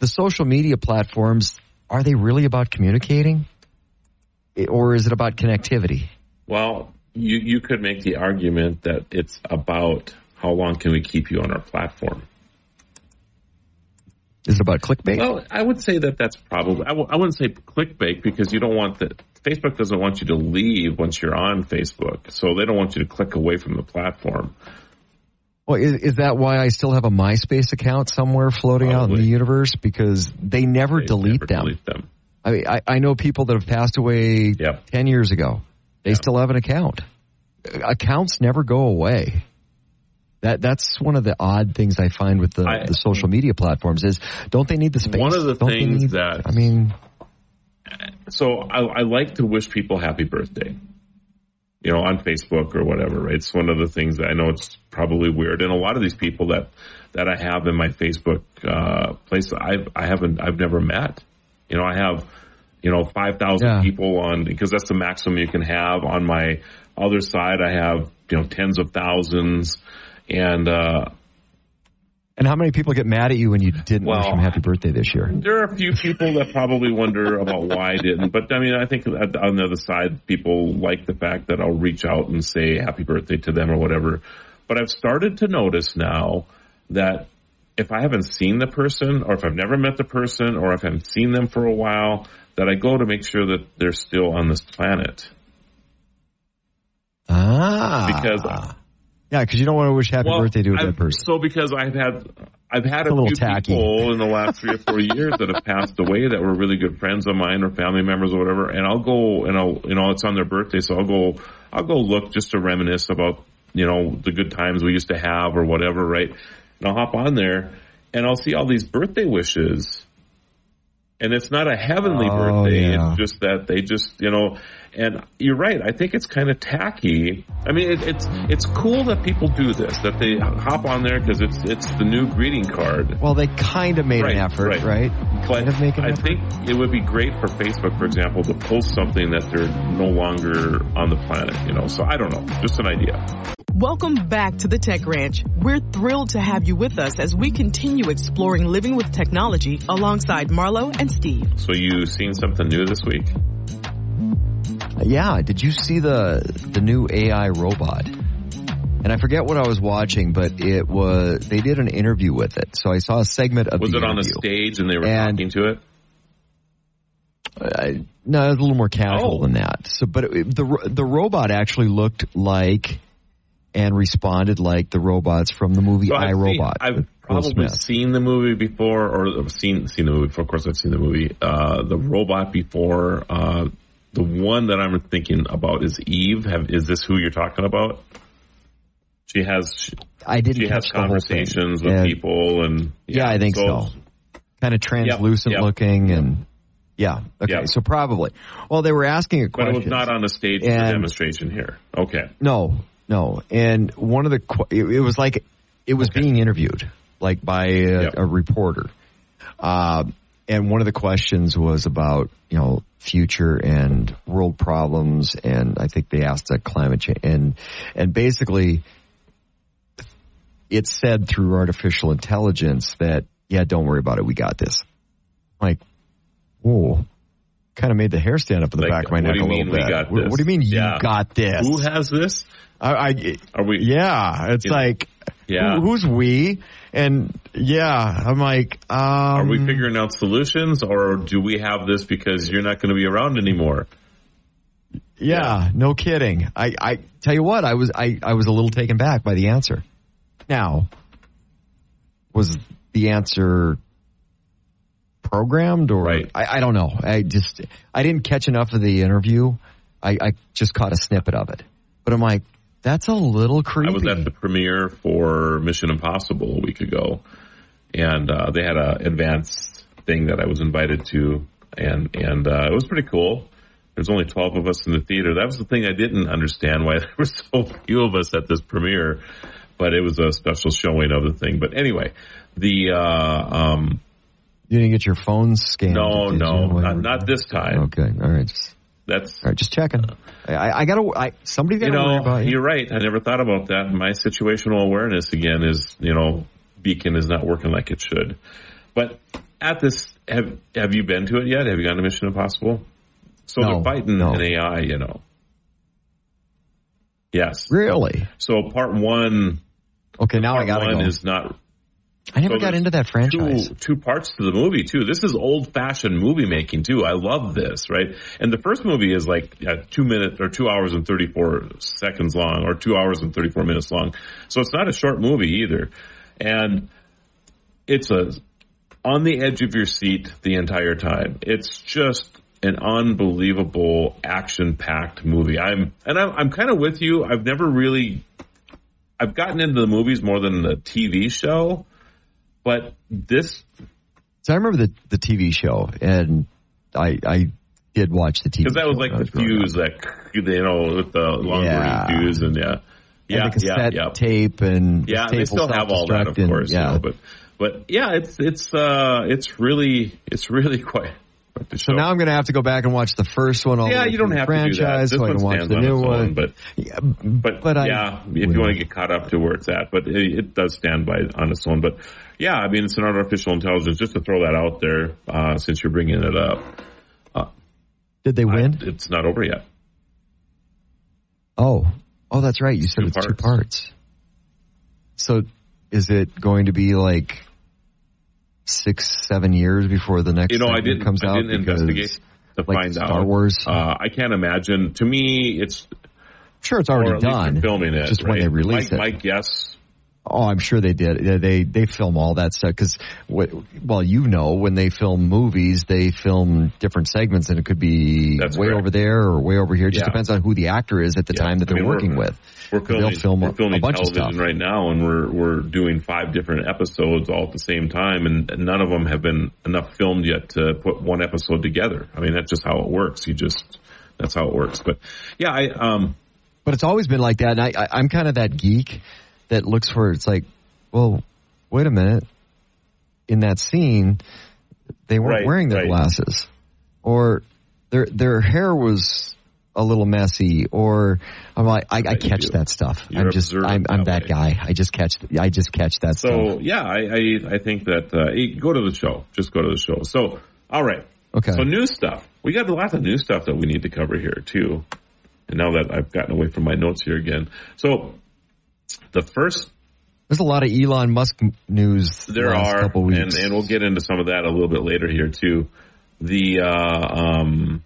the social media platforms, are they really about communicating, or is it about connectivity? Well, you could make the argument that it's about how long can we keep you on our platform. Is it about clickbait? Well, I would say that's probably. I wouldn't say clickbait, because you don't want that. Facebook doesn't want you to leave once you're on Facebook, so they don't want you to click away from the platform. Well, is that why I still have a MySpace account somewhere floating out in the universe? Because they never delete them. I mean, I know people that have passed away 10 years ago. They still have an account. Accounts never go away. That's one of the odd things I find with the social media platforms is, don't they need the space? One of the things that – I mean – so I like to wish people happy birthday, you know, on Facebook or whatever, right? It's one of the things that I know it's probably weird. And a lot of these people that I have in my Facebook place, I've never met. You know, I have, 5,000 people on, because that's the maximum you can have. On my other side, I have, tens of thousands. And how many people get mad at you when you didn't wish them happy birthday this year? There are a few people that probably wonder about why I didn't. But, I mean, I think on the other side, people like the fact that I'll reach out and say happy birthday to them or whatever. But I've started to notice now that if I haven't seen the person, or if I've never met the person, or if I haven't seen them for a while, that I go to make sure that they're still on this planet. Because... yeah, because you don't want to wish happy birthday to that person. So because I've had a few people in the last 3 or 4 years that have passed away that were really good friends of mine or family members or whatever, and I'll go and it's on their birthday, so I'll go look just to reminisce about the good times we used to have or whatever, right? And I'll hop on there and I'll see all these birthday wishes, and it's not a heavenly birthday. Yeah. It's just that they just And you're right. I think it's kind of tacky. I mean, it's cool that people do this, that they hop on there because it's the new greeting card. Well, they kind of made an effort, right? I think it would be great for Facebook, for example, to post something that they're no longer on the planet, So I don't know. Just an idea. Welcome back to the Tech Ranch. We're thrilled to have you with us as we continue exploring living with technology alongside Marlo and Steve. So you seen something new this week? Yeah, did you see the new AI robot? And I forget what I was watching, but it was, they did an interview with it. So I saw a segment of the interview. Was it on a stage and they were talking to it? No, it was a little more casual than that. So, but the robot actually looked like and responded like the robots from the movie I, Robot. I've probably seen the movie before, or seen the movie before. Of course, I've seen the movie, the robot before. The one that I'm thinking about is Eve. Is this who you're talking about? She has conversations with people, and I think so. Kind of translucent looking, and so probably. Well, they were asking a question, but it was not on the stage for demonstration here. Okay, no, and one of the it was being interviewed like by a reporter, and one of the questions was about future and world problems, and I think they asked that climate change, and basically. It said through artificial intelligence that, don't worry about it. We got this. Like, whoa, kind of made the hair stand up in the back of my neck a little bit. What do you mean you got this? Who has this? Are we? Yeah. It's like, who's we? And I'm like, are we figuring out solutions, or do we have this because you're not going to be around anymore? Yeah. No kidding. I tell you what, I was a little taken back by the answer. Now, was the answer programmed, or I don't know. I didn't catch enough of the interview. I just caught a snippet of it. But I'm like, that's a little creepy. I was at the premiere for Mission Impossible a week ago, and they had an advanced thing that I was invited to, and it was pretty cool. There's only 12 of us in the theater. That was the thing I didn't understand, why there were so few of us at this premiere. But it was a special showing of the thing. But anyway, you didn't get your phone scanned? No, not this time. Okay, all right. Just checking. Somebody's got to worry about it. You're right. I never thought about that. My situational awareness again is, Beacon is not working like it should. But at this, have you been to it yet? Have you gone to Mission Impossible? So they're fighting an AI, Yes. Really? So part one. Okay, now I gotta go. Part one is not. I never got into that franchise. Two parts to the movie too. This is old-fashioned movie making too. I love this, right? And the first movie is like 2 minutes or 2 hours and 34 seconds long, or 2 hours and 34 minutes long. So it's not a short movie either, and it's on the edge of your seat the entire time. It's just an unbelievable action-packed movie. I'm kind of with you. I've never really, I've gotten into the movies more than the TV show, but this. So I remember the TV show, and I did watch the TV show. Because that was like the fuse, with the long reading fuse, and and the cassette tape, and they still have all that, of course. It's really quite. So now I'm going to have to go back and watch the first one. You don't have to do that. So I can watch the new one. If you want to get caught up to where it's at. But it does stand by on its own. But, it's an artificial intelligence. Just to throw that out there, since you're bringing it up. Did they win? It's not over yet. Oh, that's right. You said it's two parts. So is it going to be like 6-7 years before the next thing comes out? I didn't investigate to find out. Star Wars. I can't imagine. To me, it's sure it's already done. Filming it, just when they release it. Mike, yes. Oh, I'm sure they did. They film all that stuff because, when they film movies, they film different segments, and it could be way over there or way over here. It just depends on who the actor is at the time that they're working with. We're filming a bunch of stuff right now, and we're doing 5 different episodes all at the same time, and none of them have been enough filmed yet to put one episode together. I mean, that's just how it works. That's how it works. But but it's always been like that, and I'm kind of that geek that looks for, it's like, well, wait a minute. In that scene, they weren't wearing their glasses, or their hair was a little messy, or I'm like, I catch that stuff. I'm that guy. I just catch that stuff. So I think that go to the show. Just go to the show. So all right, Okay. So new stuff. We got lots of new stuff that we need to cover here too. And now that I've gotten away from my notes here again. So the first. There's a lot of Elon Musk news. There are. Couple weeks. And we'll get into some of that a little bit later here too. The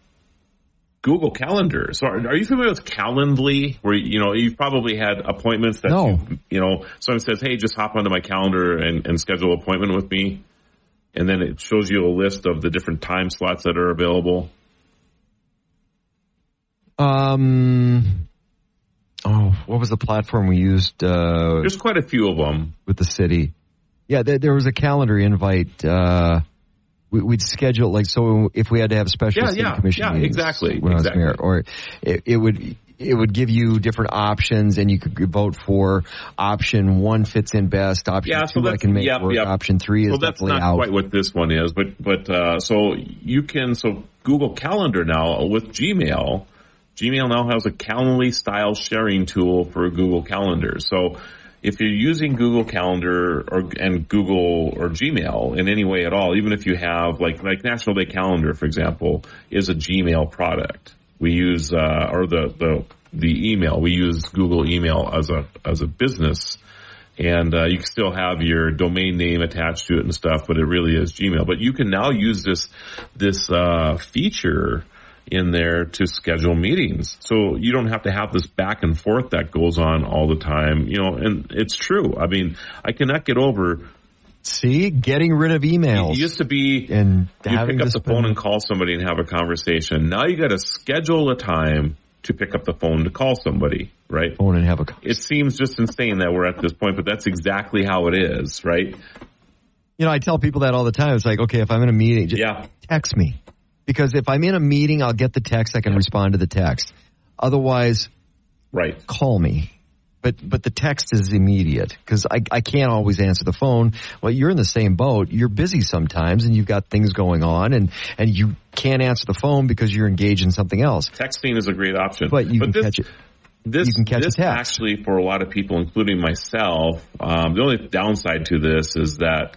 Google Calendar. So are you familiar with Calendly? Where, you know, you've probably had appointments that, no. you know, someone says, hey, just hop onto my calendar and schedule an appointment with me. And then it shows you a list of the different time slots that are available. Oh, what was the platform we used? There's quite a few of them. With the city. Yeah, there was a calendar invite. We'd schedule, like, so if we had to have special city commission meetings. Yeah, exactly. When exactly. I was mayor, or it would give you different options, and you could vote for option one fits in best, option two I can make work, option three is definitely out. Well, that's not quite what this one is, but so you can, so Google Calendar now with Gmail. Gmail now has a Calendly-style sharing tool for Google Calendar. So if you're using Google Calendar and Google or Gmail in any way at all, even if you have like National Day Calendar, for example, is a Gmail product. We use the email. We use Google email as a business, and you can still have your domain name attached to it and stuff, but it really is Gmail. But you can now use this feature in there to schedule meetings. So you don't have to have this back and forth that goes on all the time, you know, and it's true. I mean, I cannot get over. See, getting rid of emails. It used to be and you pick up the phone and call somebody and have a conversation. Now you got to schedule a time to pick up the phone to call somebody, right? Phone and have a conversation. It seems just insane that we're at this point, but that's exactly how it is, right? You know, I tell people that all the time. It's like, okay, if I'm in a meeting, just text me. Because if I'm in a meeting, I'll get the text. I can respond to the text. Otherwise, call me. But the text is immediate because I can't always answer the phone. Well, you're in the same boat. You're busy sometimes and you've got things going on and you can't answer the phone because you're engaged in something else. Texting is a great option. But you can catch it. This actually, for a lot of people, including myself, the only downside to this is that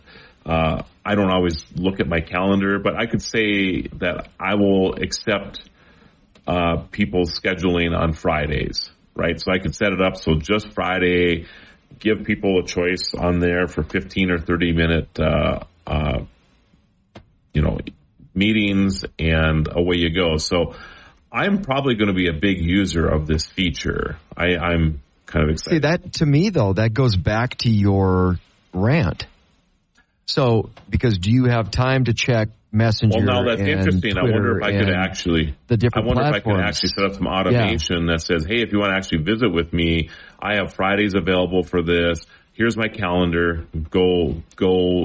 I don't always look at my calendar, but I could say that I will accept people's scheduling on Fridays, right? So I could set it up so just Friday, give people a choice on there for 15 or 30-minute, meetings, and away you go. So I'm probably going to be a big user of this feature. I'm kind of excited. See, that to me, though, that goes back to your rant. So, because do you have time to check Messenger? Well, now that's interesting. Twitter, I wonder if I could actually. The different platforms. If I could actually set up some automation that says, "Hey, if you want to actually visit with me, I have Fridays available for this. Here's my calendar. Go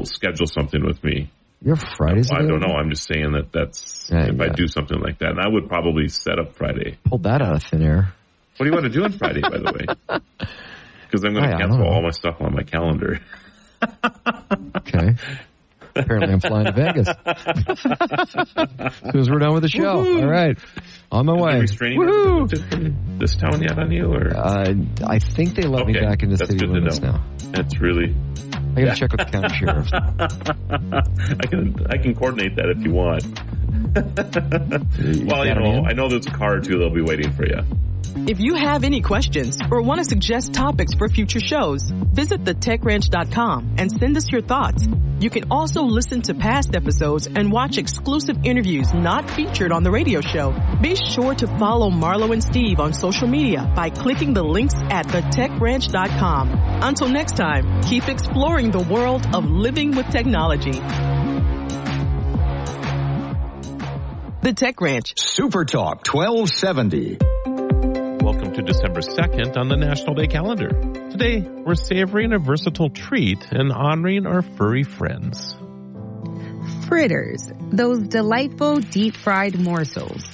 schedule something with me." Your Fridays? I don't know. I'm just saying that's I do something like that, and I would probably set up Friday. Pulled that out of thin air. What do you want to do on Friday, by the way? Because I'm going to cancel all my stuff on my calendar. Okay. Apparently I'm flying to Vegas. As soon as we're done with the show. Woo-hoo. All right. On my way. Woo-hoo. This town yet on you? Or? I think they let me back into city limits now. That's really... I got to check with the county sheriff. I can coordinate that if you want. Well, I know there's a car or two that'll be waiting for you. If you have any questions or want to suggest topics for future shows, visit thetechranch.com and send us your thoughts. You can also listen to past episodes and watch exclusive interviews not featured on the radio show. Be sure to follow Marlo and Steve on social media by clicking the links at thetechranch.com. Until next time, keep exploring the world of living with technology. The Tech Ranch. Super Talk 1270. Welcome to December 2nd on the National Day Calendar. Today, we're savoring a versatile treat and honoring our furry friends. Fritters, those delightful deep-fried morsels,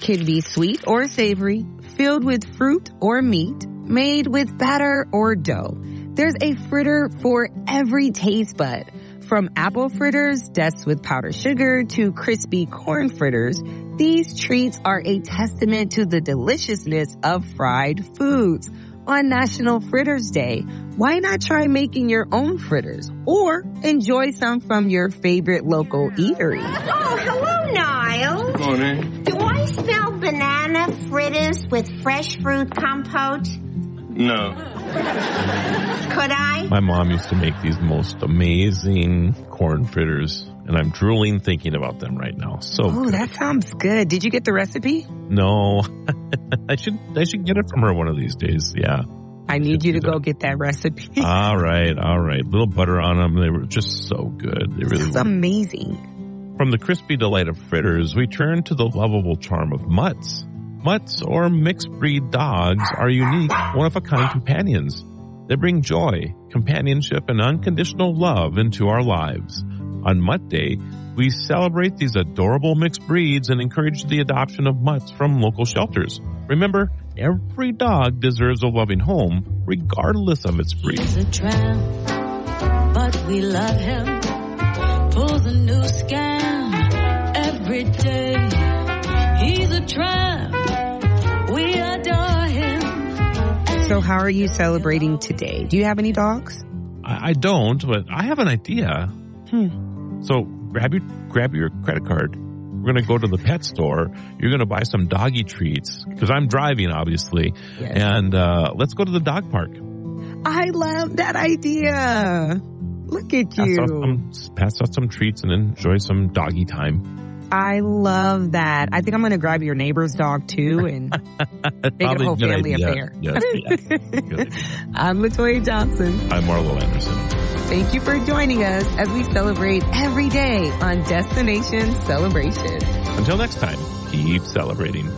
can be sweet or savory, filled with fruit or meat, made with batter or dough. There's a fritter for every taste bud. From apple fritters, dusted with powdered sugar, to crispy corn fritters, these treats are a testament to the deliciousness of fried foods. On National Fritters Day, why not try making your own fritters or enjoy some from your favorite local eatery? Oh, hello, Nod. Miles. Good morning. Do I smell banana fritters with fresh fruit compote? No. Could I? My mom used to make these most amazing corn fritters, and I'm drooling thinking about them right now. Oh, that sounds good. Did you get the recipe? No. I should get it from her one of these days. Yeah. I need you to go get that recipe. All right. Little butter on them. They were just so good. They really were amazing. From the crispy delight of fritters, we turn to the lovable charm of mutts. Mutts, or mixed-breed dogs, are unique, one-of-a-kind companions. They bring joy, companionship, and unconditional love into our lives. On Mutt Day, we celebrate these adorable mixed breeds and encourage the adoption of mutts from local shelters. Remember, every dog deserves a loving home, regardless of its breed. He's a tramp, but we love him. Pulls a new scam every day. He's a tramp. So how are you celebrating today? Do you have any dogs? I don't, but I have an idea. So grab your credit card. We're going to go to the pet store. You're going to buy some doggy treats because I'm driving, obviously. Yes. And let's go to the dog park. I love that idea. Look at you. Pass out some treats and enjoy some doggy time. I love that. I think I'm going to grab your neighbor's dog, too, and make it a whole family affair. Yes. I'm LaToya Johnson. I'm Marlo Anderson. Thank you for joining us as we celebrate every day on Destination Celebration. Until next time, keep celebrating.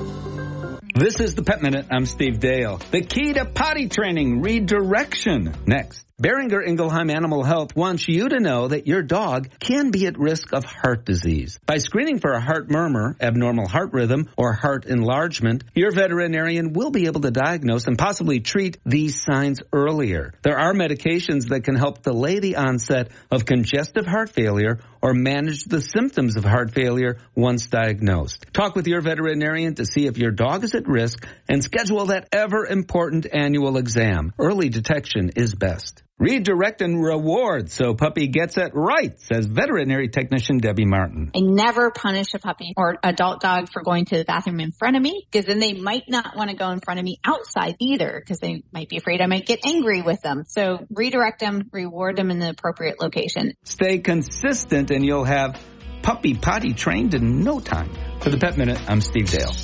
This is the Pet Minute. I'm Steve Dale. The key to potty training, redirection. Next. Boehringer Ingelheim Animal Health wants you to know that your dog can be at risk of heart disease. By screening for a heart murmur, abnormal heart rhythm, or heart enlargement, your veterinarian will be able to diagnose and possibly treat these signs earlier. There are medications that can help delay the onset of congestive heart failure or manage the symptoms of heart failure once diagnosed. Talk with your veterinarian to see if your dog is at risk and schedule that ever-important annual exam. Early detection is best. Redirect and reward so puppy gets it right, says veterinary technician Debbie Martin. I never punish a puppy or adult dog for going to the bathroom in front of me, because then they might not want to go in front of me outside either, because they might be afraid I might get angry with them. So redirect them, reward them in the appropriate location. Stay consistent and you'll have puppy potty trained in no time. For the Pet Minute, I'm Steve Dale.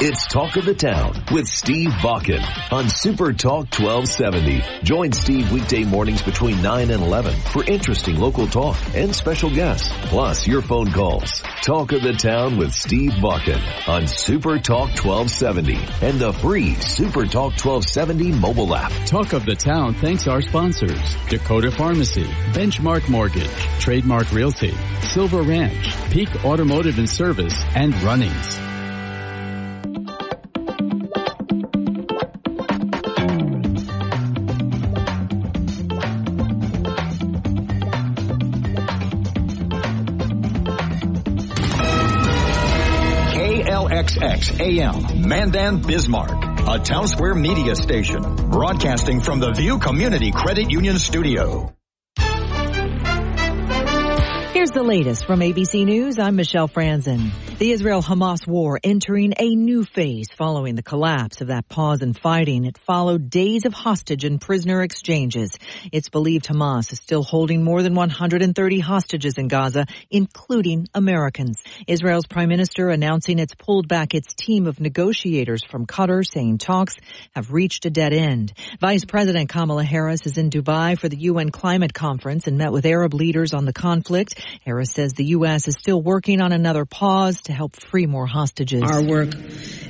It's Talk of the Town with Steve Bakken on Super Talk 1270. Join Steve weekday mornings between 9 and 11 for interesting local talk and special guests, plus your phone calls. Talk of the Town with Steve Bakken on Super Talk 1270 and the free Super Talk 1270 mobile app. Talk of the Town thanks our sponsors, Dakota Pharmacy, Benchmark Mortgage, Trademark Realty, Silver Ranch, Peak Automotive and Service, and Runnings. XXAM, Mandan, Bismarck, a Town Square media station, broadcasting from the View Community Credit Union Studio. Here's the latest from ABC News. I'm Michelle Franzen. The Israel-Hamas war entering a new phase following the collapse of that pause in fighting. It followed days of hostage and prisoner exchanges. It's believed Hamas is still holding more than 130 hostages in Gaza, including Americans. Israel's prime minister announcing it's pulled back its team of negotiators from Qatar, saying talks have reached a dead end. Vice President Kamala Harris is in Dubai for the UN Climate Conference and met with Arab leaders on the conflict. Harris says the U.S. is still working on another pause to help free more hostages. Our work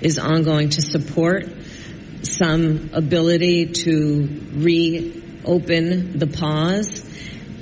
is ongoing to support some ability to reopen the pause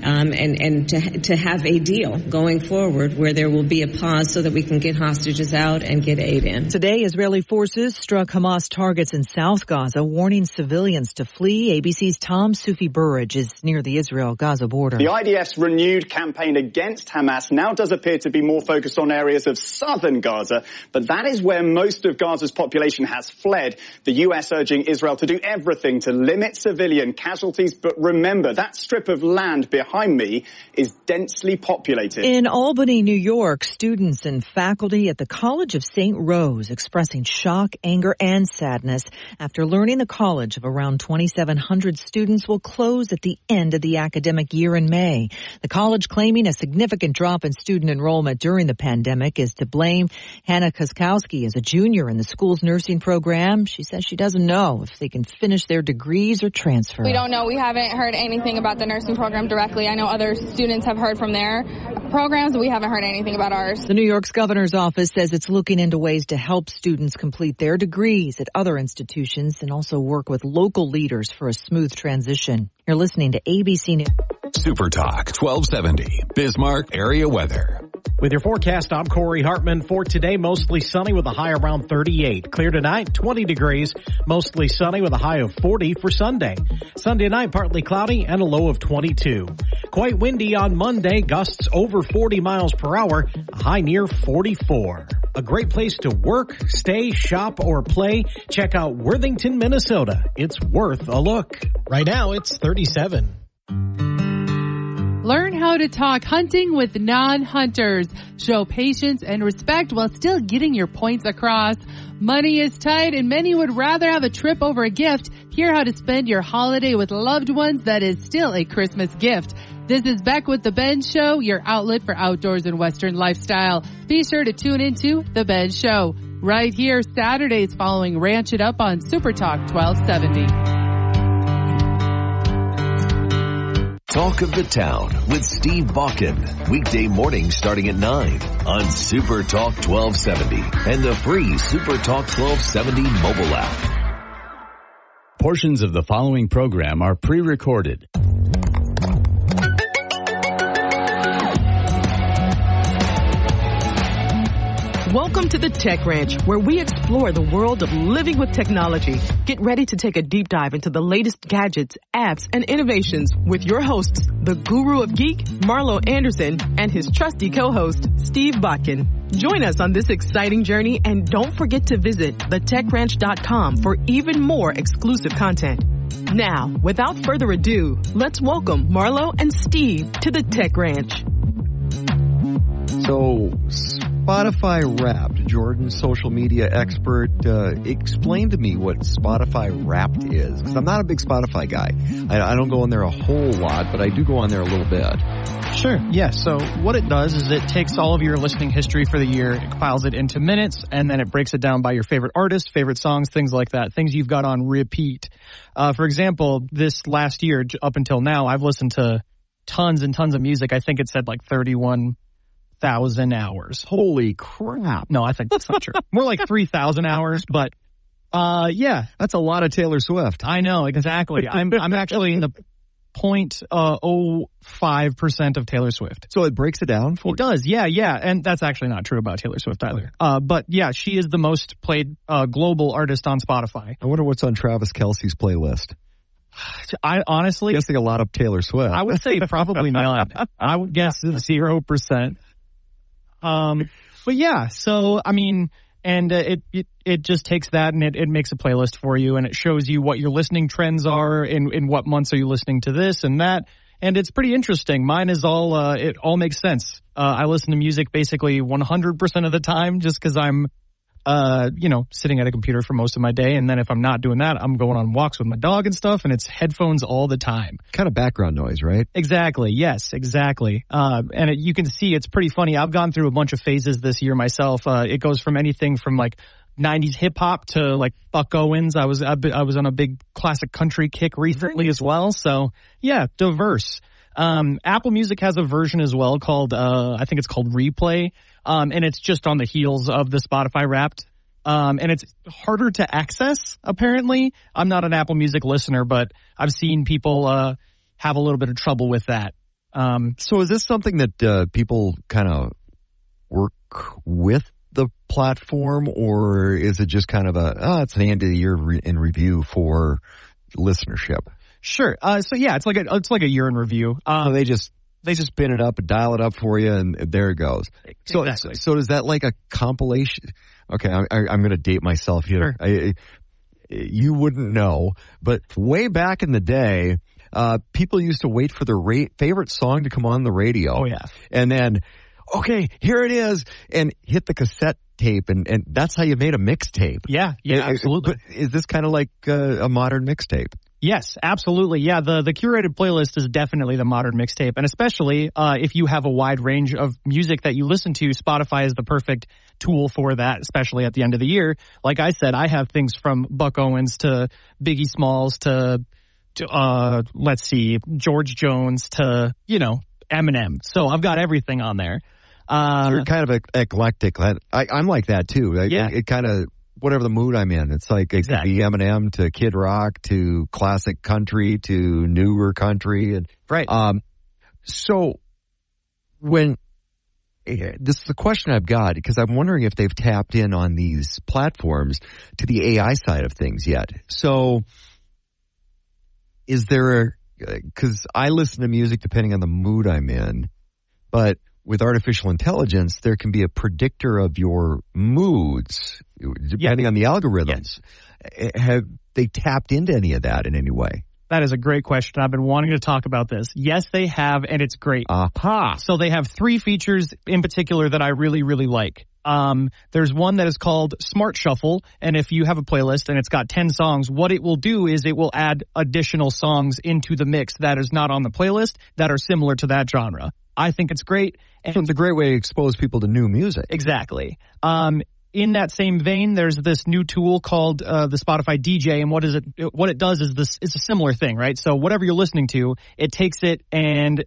and to have a deal going forward where there will be a pause so that we can get hostages out and get aid in. Today, Israeli forces struck Hamas targets in South Gaza, warning civilians to flee. ABC's Tom Sufi Burridge is near the Israel-Gaza border. The IDF's renewed campaign against Hamas now does appear to be more focused on areas of southern Gaza, but that is where most of Gaza's population has fled. The U.S. urging Israel to do everything to limit civilian casualties, but remember, that strip of land behind behind me is densely populated. In Albany, New York, students and faculty at the College of St. Rose expressing shock, anger, and sadness after learning the college of around 2,700 students will close at the end of the academic year in May. The college claiming a significant drop in student enrollment during the pandemic is to blame. Hannah Koskowski is a junior in the school's nursing program. She says she doesn't know if they can finish their degrees or transfer. We don't know. We haven't heard anything about the nursing program directly. I know other students have heard from their programs, but we haven't heard anything about ours. The New York's governor's office says it's looking into ways to help students complete their degrees at other institutions and also work with local leaders for a smooth transition. You're listening to ABC News. Super Talk 1270, Bismarck area weather. With your forecast, I'm Corey Hartman. For today, mostly sunny with a high around 38. Clear tonight, 20 degrees, mostly sunny with a high of 40 for Sunday. Sunday night, partly cloudy and a low of 22. Quite windy on Monday, gusts over 40 miles per hour, a high near 44. A great place to work, stay, shop, or play. Check out Worthington, Minnesota. It's worth a look. Right now, it's 37. Learn how to talk hunting with non-hunters. Show patience and respect while still getting your points across. Money is tight and many would rather have a trip over a gift. Hear how to spend your holiday with loved ones that is still a Christmas gift. This is Beck with The Ben Show, your outlet for outdoors and Western lifestyle. Be sure to tune into The Ben Show right here Saturdays following Ranch It Up on Super Talk 1270. Talk of the Town with Steve Bakken. Weekday morning starting at 9 on Super Talk 1270 and the free Super Talk 1270 mobile app. Portions of the following program are pre-recorded. Welcome to the Tech Ranch, where we explore the world of living with technology. Get ready to take a deep dive into the latest gadgets, apps, and innovations with your hosts, the guru of geek, Marlo Anderson, and his trusty co-host, Steve Bakken. Join us on this exciting journey, and don't forget to visit thetechranch.com for even more exclusive content. Now, without further ado, let's welcome Marlo and Steve to the Tech Ranch. So, Spotify Wrapped, Jordan, social media expert, explain to me what Spotify Wrapped is, because I'm not a big Spotify guy. I don't go on there a whole lot, but I do go on there a little bit. Sure, yeah. So what it does is it takes all of your listening history for the year, it compiles it into minutes, and then it breaks it down by your favorite artists, favorite songs, things like that, things you've got on repeat. For example, this last year, up until now, I've listened to tons and tons of music. I think it said like 31,000 hours. Holy crap. No, I think that's not true. More like 3,000 hours, but yeah. That's a lot of Taylor Swift. I know, exactly. I'm actually in the 0.05% of Taylor Swift. So it breaks it down for you? It does, yeah. And that's actually not true about Taylor Swift either. But yeah, she is the most played global artist on Spotify. I wonder what's on Travis Kelce's playlist. I honestly... I'm guessing a lot of Taylor Swift. I would say probably not. I would guess 0%. But yeah, so, I mean, and it just takes that and it makes a playlist for you and it shows you what your listening trends are and in what months are you listening to this and that. And it's pretty interesting. Mine is all, it all makes sense. I listen to music basically 100% of the time just because I'm, sitting at a computer for most of my day. And then if I'm not doing that, I'm going on walks with my dog and stuff and it's headphones all the time. Kind of background noise, right? Exactly. Yes, exactly. And you can see it's pretty funny. I've gone through a bunch of phases this year myself. It goes from anything from like 90s hip hop to like Buck Owens. I was on a big classic country kick recently as well. So yeah, diverse. Apple Music has a version as well called, I think it's called Replay. And it's just on the heels of the Spotify Wrapped. And it's harder to access, apparently. I'm not an Apple Music listener, but I've seen people, have a little bit of trouble with that. So is this something that, people kind of work with the platform, or is it just kind of it's an end of the year in review for listenership? Sure. So yeah, it's like a year in review. So they just pin it up and dial it up for you, and there it goes. So exactly. So is that like a compilation? Okay, I'm going to date myself here. Sure. You wouldn't know, but way back in the day, people used to wait for their favorite song to come on the radio. Oh, yeah. And then, okay, here it is, and hit the cassette tape, and that's how you made a mixtape. Yeah, yeah, absolutely. Is this kind of like a modern mixtape? Yes, absolutely. Yeah, the curated playlist is definitely the modern mixtape, and especially if you have a wide range of music that you listen to, Spotify is the perfect tool for that, especially at the end of the year. Like I said, I have things from Buck Owens to Biggie Smalls to let's see, George Jones to, you know, Eminem. So I've got everything on there. You're kind of eclectic. I'm like that too. Yeah. It kind of, whatever the mood I'm in, it's like exactly. Eminem to Kid Rock to classic country to newer country. And, right. So when this is the question I've got, because I'm wondering if they've tapped in on these platforms to the AI side of things yet. So is there, because I listen to music depending on the mood I'm in, but with artificial intelligence, there can be a predictor of your moods depending on the algorithms. Yes. Have they tapped into any of that in any way? That is a great question. I've been wanting to talk about this. Yes, they have, and it's great. Aha. So they have three features in particular that I really, really like. There's one that is called Smart Shuffle, and if you have a playlist and it's got 10 songs, what it will do is it will add additional songs into the mix that is not on the playlist that are similar to that genre. I think it's great. And it's a great way to expose people to new music. Exactly. In that same vein, there's this new tool called the Spotify DJ, and what it does is this. It's a similar thing, right? So whatever you're listening to, it takes it and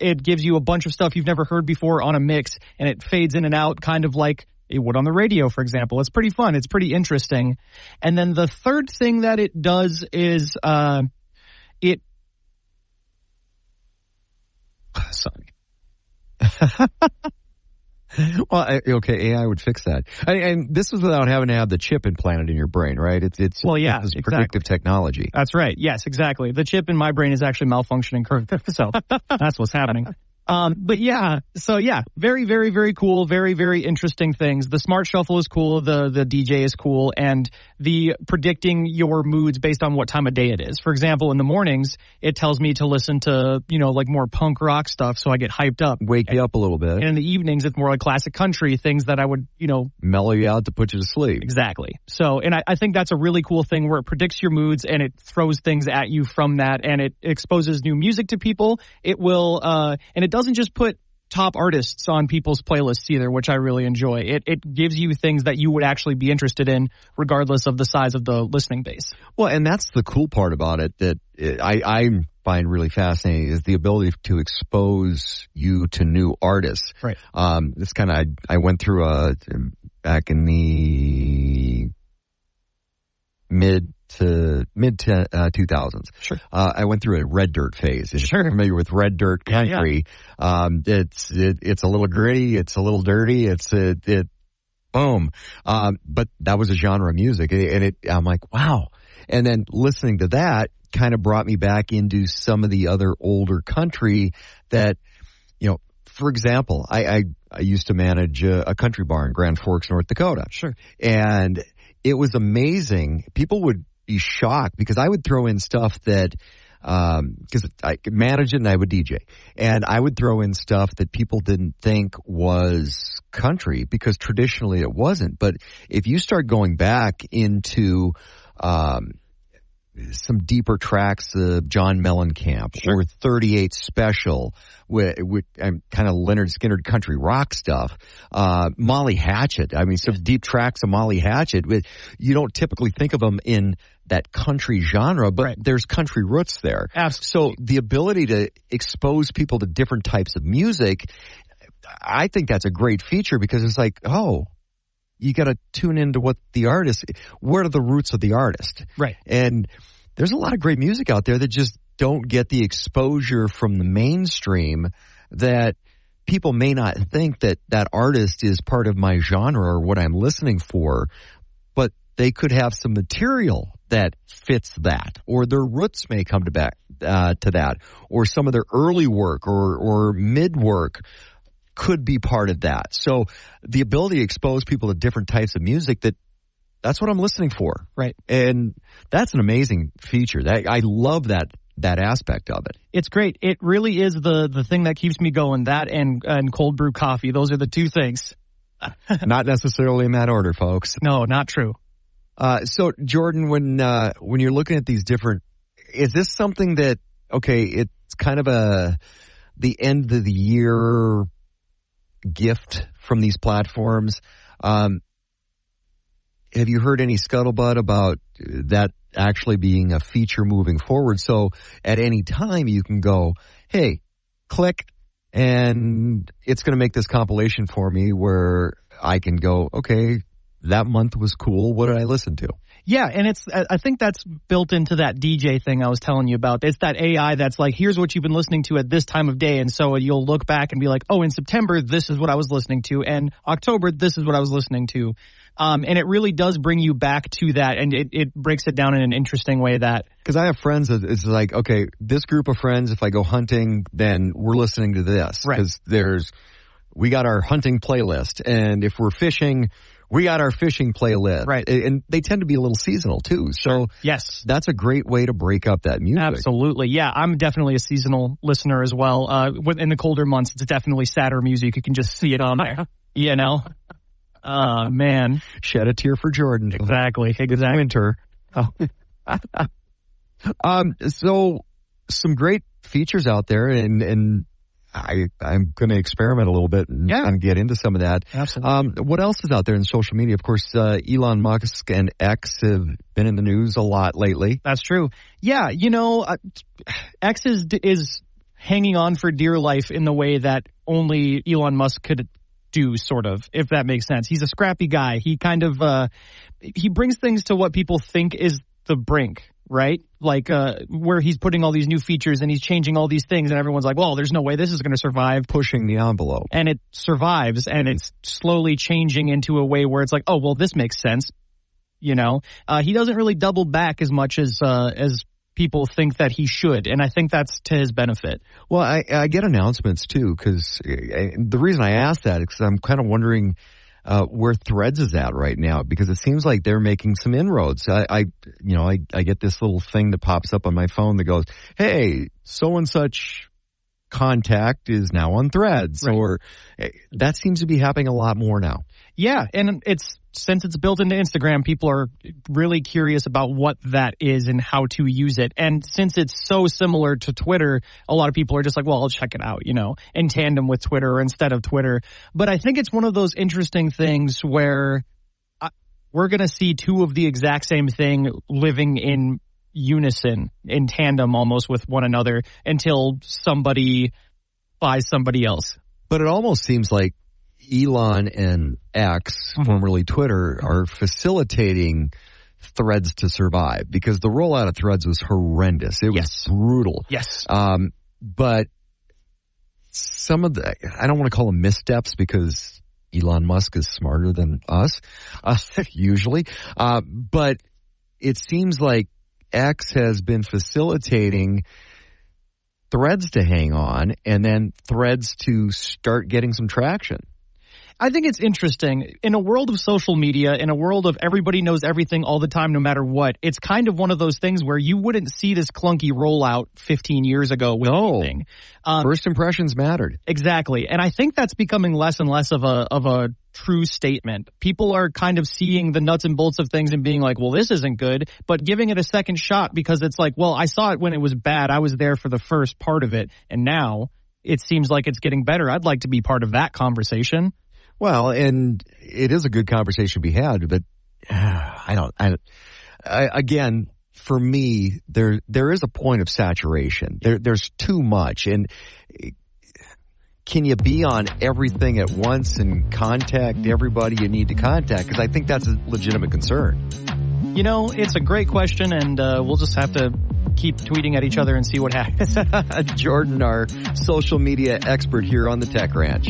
it gives you a bunch of stuff you've never heard before on a mix, and it fades in and out kind of like it would on the radio, for example. It's pretty fun. It's pretty interesting. And then the third thing that it does is it... Sorry. Well, okay, AI would fix that. And this is without having to have the chip implanted in your brain, right? It's well, yeah, it's exactly. Predictive technology. That's right. Yes, exactly. The chip in my brain is actually malfunctioning, so that's what's happening. But yeah, so yeah, very, very, very cool, very, very interesting things. The Smart Shuffle is cool, the DJ is cool, and the predicting your moods based on what time of day it is. For example, in the mornings, it tells me to listen to, you know, like more punk rock stuff, so I get hyped up. Wake you up a little bit. And in the evenings, it's more like classic country, things that I would, you know... Mellow you out to put you to sleep. Exactly. So, and I think that's a really cool thing where it predicts your moods and it throws things at you from that, and it exposes new music to people. It will, and it doesn't just put top artists on people's playlists either, which I really enjoy. It gives you things that you would actually be interested in regardless of the size of the listening base. Well, and that's the cool part about it that I find really fascinating is the ability to expose you to new artists. Right. This kind of, I went through back in the mid to 2000s. Sure. I went through a red dirt phase. If you're familiar with red dirt country, yeah. It's a little gritty, it's a little dirty, it's boom. But that was a genre of music, and I'm like, wow. And then listening to that kind of brought me back into some of the other older country that, you know, for example, I used to manage a country bar in Grand Forks, North Dakota. Sure. And it was amazing. People would be shocked because I would throw in stuff that, because I could manage it and I would DJ, and I would throw in stuff that people didn't think was country because traditionally it wasn't. But if you start going back into some deeper tracks of John Mellencamp, sure, or 38 Special, with kind of Lynyrd Skynyrd country rock stuff, Molly Hatchet. I mean, some deep tracks of Molly Hatchet. You don't typically think of them in that country genre, but right, there's country roots there. Absolutely. So the ability to expose people to different types of music, I think that's a great feature because it's like, oh, you got to tune into what the artist, where are the roots of the artist? Right. And there's a lot of great music out there that just don't get the exposure from the mainstream that people may not think that artist is part of my genre or what I'm listening for, but they could have some material that fits that, or their roots may come to that, or some of their early work or mid work could be part of that. So the ability to expose people to different types of music, that's what I'm listening for. Right. And that's an amazing feature. I love that that aspect of it. It's great. It really is the thing that keeps me going, that and cold brew coffee. Those are the two things. Not necessarily in that order, folks. No, not true. So, Jordan, when you're looking at these different, is this something that, okay, it's kind of the end of the year gift from these platforms? Have you heard any scuttlebutt about that actually being a feature moving forward? So at any time you can go, hey, click, and it's going to make this compilation for me where I can go, okay, that month was cool. What did I listen to? Yeah, and I think that's built into that DJ thing I was telling you about. It's that AI that's like, here's what you've been listening to at this time of day. And so you'll look back and be like, oh, in September, this is what I was listening to. And October, this is what I was listening to. And it really does bring you back to that. And it breaks it down in an interesting way that. Because I have friends that it's like, okay, this group of friends, if I go hunting, then we're listening to this. Right. Because we got our hunting playlist. And if we're fishing, we got our fishing playlist. Right. And they tend to be a little seasonal, too. So yes, that's a great way to break up that music. Absolutely. Yeah, I'm definitely a seasonal listener as well. In the colder months, it's definitely sadder music. You can just see it on there, you know? Oh, man. Shed a tear for Jordan. Exactly. Winter. Oh. So some great features out there, and I'm going to experiment a little bit and get into some of that. Absolutely. What else is out there in social media? Of course, Elon Musk and X have been in the news a lot lately. That's true. Yeah, X is hanging on for dear life in the way that only Elon Musk could do, sort of, if that makes sense. He's a scrappy guy. He kind of he brings things to what people think is the brink. Right? Like, where he's putting all these new features and he's changing all these things and everyone's like, well, there's no way this is going to survive. Pushing the envelope. And it survives and it's slowly changing into a way where it's like, oh, well, this makes sense. He doesn't really double back as much as people think that he should. And I think that's to his benefit. Well, I get announcements too, because the reason I ask that is because I'm kind of wondering where Threads is at right now, because it seems like they're making some inroads. I get this little thing that pops up on my phone that goes, hey, so and such contact is now on Threads. Right. Or that seems to be happening a lot more now. Yeah, and since it's built into Instagram, people are really curious about what that is and how to use it. And since it's so similar to Twitter, a lot of people are just like, well, I'll check it out, in tandem with Twitter or instead of Twitter. But I think it's one of those interesting things where we're going to see two of the exact same thing living in unison, in tandem almost with one another, until somebody buys somebody else. But it almost seems like Elon and X, formerly Twitter, are facilitating Threads to survive, because the rollout of Threads was horrendous. It was brutal. Yes. But some of the, I don't want to call them missteps, because Elon Musk is smarter than us, usually. But it seems like X has been facilitating Threads to hang on and then Threads to start getting some traction. I think it's interesting. In a world of social media, in a world of everybody knows everything all the time, no matter what, it's kind of one of those things where you wouldn't see this clunky rollout 15 years ago with anything. First impressions mattered. Exactly. And I think that's becoming less and less of a true statement. People are kind of seeing the nuts and bolts of things and being like, well, this isn't good, but giving it a second shot, because it's like, well, I saw it when it was bad. I was there for the first part of it. And now it seems like it's getting better. I'd like to be part of that conversation. Well, and it is a good conversation to be had, but again, for me, there is a point of saturation. There's too much, and can you be on everything at once and contact everybody you need to contact? Because I think that's a legitimate concern. It's a great question, and we'll just have to keep tweeting at each other and see what happens. Jordan, our social media expert here on The Tech Ranch.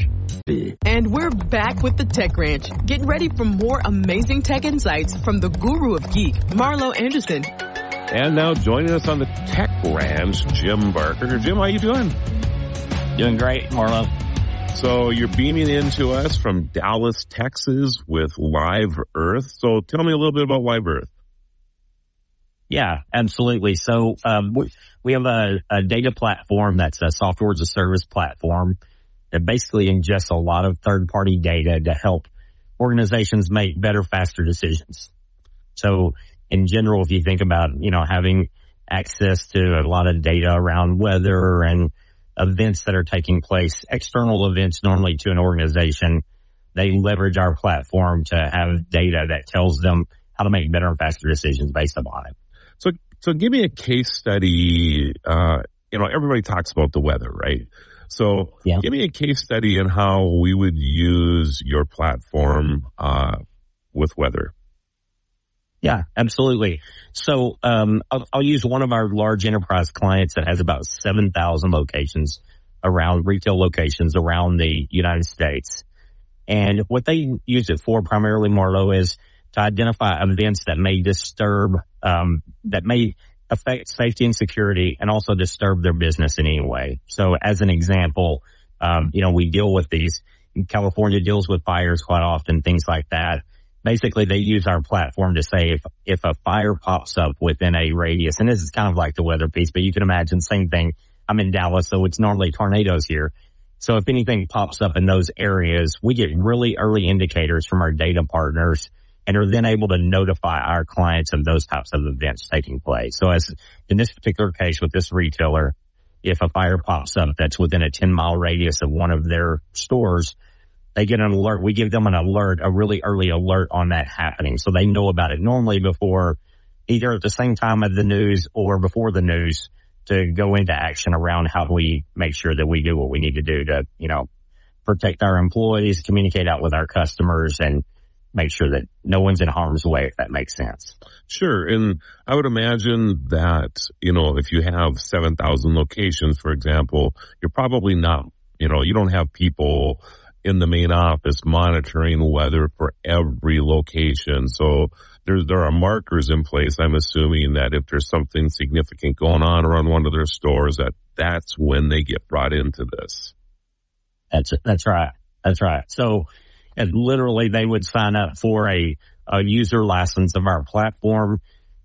And we're back with The Tech Ranch. Get ready for more amazing tech insights from the guru of geek, Marlo Anderson. And now joining us on The Tech Ranch, Jim Barker. Jim, how you doing? Doing great, Marlo. So you're beaming in to us from Dallas, Texas with Live Earth. So tell me a little bit about Live Earth. Yeah, absolutely. So We have a data platform that's a software as a service platform that basically ingests a lot of third-party data to help organizations make better, faster decisions. So in general, if you think about, you know, having access to a lot of data around weather and events that are taking place, external events normally to an organization, they leverage our platform to have data that tells them how to make better and faster decisions based upon it. So give me a case study. You know, everybody talks about the weather, right? So give me a case study in how we would use your platform with weather. Yeah, absolutely. So I'll use one of our large enterprise clients that has about 7,000 locations around, retail locations around the United States. And what they use it for primarily, Marlo, is to identify events that may disturb, that may affect safety and security and also disturb their business in any way. So as an example, you know, we deal with these, California deals with fires quite often, things like that. Basically, they use our platform to say if a fire pops up within a radius, and this is kind of like the weather piece, but you can imagine same thing. I'm in Dallas, so it's normally tornadoes here. So if anything pops up in those areas, we get really early indicators from our data partners and are then able to notify our clients of those types of events taking place. So as in this particular case with this retailer, if a fire pops up that's within a 10-mile radius of one of their stores, they get an alert. We give them an alert, a really early alert on that happening. So they know about it normally before, either at the same time of the news or before the news, to go into action around how do we make sure that we do what we need to do to, you know, protect our employees, communicate out with our customers, and make sure that no one's in harm's way, if that makes sense. Sure. And I would imagine that, you know, if you have 7,000 locations, for example, you're probably not, you know, you don't have people in the main office monitoring weather for every location. So there are markers in place, I'm assuming, that if there's something significant going on around one of their stores, that's when they get brought into this. That's right. So and literally, they would sign up for a user license of our platform.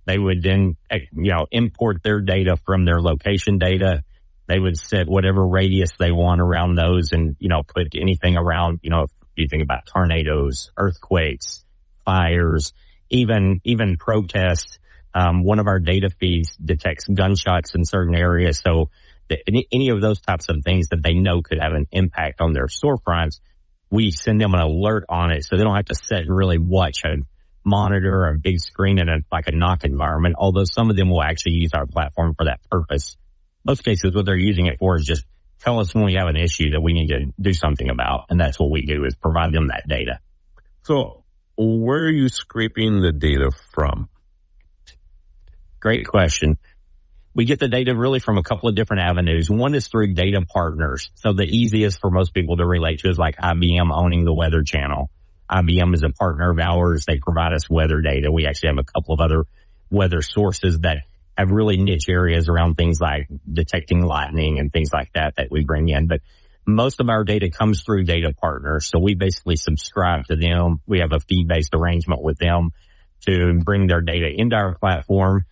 They would then, you know, import their data from their location data. They would set whatever radius they want around those and, you know, put anything around, you know, if you think about tornadoes, earthquakes, fires, even protests. One of our data feeds detects gunshots in certain areas. So any of those types of things that they know could have an impact on their storefronts, we send them an alert on it so they don't have to sit and really watch a monitor or a big screen in a knock environment, although some of them will actually use our platform for that purpose. Most cases, what they're using it for is just tell us when we have an issue that we need to do something about, and that's what we do, is provide them that data. So where are you scraping the data from? Great question. We get the data really from a couple of different avenues. One is through data partners. So the easiest for most people to relate to is like IBM owning the Weather Channel. IBM is a partner of ours. They provide us weather data. We actually have a couple of other weather sources that have really niche areas around things like detecting lightning and things like that we bring in. But most of our data comes through data partners. So we basically subscribe to them. We have a fee-based arrangement with them to bring their data into our platform.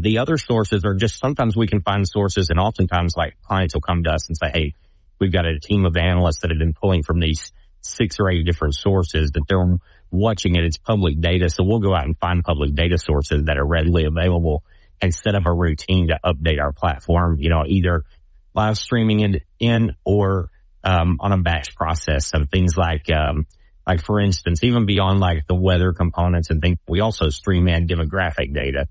The other sources are just sometimes we can find sources, and oftentimes like clients will come to us and say, hey, we've got a team of analysts that have been pulling from these 6 or 8 different sources that they're watching it. It's public data. So we'll go out and find public data sources that are readily available and set up a routine to update our platform, you know, either live streaming in or on a batch process. So things like for instance, even beyond like the weather components and things, we also stream in demographic data.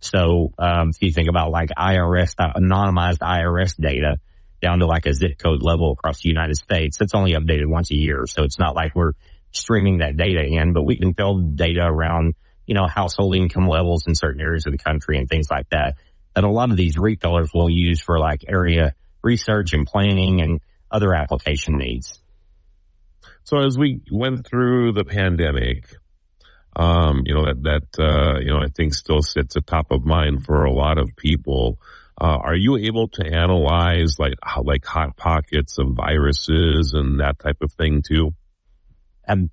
So if you think about like IRS, anonymized IRS data down to like a zip code level across the United States, it's only updated once a year. So it's not like we're streaming that data in, but we can build data around, you know, household income levels in certain areas of the country and things like that, that a lot of these retailers will use for like area research and planning and other application needs. So as we went through the pandemic, you know, that you know, I think still sits at top of mind for a lot of people. Are you able to analyze like hot pockets of viruses and that type of thing too?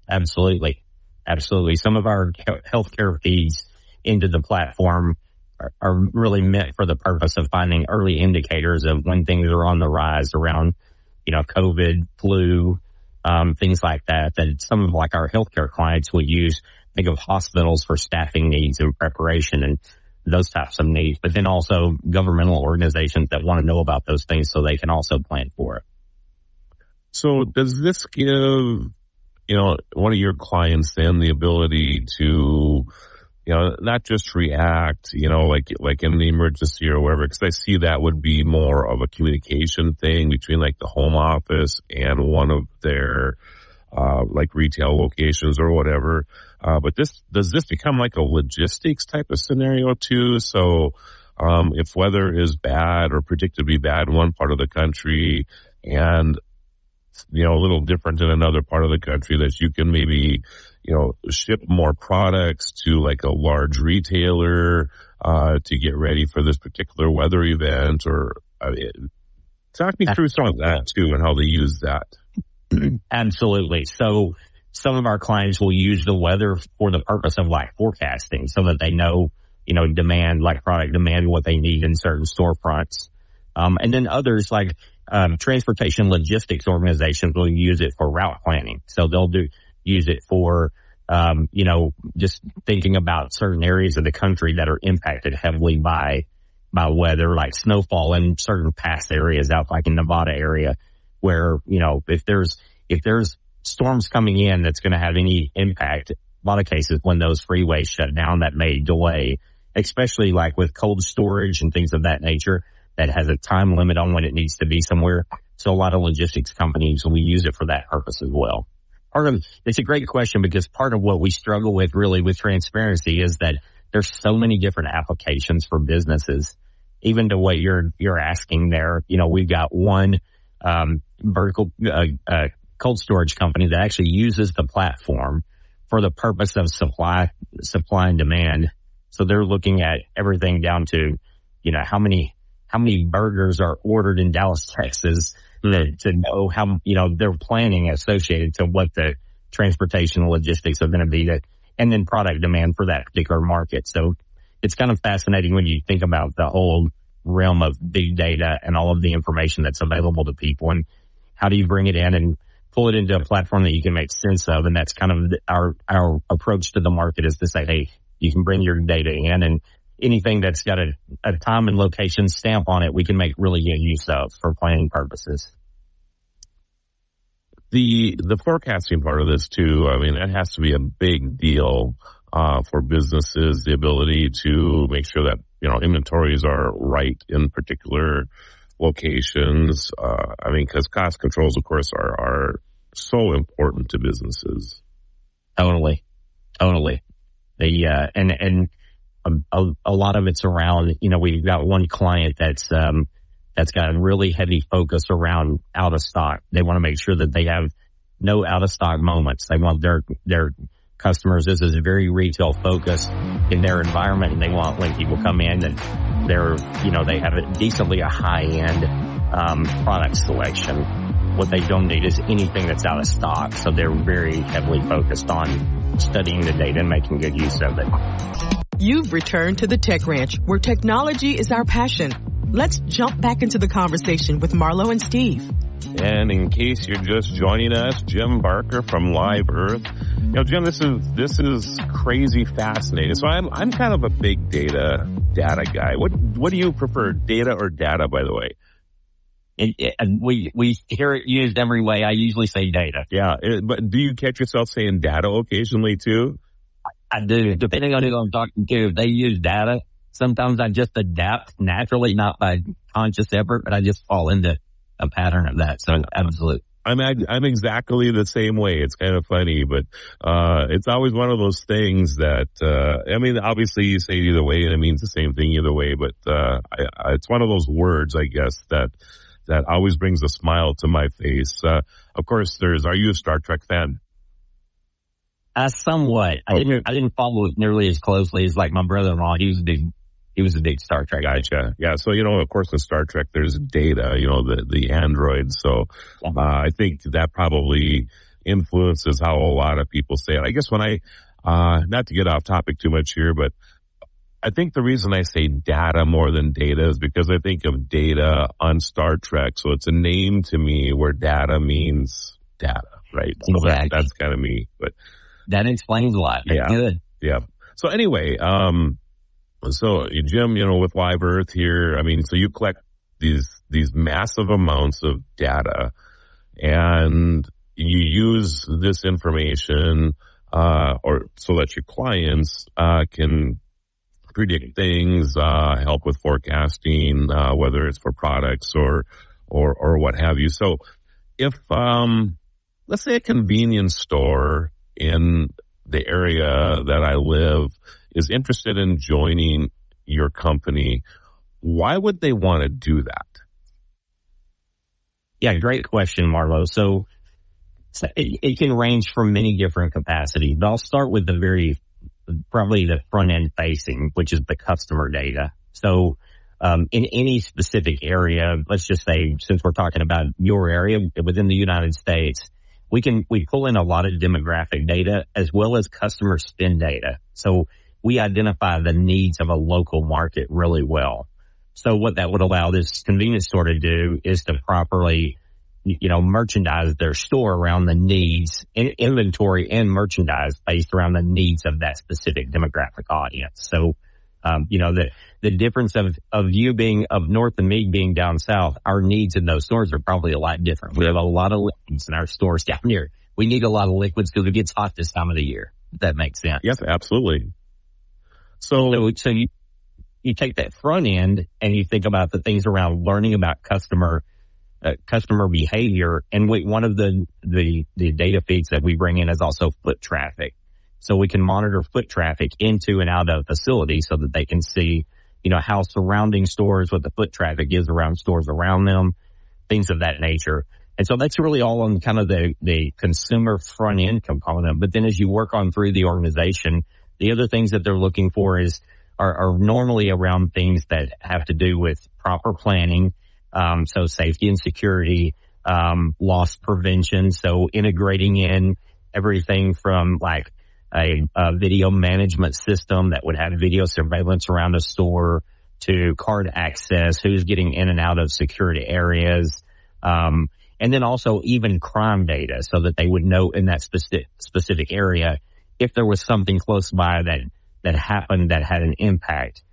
Absolutely. Some of our healthcare feeds into the platform are really meant for the purpose of finding early indicators of when things are on the rise around, you know, COVID, flu, things like that, that some of like our healthcare clients will use. Think of hospitals for staffing needs and preparation and those types of needs, but then also governmental organizations that want to know about those things so they can also plan for it. So does this give, you know, one of your clients then the ability to, you know, not just react, you know, like in the emergency or whatever, because I see that would be more of a communication thing between like the home office and one of their, like retail locations or whatever. But this, does this become like a logistics type of scenario too? So, if weather is bad or predicted to be bad in one part of the country and, you know, a little different in another part of the country, that you can maybe, you know, ship more products to like a large retailer, to get ready for this particular weather event, or talk me through some of that too and how they use that. Absolutely. So some of our clients will use the weather for the purpose of like forecasting so that they know, you know, demand, like product demand, what they need in certain storefronts. And then others like, transportation logistics organizations will use it for route planning. So they'll use it for, you know, just thinking about certain areas of the country that are impacted heavily by weather, like snowfall in certain past areas out like in Nevada area where, you know, if there's storms coming in that's going to have any impact, a lot of cases when those freeways shut down, that may delay, especially like with cold storage and things of that nature that has a time limit on when it needs to be somewhere. So a lot of logistics companies, we use it for that purpose as well. It's a great question because part of what we struggle with really with transparency is that there's so many different applications for businesses. Even to what you're asking there, you know, we've got one vertical cold storage company that actually uses the platform for the purpose of supply and demand. So they're looking at everything down to, you know, how many burgers are ordered in Dallas, Texas, to know how, you know, their planning associated to what the transportation logistics are going to be, to, and then product demand for that particular market. So it's kind of fascinating when you think about the whole realm of big data and all of the information that's available to people, and how do you bring it in and pull it into a platform that you can make sense of. And that's kind of our approach to the market, is to say, hey, you can bring your data in, and anything that's got a time and location stamp on it, we can make really good use of for planning purposes. The forecasting part of this too, I mean, it has to be a big deal for businesses, the ability to make sure that, you know, inventories are right in particular locations. I mean, because cost controls, of course, are so important to businesses. Totally. A lot of it's around, you know, we've got one client that's got a really heavy focus around out of stock. They want to make sure that they have no out of stock moments. They want their customers, this is very retail focused in their environment, and they want when people come in and they're, you know, they have a high end, product selection. What they don't need is anything that's out of stock. So they're very heavily focused on studying the data and making good use of it. You've returned to the Tech Ranch, where technology is our passion. Let's jump back into the conversation with Marlo and Steve. And in case you're just joining us, Jim Barker from Live Earth. You know, Jim, this is crazy fascinating. So I'm kind of a big data guy. What do you prefer, data or data? By the way, we hear it used every way. I usually say data. Yeah, but do you catch yourself saying data occasionally too? I do, depending on who I'm talking to. If they use data, sometimes I just adapt naturally, not by conscious effort, but I just fall into a pattern of that. So absolutely. I'm exactly the same way. It's kind of funny, but it's always one of those things that, I mean, obviously you say it either way and it means the same thing either way, but it's one of those words, I guess, that always brings a smile to my face. Of course, are you a Star Trek fan? Somewhat. Okay. I didn't follow it nearly as closely as like my brother-in-law. He was a big Star Trek guy. Gotcha. Yeah. So, you know, of course in Star Trek there's data, you know, the androids. So, I think that probably influences how a lot of people say it. I guess when not to get off topic too much here, but I think the reason I say data more than data is because I think of data on Star Trek. So it's a name to me where data means data, right? So exactly. That's kind of me. But that explains a lot. That's good. Yeah. So anyway, so Jim, you know, with Live Earth here, I mean, so you collect these massive amounts of data and you use this information or so that your clients can predict things, help with forecasting, whether it's for products or what have you. So if, let's say a convenience store in the area that I live is interested in joining your company, why would they want to do that? Yeah, great question, Marlo. So it can range from many different capacities, but I'll start with the probably the front end facing, which is the customer data. So, in any specific area, let's just say, since we're talking about your area within the United States, we pull in a lot of demographic data as well as customer spend data. So we identify the needs of a local market really well. So what that would allow this convenience store to do is to properly, you know, merchandise their store around the needs, inventory and merchandise based around the needs of that specific demographic audience. So, you know, the difference of you being up north and me being down south, our needs in those stores are probably a lot different. We have a lot of liquids in our stores down here. We need a lot of liquids because it gets hot this time of the year. If that makes sense. Yes, absolutely. So you take that front end and you think about the things around learning about customer behavior. And one of the data feeds that we bring in is also foot traffic. So we can monitor foot traffic into and out of facilities so that they can see, you know, how surrounding stores, what the foot traffic is around stores around them, things of that nature. And so that's really all on kind of the consumer front end component. But then as you work on through the organization, the other things that they're looking for are normally around things that have to do with proper planning. So safety and security, loss prevention. So integrating in everything from like a video management system that would have video surveillance around a store to card access, who's getting in and out of security areas. And then also even crime data so that they would know in that specific area if there was something close by that happened that had an impact.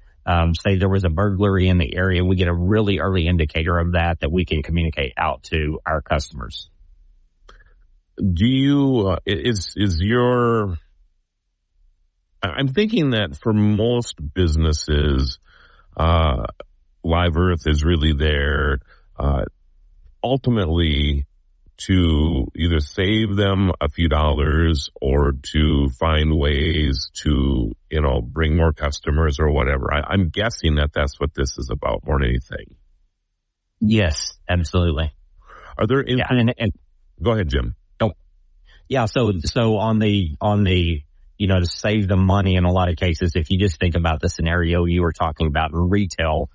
Say there was a burglary in the area, we get a really early indicator of that we can communicate out to our customers. Do you, I'm thinking that for most businesses, Live Earth is really there, ultimately to either save them a few dollars or to find ways to, you know, bring more customers or whatever. I'm guessing that that's what this is about more than anything. Yes, absolutely. Are there? Go ahead, Jim. Yeah. So on the you know, to save them money in a lot of cases, if you just think about the scenario you were talking about in retail.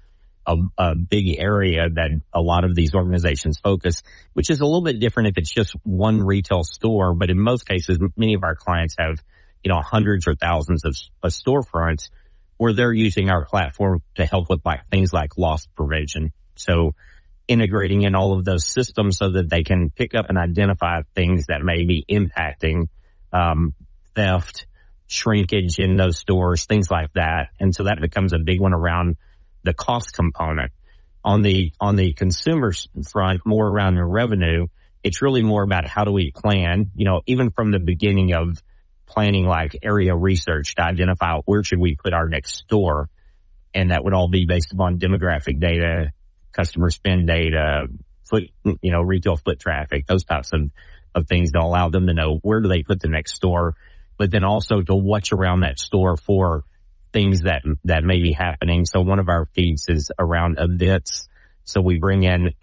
A big area that a lot of these organizations focus, which is a little bit different if it's just one retail store. But in most cases, many of our clients have, you know, hundreds or thousands of storefronts where they're using our platform to help with like things like loss prevention. So integrating in all of those systems so that they can pick up and identify things that may be impacting, theft, shrinkage in those stores, things like that. And so that becomes a big one around the cost component. On the consumer front, more around the revenue, it's really more about how do we plan, you know, even from the beginning of planning, like area research to identify where should we put our next store. And that would all be based upon demographic data, customer spend data, retail foot traffic, those types of things to allow them to know where do they put the next store, but then also to watch around that store for things that may be happening. So one of our feeds is around events. So we bring in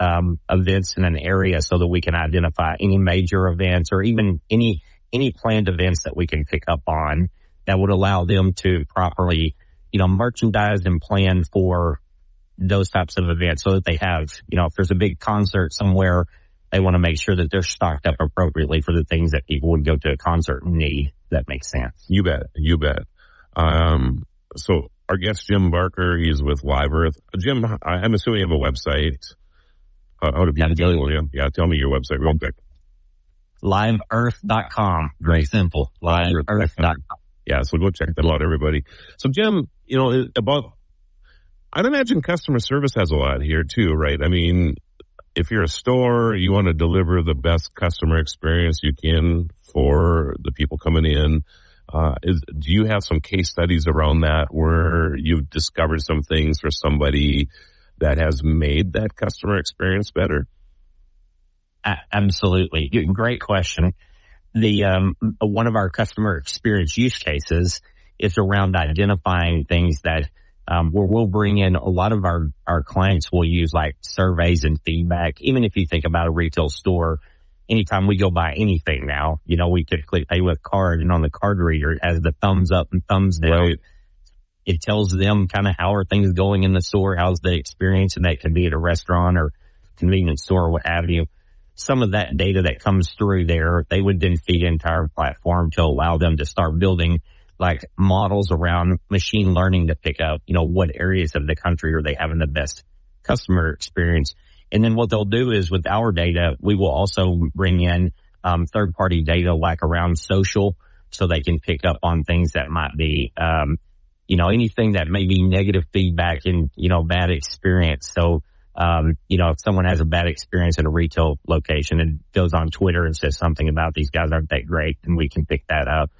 events in an area so that we can identify any major events or even any planned events that we can pick up on that would allow them to properly, you know, merchandise and plan for those types of events so that they have, you know, if there's a big concert somewhere, they want to make sure that they're stocked up appropriately for the things that people would go to a concert and need. That makes sense. You bet. So Our guest, Jim Barker, he's with Live Earth. Jim, I'm assuming you have a website. How to be familiar? Yeah, tell me your website real quick. LiveEarth.com. Very simple. LiveEarth.com. Yeah, so go check that out, everybody. So, Jim, you know, about, I'd imagine customer service has a lot here, too, right? I mean, if you're a store, you want to deliver the best customer experience you can for the people coming in. Do you have some case studies around that where you've discovered some things for somebody that has made that customer experience better? Absolutely. Great question. The one of our customer experience use cases is around identifying things that where we'll bring in a lot of our clients will use like surveys and feedback. Even if you think about a retail store, anytime we go buy anything now, you know, we typically pay with card, and on the card reader it has the thumbs up and thumbs down. Right. It tells them kind of how are things going in the store, how's the experience, and that can be at a restaurant or convenience store or what have you. Some of that data that comes through there, they would then feed into our platform to allow them to start building like models around machine learning to pick up, you know, what areas of the country are they having the best customer experience. And then what they'll do is with our data, we will also bring in third-party data like around social, so they can pick up on things that might be, you know, anything that may be negative feedback and, you know, bad experience. So, you know, if someone has a bad experience at a retail location and goes on Twitter and says something about these guys aren't that great, then we can pick that up.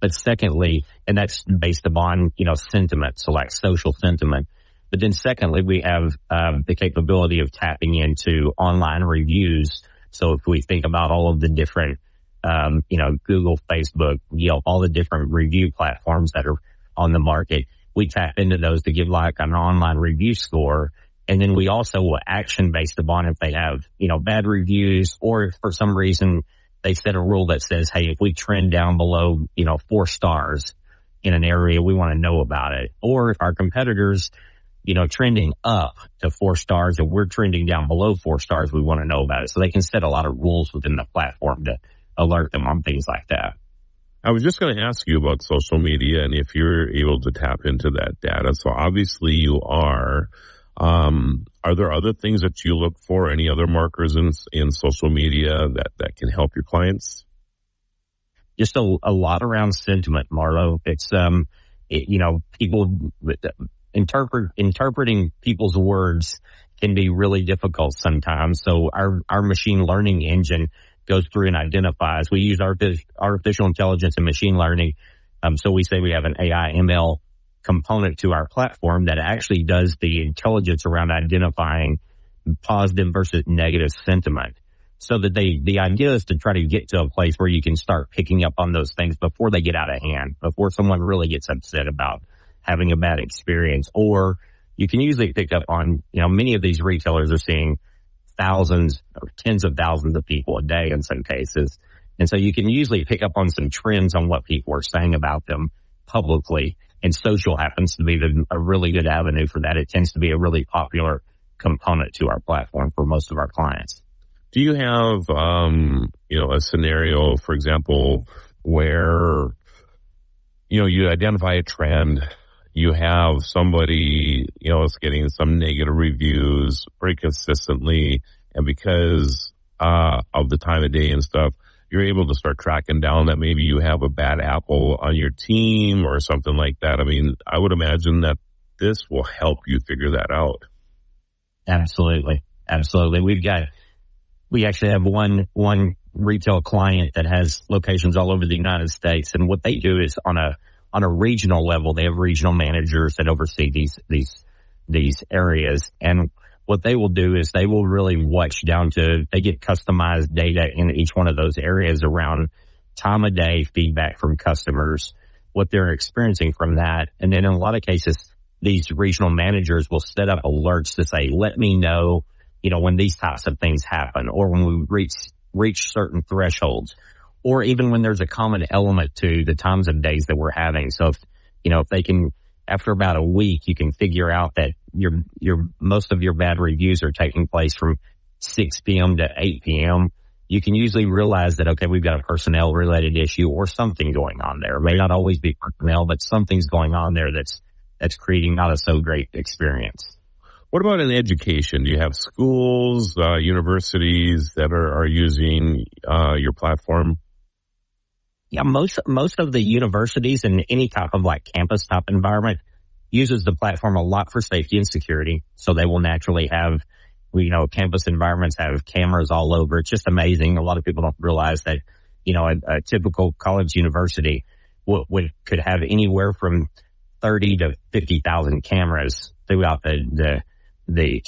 But secondly, and that's based upon, you know, sentiment, so like social sentiment. But then secondly, we have the capability of tapping into online reviews. So if we think about all of the different, you know, Google, Facebook, Yelp, all the different review platforms that are on the market, we tap into those to give like an online review score. And then we also will action based upon if they have, you know, bad reviews, or if for some reason they set a rule that says, hey, if we trend down below, you know, 4 stars in an area, we want to know about it. Or if our competitors, you know, trending up to 4 stars and we're trending down below 4 stars, we want to know about it. So they can set a lot of rules within the platform to alert them on things like that. I was just going to ask you about social media and if you're able to tap into that data. So obviously you are. Are there other things that you look for, any other markers in social media that can help your clients? Just a lot around sentiment, Marlo. It's, you know, people interpreting people's words can be really difficult sometimes. So our machine learning engine goes through and identifies. We use artificial intelligence and machine learning. So we say we have an AI ML component to our platform that actually does the intelligence around identifying positive versus negative sentiment. So that the idea is to try to get to a place where you can start picking up on those things before they get out of hand, before someone really gets upset about having a bad experience. Or you can usually pick up on, you know, many of these retailers are seeing thousands or tens of thousands of people a day in some cases. And so you can usually pick up on some trends on what people are saying about them publicly. And social happens to be a really good avenue for that. It tends to be a really popular component to our platform for most of our clients. Do you have, you know, a scenario, for example, where, you know, you identify a trend, you have somebody, you know, is getting some negative reviews pretty consistently, and because of the time of day and stuff, you're able to start tracking down that maybe you have a bad apple on your team or something like that. I mean, I would imagine that this will help you figure that out. Absolutely. Absolutely. We actually have one retail client that has locations all over the United States. And what they do is on a regional level, they have regional managers that oversee these areas. And what they will do is they will really watch down to, they get customized data in each one of those areas around time of day, feedback from customers, what they're experiencing from that. And then in a lot of cases, these regional managers will set up alerts to say, let me know, you know, when these types of things happen, or when we reach certain thresholds, or even when there's a common element to the times of days that we're having. So if, you know, if they can, after about a week, you can figure out that your most of your bad reviews are taking place from 6 p.m. to 8 p.m. You can usually realize that, okay, we've got a personnel related issue or something going on there. It may not always be personnel, but something's going on there that's that's creating not a so great experience. What about in education? Do you have schools, universities that are using your platform? Yeah, most of the universities in any type of like campus type environment uses the platform a lot for safety and security. So they will naturally have, you know, campus environments have cameras all over. It's just amazing. A lot of people don't realize that, you know, a typical college university could have anywhere from 30 to 50,000 cameras throughout the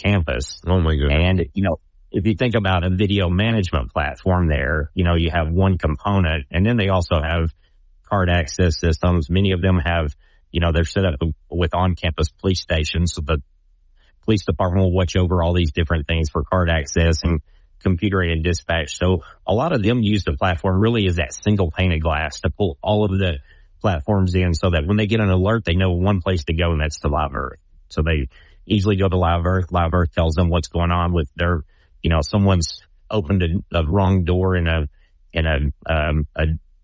campus. Oh my goodness. And, you know, if you think about a video management platform there, you know, you have one component, and then they also have card access systems. Many of them have, you know, they're set up with on-campus police stations, so the police department will watch over all these different things for card access and computer-aided dispatch. So a lot of them use the platform really as that single pane of glass to pull all of the platforms in so that when they get an alert, they know one place to go, and that's to Live Earth. So they easily go to Live Earth. Live Earth tells them what's going on with their, you know, someone's opened a wrong door in a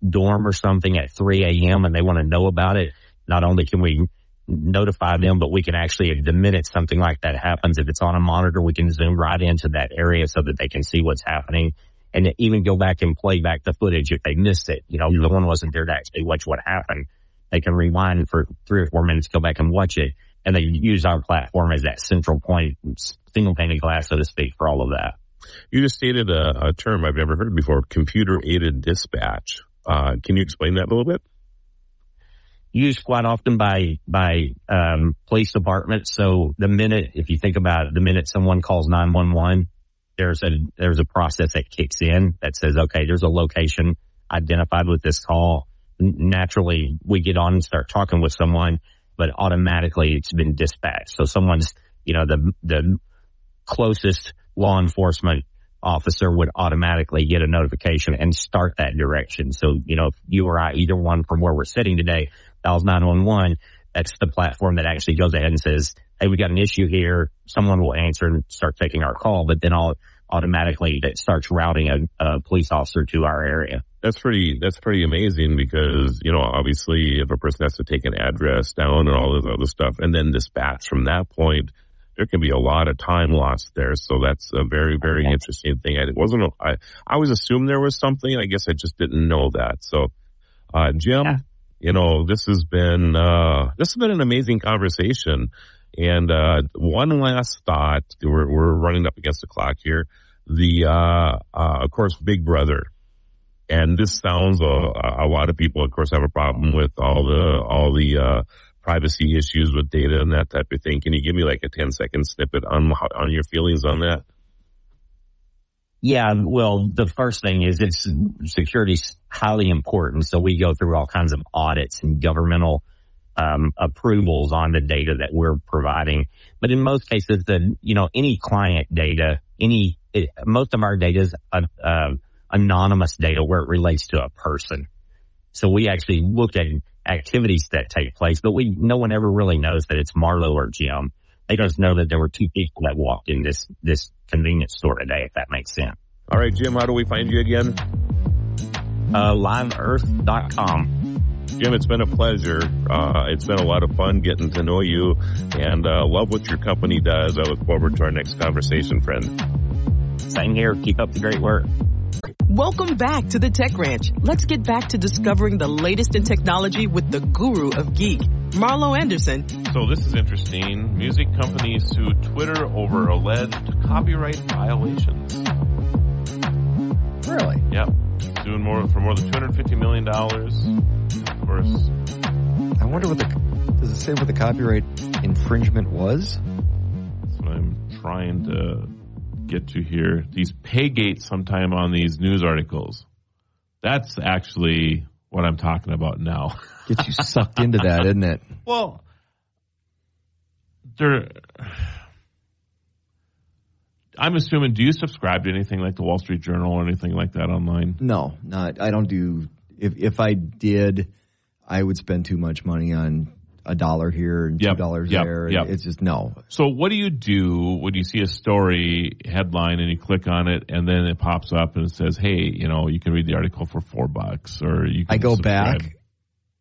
dorm or something at 3 a.m. and they want to know about it. Not only can we notify them, but we can actually, the minute something like that happens, if it's on a monitor, we can zoom right into that area so that they can see what's happening, and even go back and play back the footage if they missed it. You know, if someone wasn't there to actually watch what happened, they can rewind for 3 or 4 minutes, go back and watch it. And they use our platform as that central point, single pane of glass, so to speak, for all of that. You just stated a term I've never heard before, computer-aided dispatch. Can you explain that a little bit? Used quite often by police departments. So the minute, if you think about it, the minute someone calls 911, there's a process that kicks in that says, okay, there's a location identified with this call. Naturally, we get on and start talking with someone, but automatically it's been dispatched. So someone's, you know, the closest law enforcement officer would automatically get a notification and start that direction. So, you know, if you or I, either one from where we're sitting today, dials 911, that's the platform that actually goes ahead and says, hey, we got an issue here. Someone will answer and start taking our call, but then automatically it starts routing a police officer to our area. That's pretty amazing because, you know, obviously if a person has to take an address down and all this other stuff and then dispatch from that point, there can be a lot of time lost there. So that's a very, very interesting thing. I always assumed there was something. I guess I just didn't know that. So, Jim, you know, this has been an amazing conversation. And, one last thought. We're running up against the clock here. Of course, Big Brother. And this sounds, a lot of people, of course, have a problem with all the privacy issues with data and that type of thing. Can you give me like a 10-second snippet on your feelings on that? Yeah, well, the first thing is it's security's highly important. So we go through all kinds of audits and governmental approvals on the data that we're providing. But in most cases, any client data, most of our data is anonymous data where it relates to a person. So we actually look at activities that take place, but no one ever really knows that it's Marlo or Jim. They just know that there were two people that walked in this convenience store today, if that makes sense. All right, Jim, how do we find you again? LiveEarth.com. Jim, it's been a pleasure. It's been a lot of fun getting to know you, and love what your company does. I look forward to our next conversation, friend. Same here. Keep up the great work. Welcome back to The Tech Ranch. Let's get back to discovering the latest in technology with the guru of geek, Marlo Anderson. So this is interesting. Music companies sue Twitter over alleged copyright violations. Really? Yep. Suing for more than $250 million. Of course. I wonder does it say what the copyright infringement was? That's what I'm trying to get to here. These pay gates sometime on these news articles. That's actually what I'm talking about now. Gets you sucked into that, isn't it? Well, I'm assuming, do you subscribe to anything like the Wall Street Journal or anything like that online? No, not. I don't do. If I did, I would spend too much money on $1 here and $2 there. Yep. It's just no. So what do you do when you see a story headline and you click on it and then it pops up and it says, hey, you know, you can read the article for $4 or you can I go subscribe. Back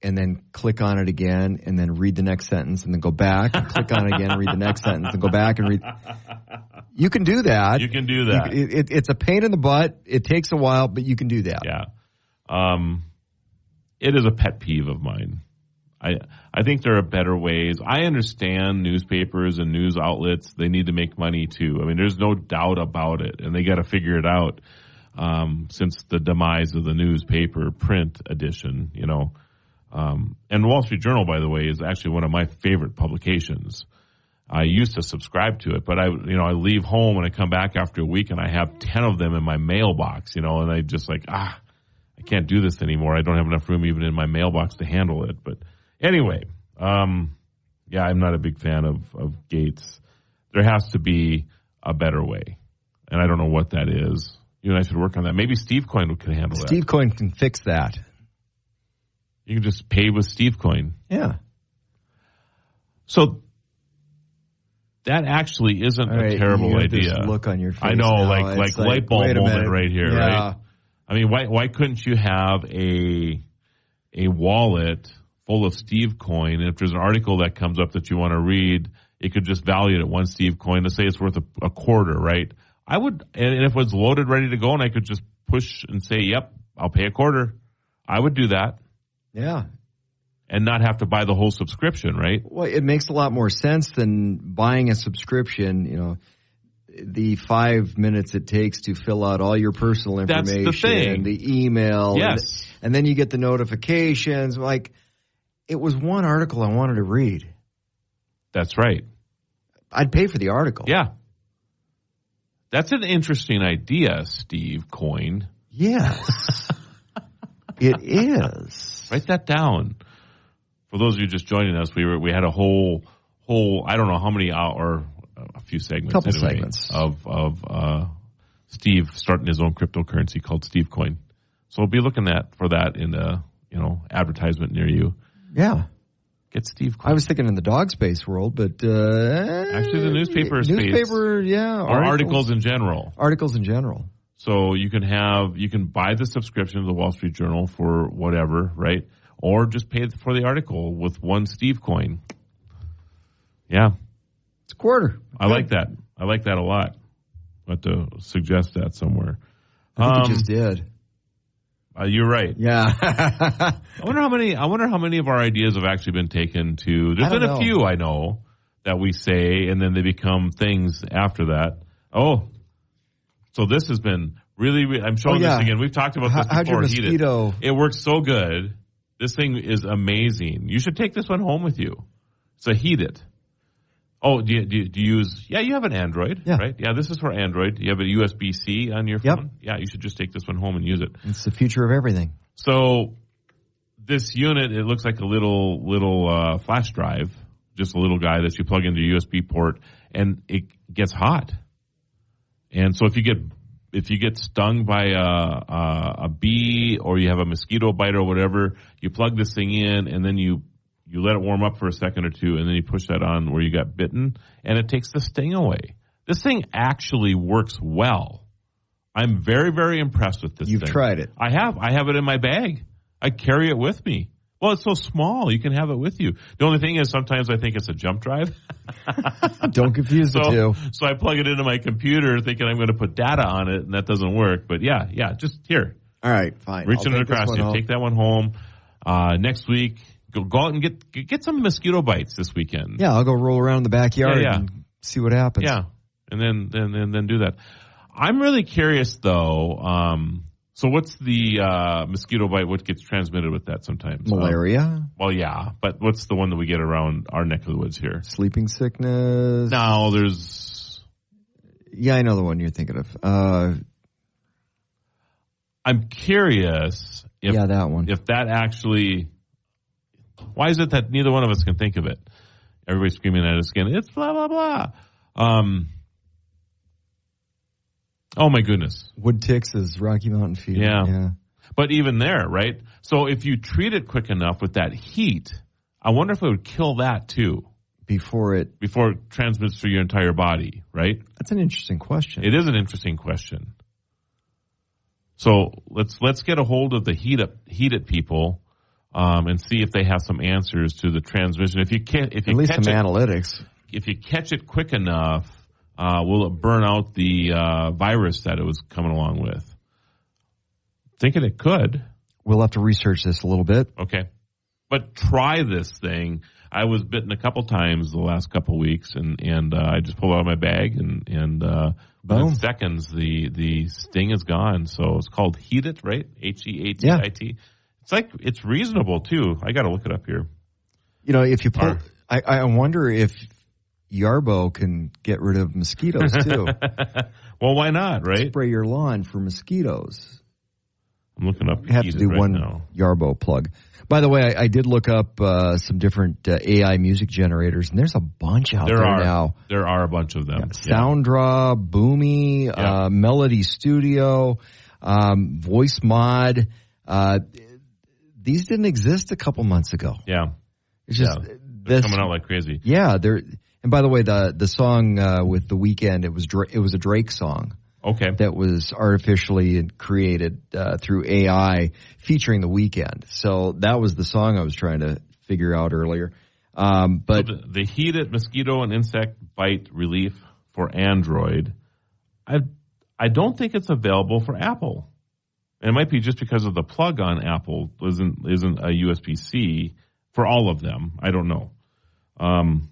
and then click on it again and then read the next sentence and then go back and click on it again and read the next sentence and go back and read. You can do that. You can do that. It's a pain in the butt. It takes a while, but you can do that. Yeah. It is a pet peeve of mine. I think there are better ways. I understand newspapers and news outlets. They need to make money too. I mean, there's no doubt about it, and they got to figure it out. Since the demise of the newspaper print edition, you know, and Wall Street Journal, by the way, is actually one of my favorite publications. I used to subscribe to it, but I leave home and I come back after a week and I have 10 of them in my mailbox, you know, and I just like, I can't do this anymore. I don't have enough room even in my mailbox to handle it. But anyway, I'm not a big fan of Gates. There has to be a better way. And I don't know what that is. You and I should work on that. Maybe Steve Coin can handle that. Steve Coin can fix that. You can just pay with Steve Coin. Yeah. So that actually isn't a terrible idea. This look on your face. I know, now. Like light bulb moment right here, yeah. Right? I mean, why couldn't you have a wallet full of Steve Coin? And if there's an article that comes up that you want to read, it could just value it at one Steve Coin. Let's say it's worth a quarter, right? I would, and if it was loaded, ready to go, and I could just push and say, yep, I'll pay a quarter. I would do that. Yeah. And not have to buy the whole subscription, right? Well, it makes a lot more sense than buying a subscription, you know, the 5 minutes it takes to fill out all your personal information. That's the thing. The email. Yes. And then you get the notifications. Like, it was one article I wanted to read. That's right. I'd pay for the article. Yeah. That's an interesting idea, Steve Coin. Yes, it is. Write that down. For those of you just joining us, we had a whole I don't know how many hour, a few segments, segments of Steve starting his own cryptocurrency called Steve Coin. So we'll be looking for that in a advertisement near you. Yeah. It's Steve Coin. I was thinking in the dog space world, but actually the newspaper space. Yeah, or articles in general. Articles in general. So you can buy the subscription to the Wall Street Journal for whatever, right? Or just pay for the article with one Steve Coin. Yeah, it's a quarter. I like that. I like that a lot. I have to suggest that somewhere. I think it just did. You're right. Yeah. I wonder how many of our ideas have actually been taken to. There's been a few I know that we say, and then they become things after that. Oh, so this has been really. I'm showing this again. We've talked about this before. It works so good. This thing is amazing. You should take this one home with you. So heat it. Oh, do you use? Yeah, you have an Android, right? Yeah, this is for Android. You have a USB-C on your phone? Yeah, you should just take this one home and use it. It's the future of everything. So this unit, it looks like a little flash drive, just a little guy that you plug into your USB port, and it gets hot. And so if you get stung by a bee or you have a mosquito bite or whatever, you plug this thing in and then you let it warm up for a second or two, and then you push that on where you got bitten, and it takes the sting away. This thing actually works well. I'm very, very impressed with this thing. You've tried it. I have. I have it in my bag. I carry it with me. Well, it's so small. You can have it with you. The only thing is sometimes I think it's a jump drive. Don't confuse the two. So I plug it into my computer thinking I'm going to put data on it, and that doesn't work. But, yeah, just here. All right, fine. Reaching it across you. Take that one home. Next week. Go out and get some mosquito bites this weekend. Yeah, I'll go roll around in the backyard and see what happens. Yeah, and then do that. I'm really curious, though. So what's the mosquito bite? What gets transmitted with that sometimes? Malaria? Well, yeah, but what's the one that we get around our neck of the woods here? Sleeping sickness? No, there's... Yeah, I know the one you're thinking of. I'm curious if, that one. If that actually... Why is it that neither one of us can think of it? Everybody's screaming at us again. It's blah, blah, blah. Oh, my goodness. Wood ticks is Rocky Mountain fever. Yeah. But even there, right? So if you treat it quick enough with that heat, I wonder if it would kill that too. Before it transmits through your entire body, right? That's an interesting question. It is an interesting question. So let's get a hold of the heat it people. and see if they have some answers to the transmission. If you can't, if you at least catch some it, analytics. If you catch it quick enough, will it burn out the virus that it was coming along with? Thinking it could. We'll have to research this a little bit. Okay. But try this thing. I was bitten a couple times the last couple weeks, and I just pulled out of my bag, and within seconds, the sting is gone. So it's called Heat It, right? H-E-A-T-I-T. Yeah. It's like it's reasonable, too. I got to look it up here. You know, if you pull – I wonder if Yarbo can get rid of mosquitoes, too. Well, why not, right? Spray your lawn for mosquitoes. I'm looking up. You have to do right one now. Yarbo plug. By the way, I did look up some different AI music generators, and there's a bunch out there now. There are a bunch of them. Yeah. Sounddraw, Boomy, Melody Studio, VoiceMod. These didn't exist a couple months ago. Yeah. It's just they're coming out like crazy. Yeah. And by the way, the song with The Weeknd, it was a Drake song. Okay. That was artificially created through AI featuring The Weeknd. So that was the song I was trying to figure out earlier. But so the Heat It mosquito and insect bite relief for Android, I don't think it's available for Apple. And it might be just because of the plug on Apple isn't a USB-C for all of them. I don't know. $37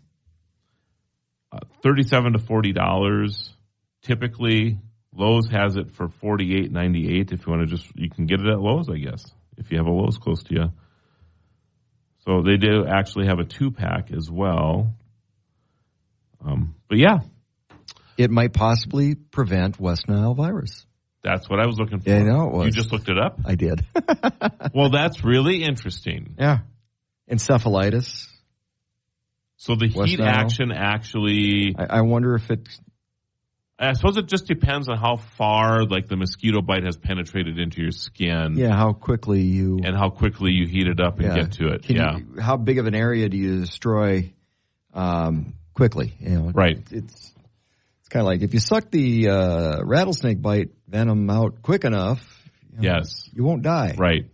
to $40 typically. Lowe's has it for $48.98. If you want to you can get it at Lowe's, I guess, if you have a Lowe's close to you. So they do actually have a 2-pack as well. But yeah. It might possibly prevent West Nile virus. That's what I was looking for. Yeah, I know it was. You just looked it up? I did. Well, that's really interesting. Yeah. Encephalitis. So the West heat Nile. Action actually... I wonder if it... I suppose it just depends on how far, like, the mosquito bite has penetrated into your skin. Yeah, how quickly you heat it up and get to it. How big of an area do you destroy quickly? You know, right. It's kind of like if you suck the rattlesnake bite venom out quick enough, you won't die. Right.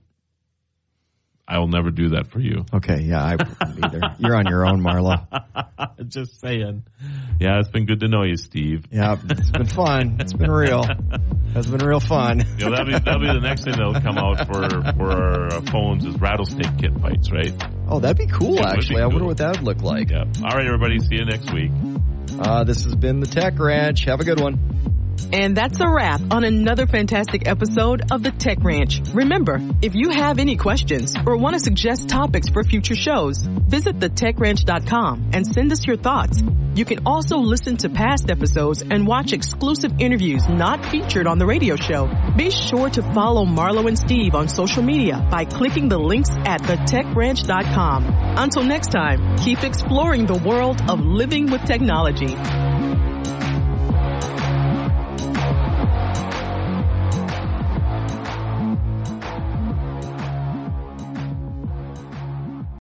I will never do that for you. Okay, yeah, I wouldn't either. You're on your own, Marlo. Just saying. Yeah, it's been good to know you, Steve. Yeah, it's been fun. It's been real. It's been real fun. You know, that'll be the next thing that'll come out for our phones is rattlesnake kit bites, right? Oh, that'd be cool, actually. I wonder what that would look like. Yeah. All right, everybody. See you next week. This has been The Tech Ranch. Have a good one. And that's a wrap on another fantastic episode of The Tech Ranch. Remember, if you have any questions or want to suggest topics for future shows, visit thetechranch.com and send us your thoughts. You can also listen to past episodes and watch exclusive interviews not featured on the radio show. Be sure to follow Marlo and Steve on social media by clicking the links at thetechranch.com. Until next time, keep exploring the world of living with technology.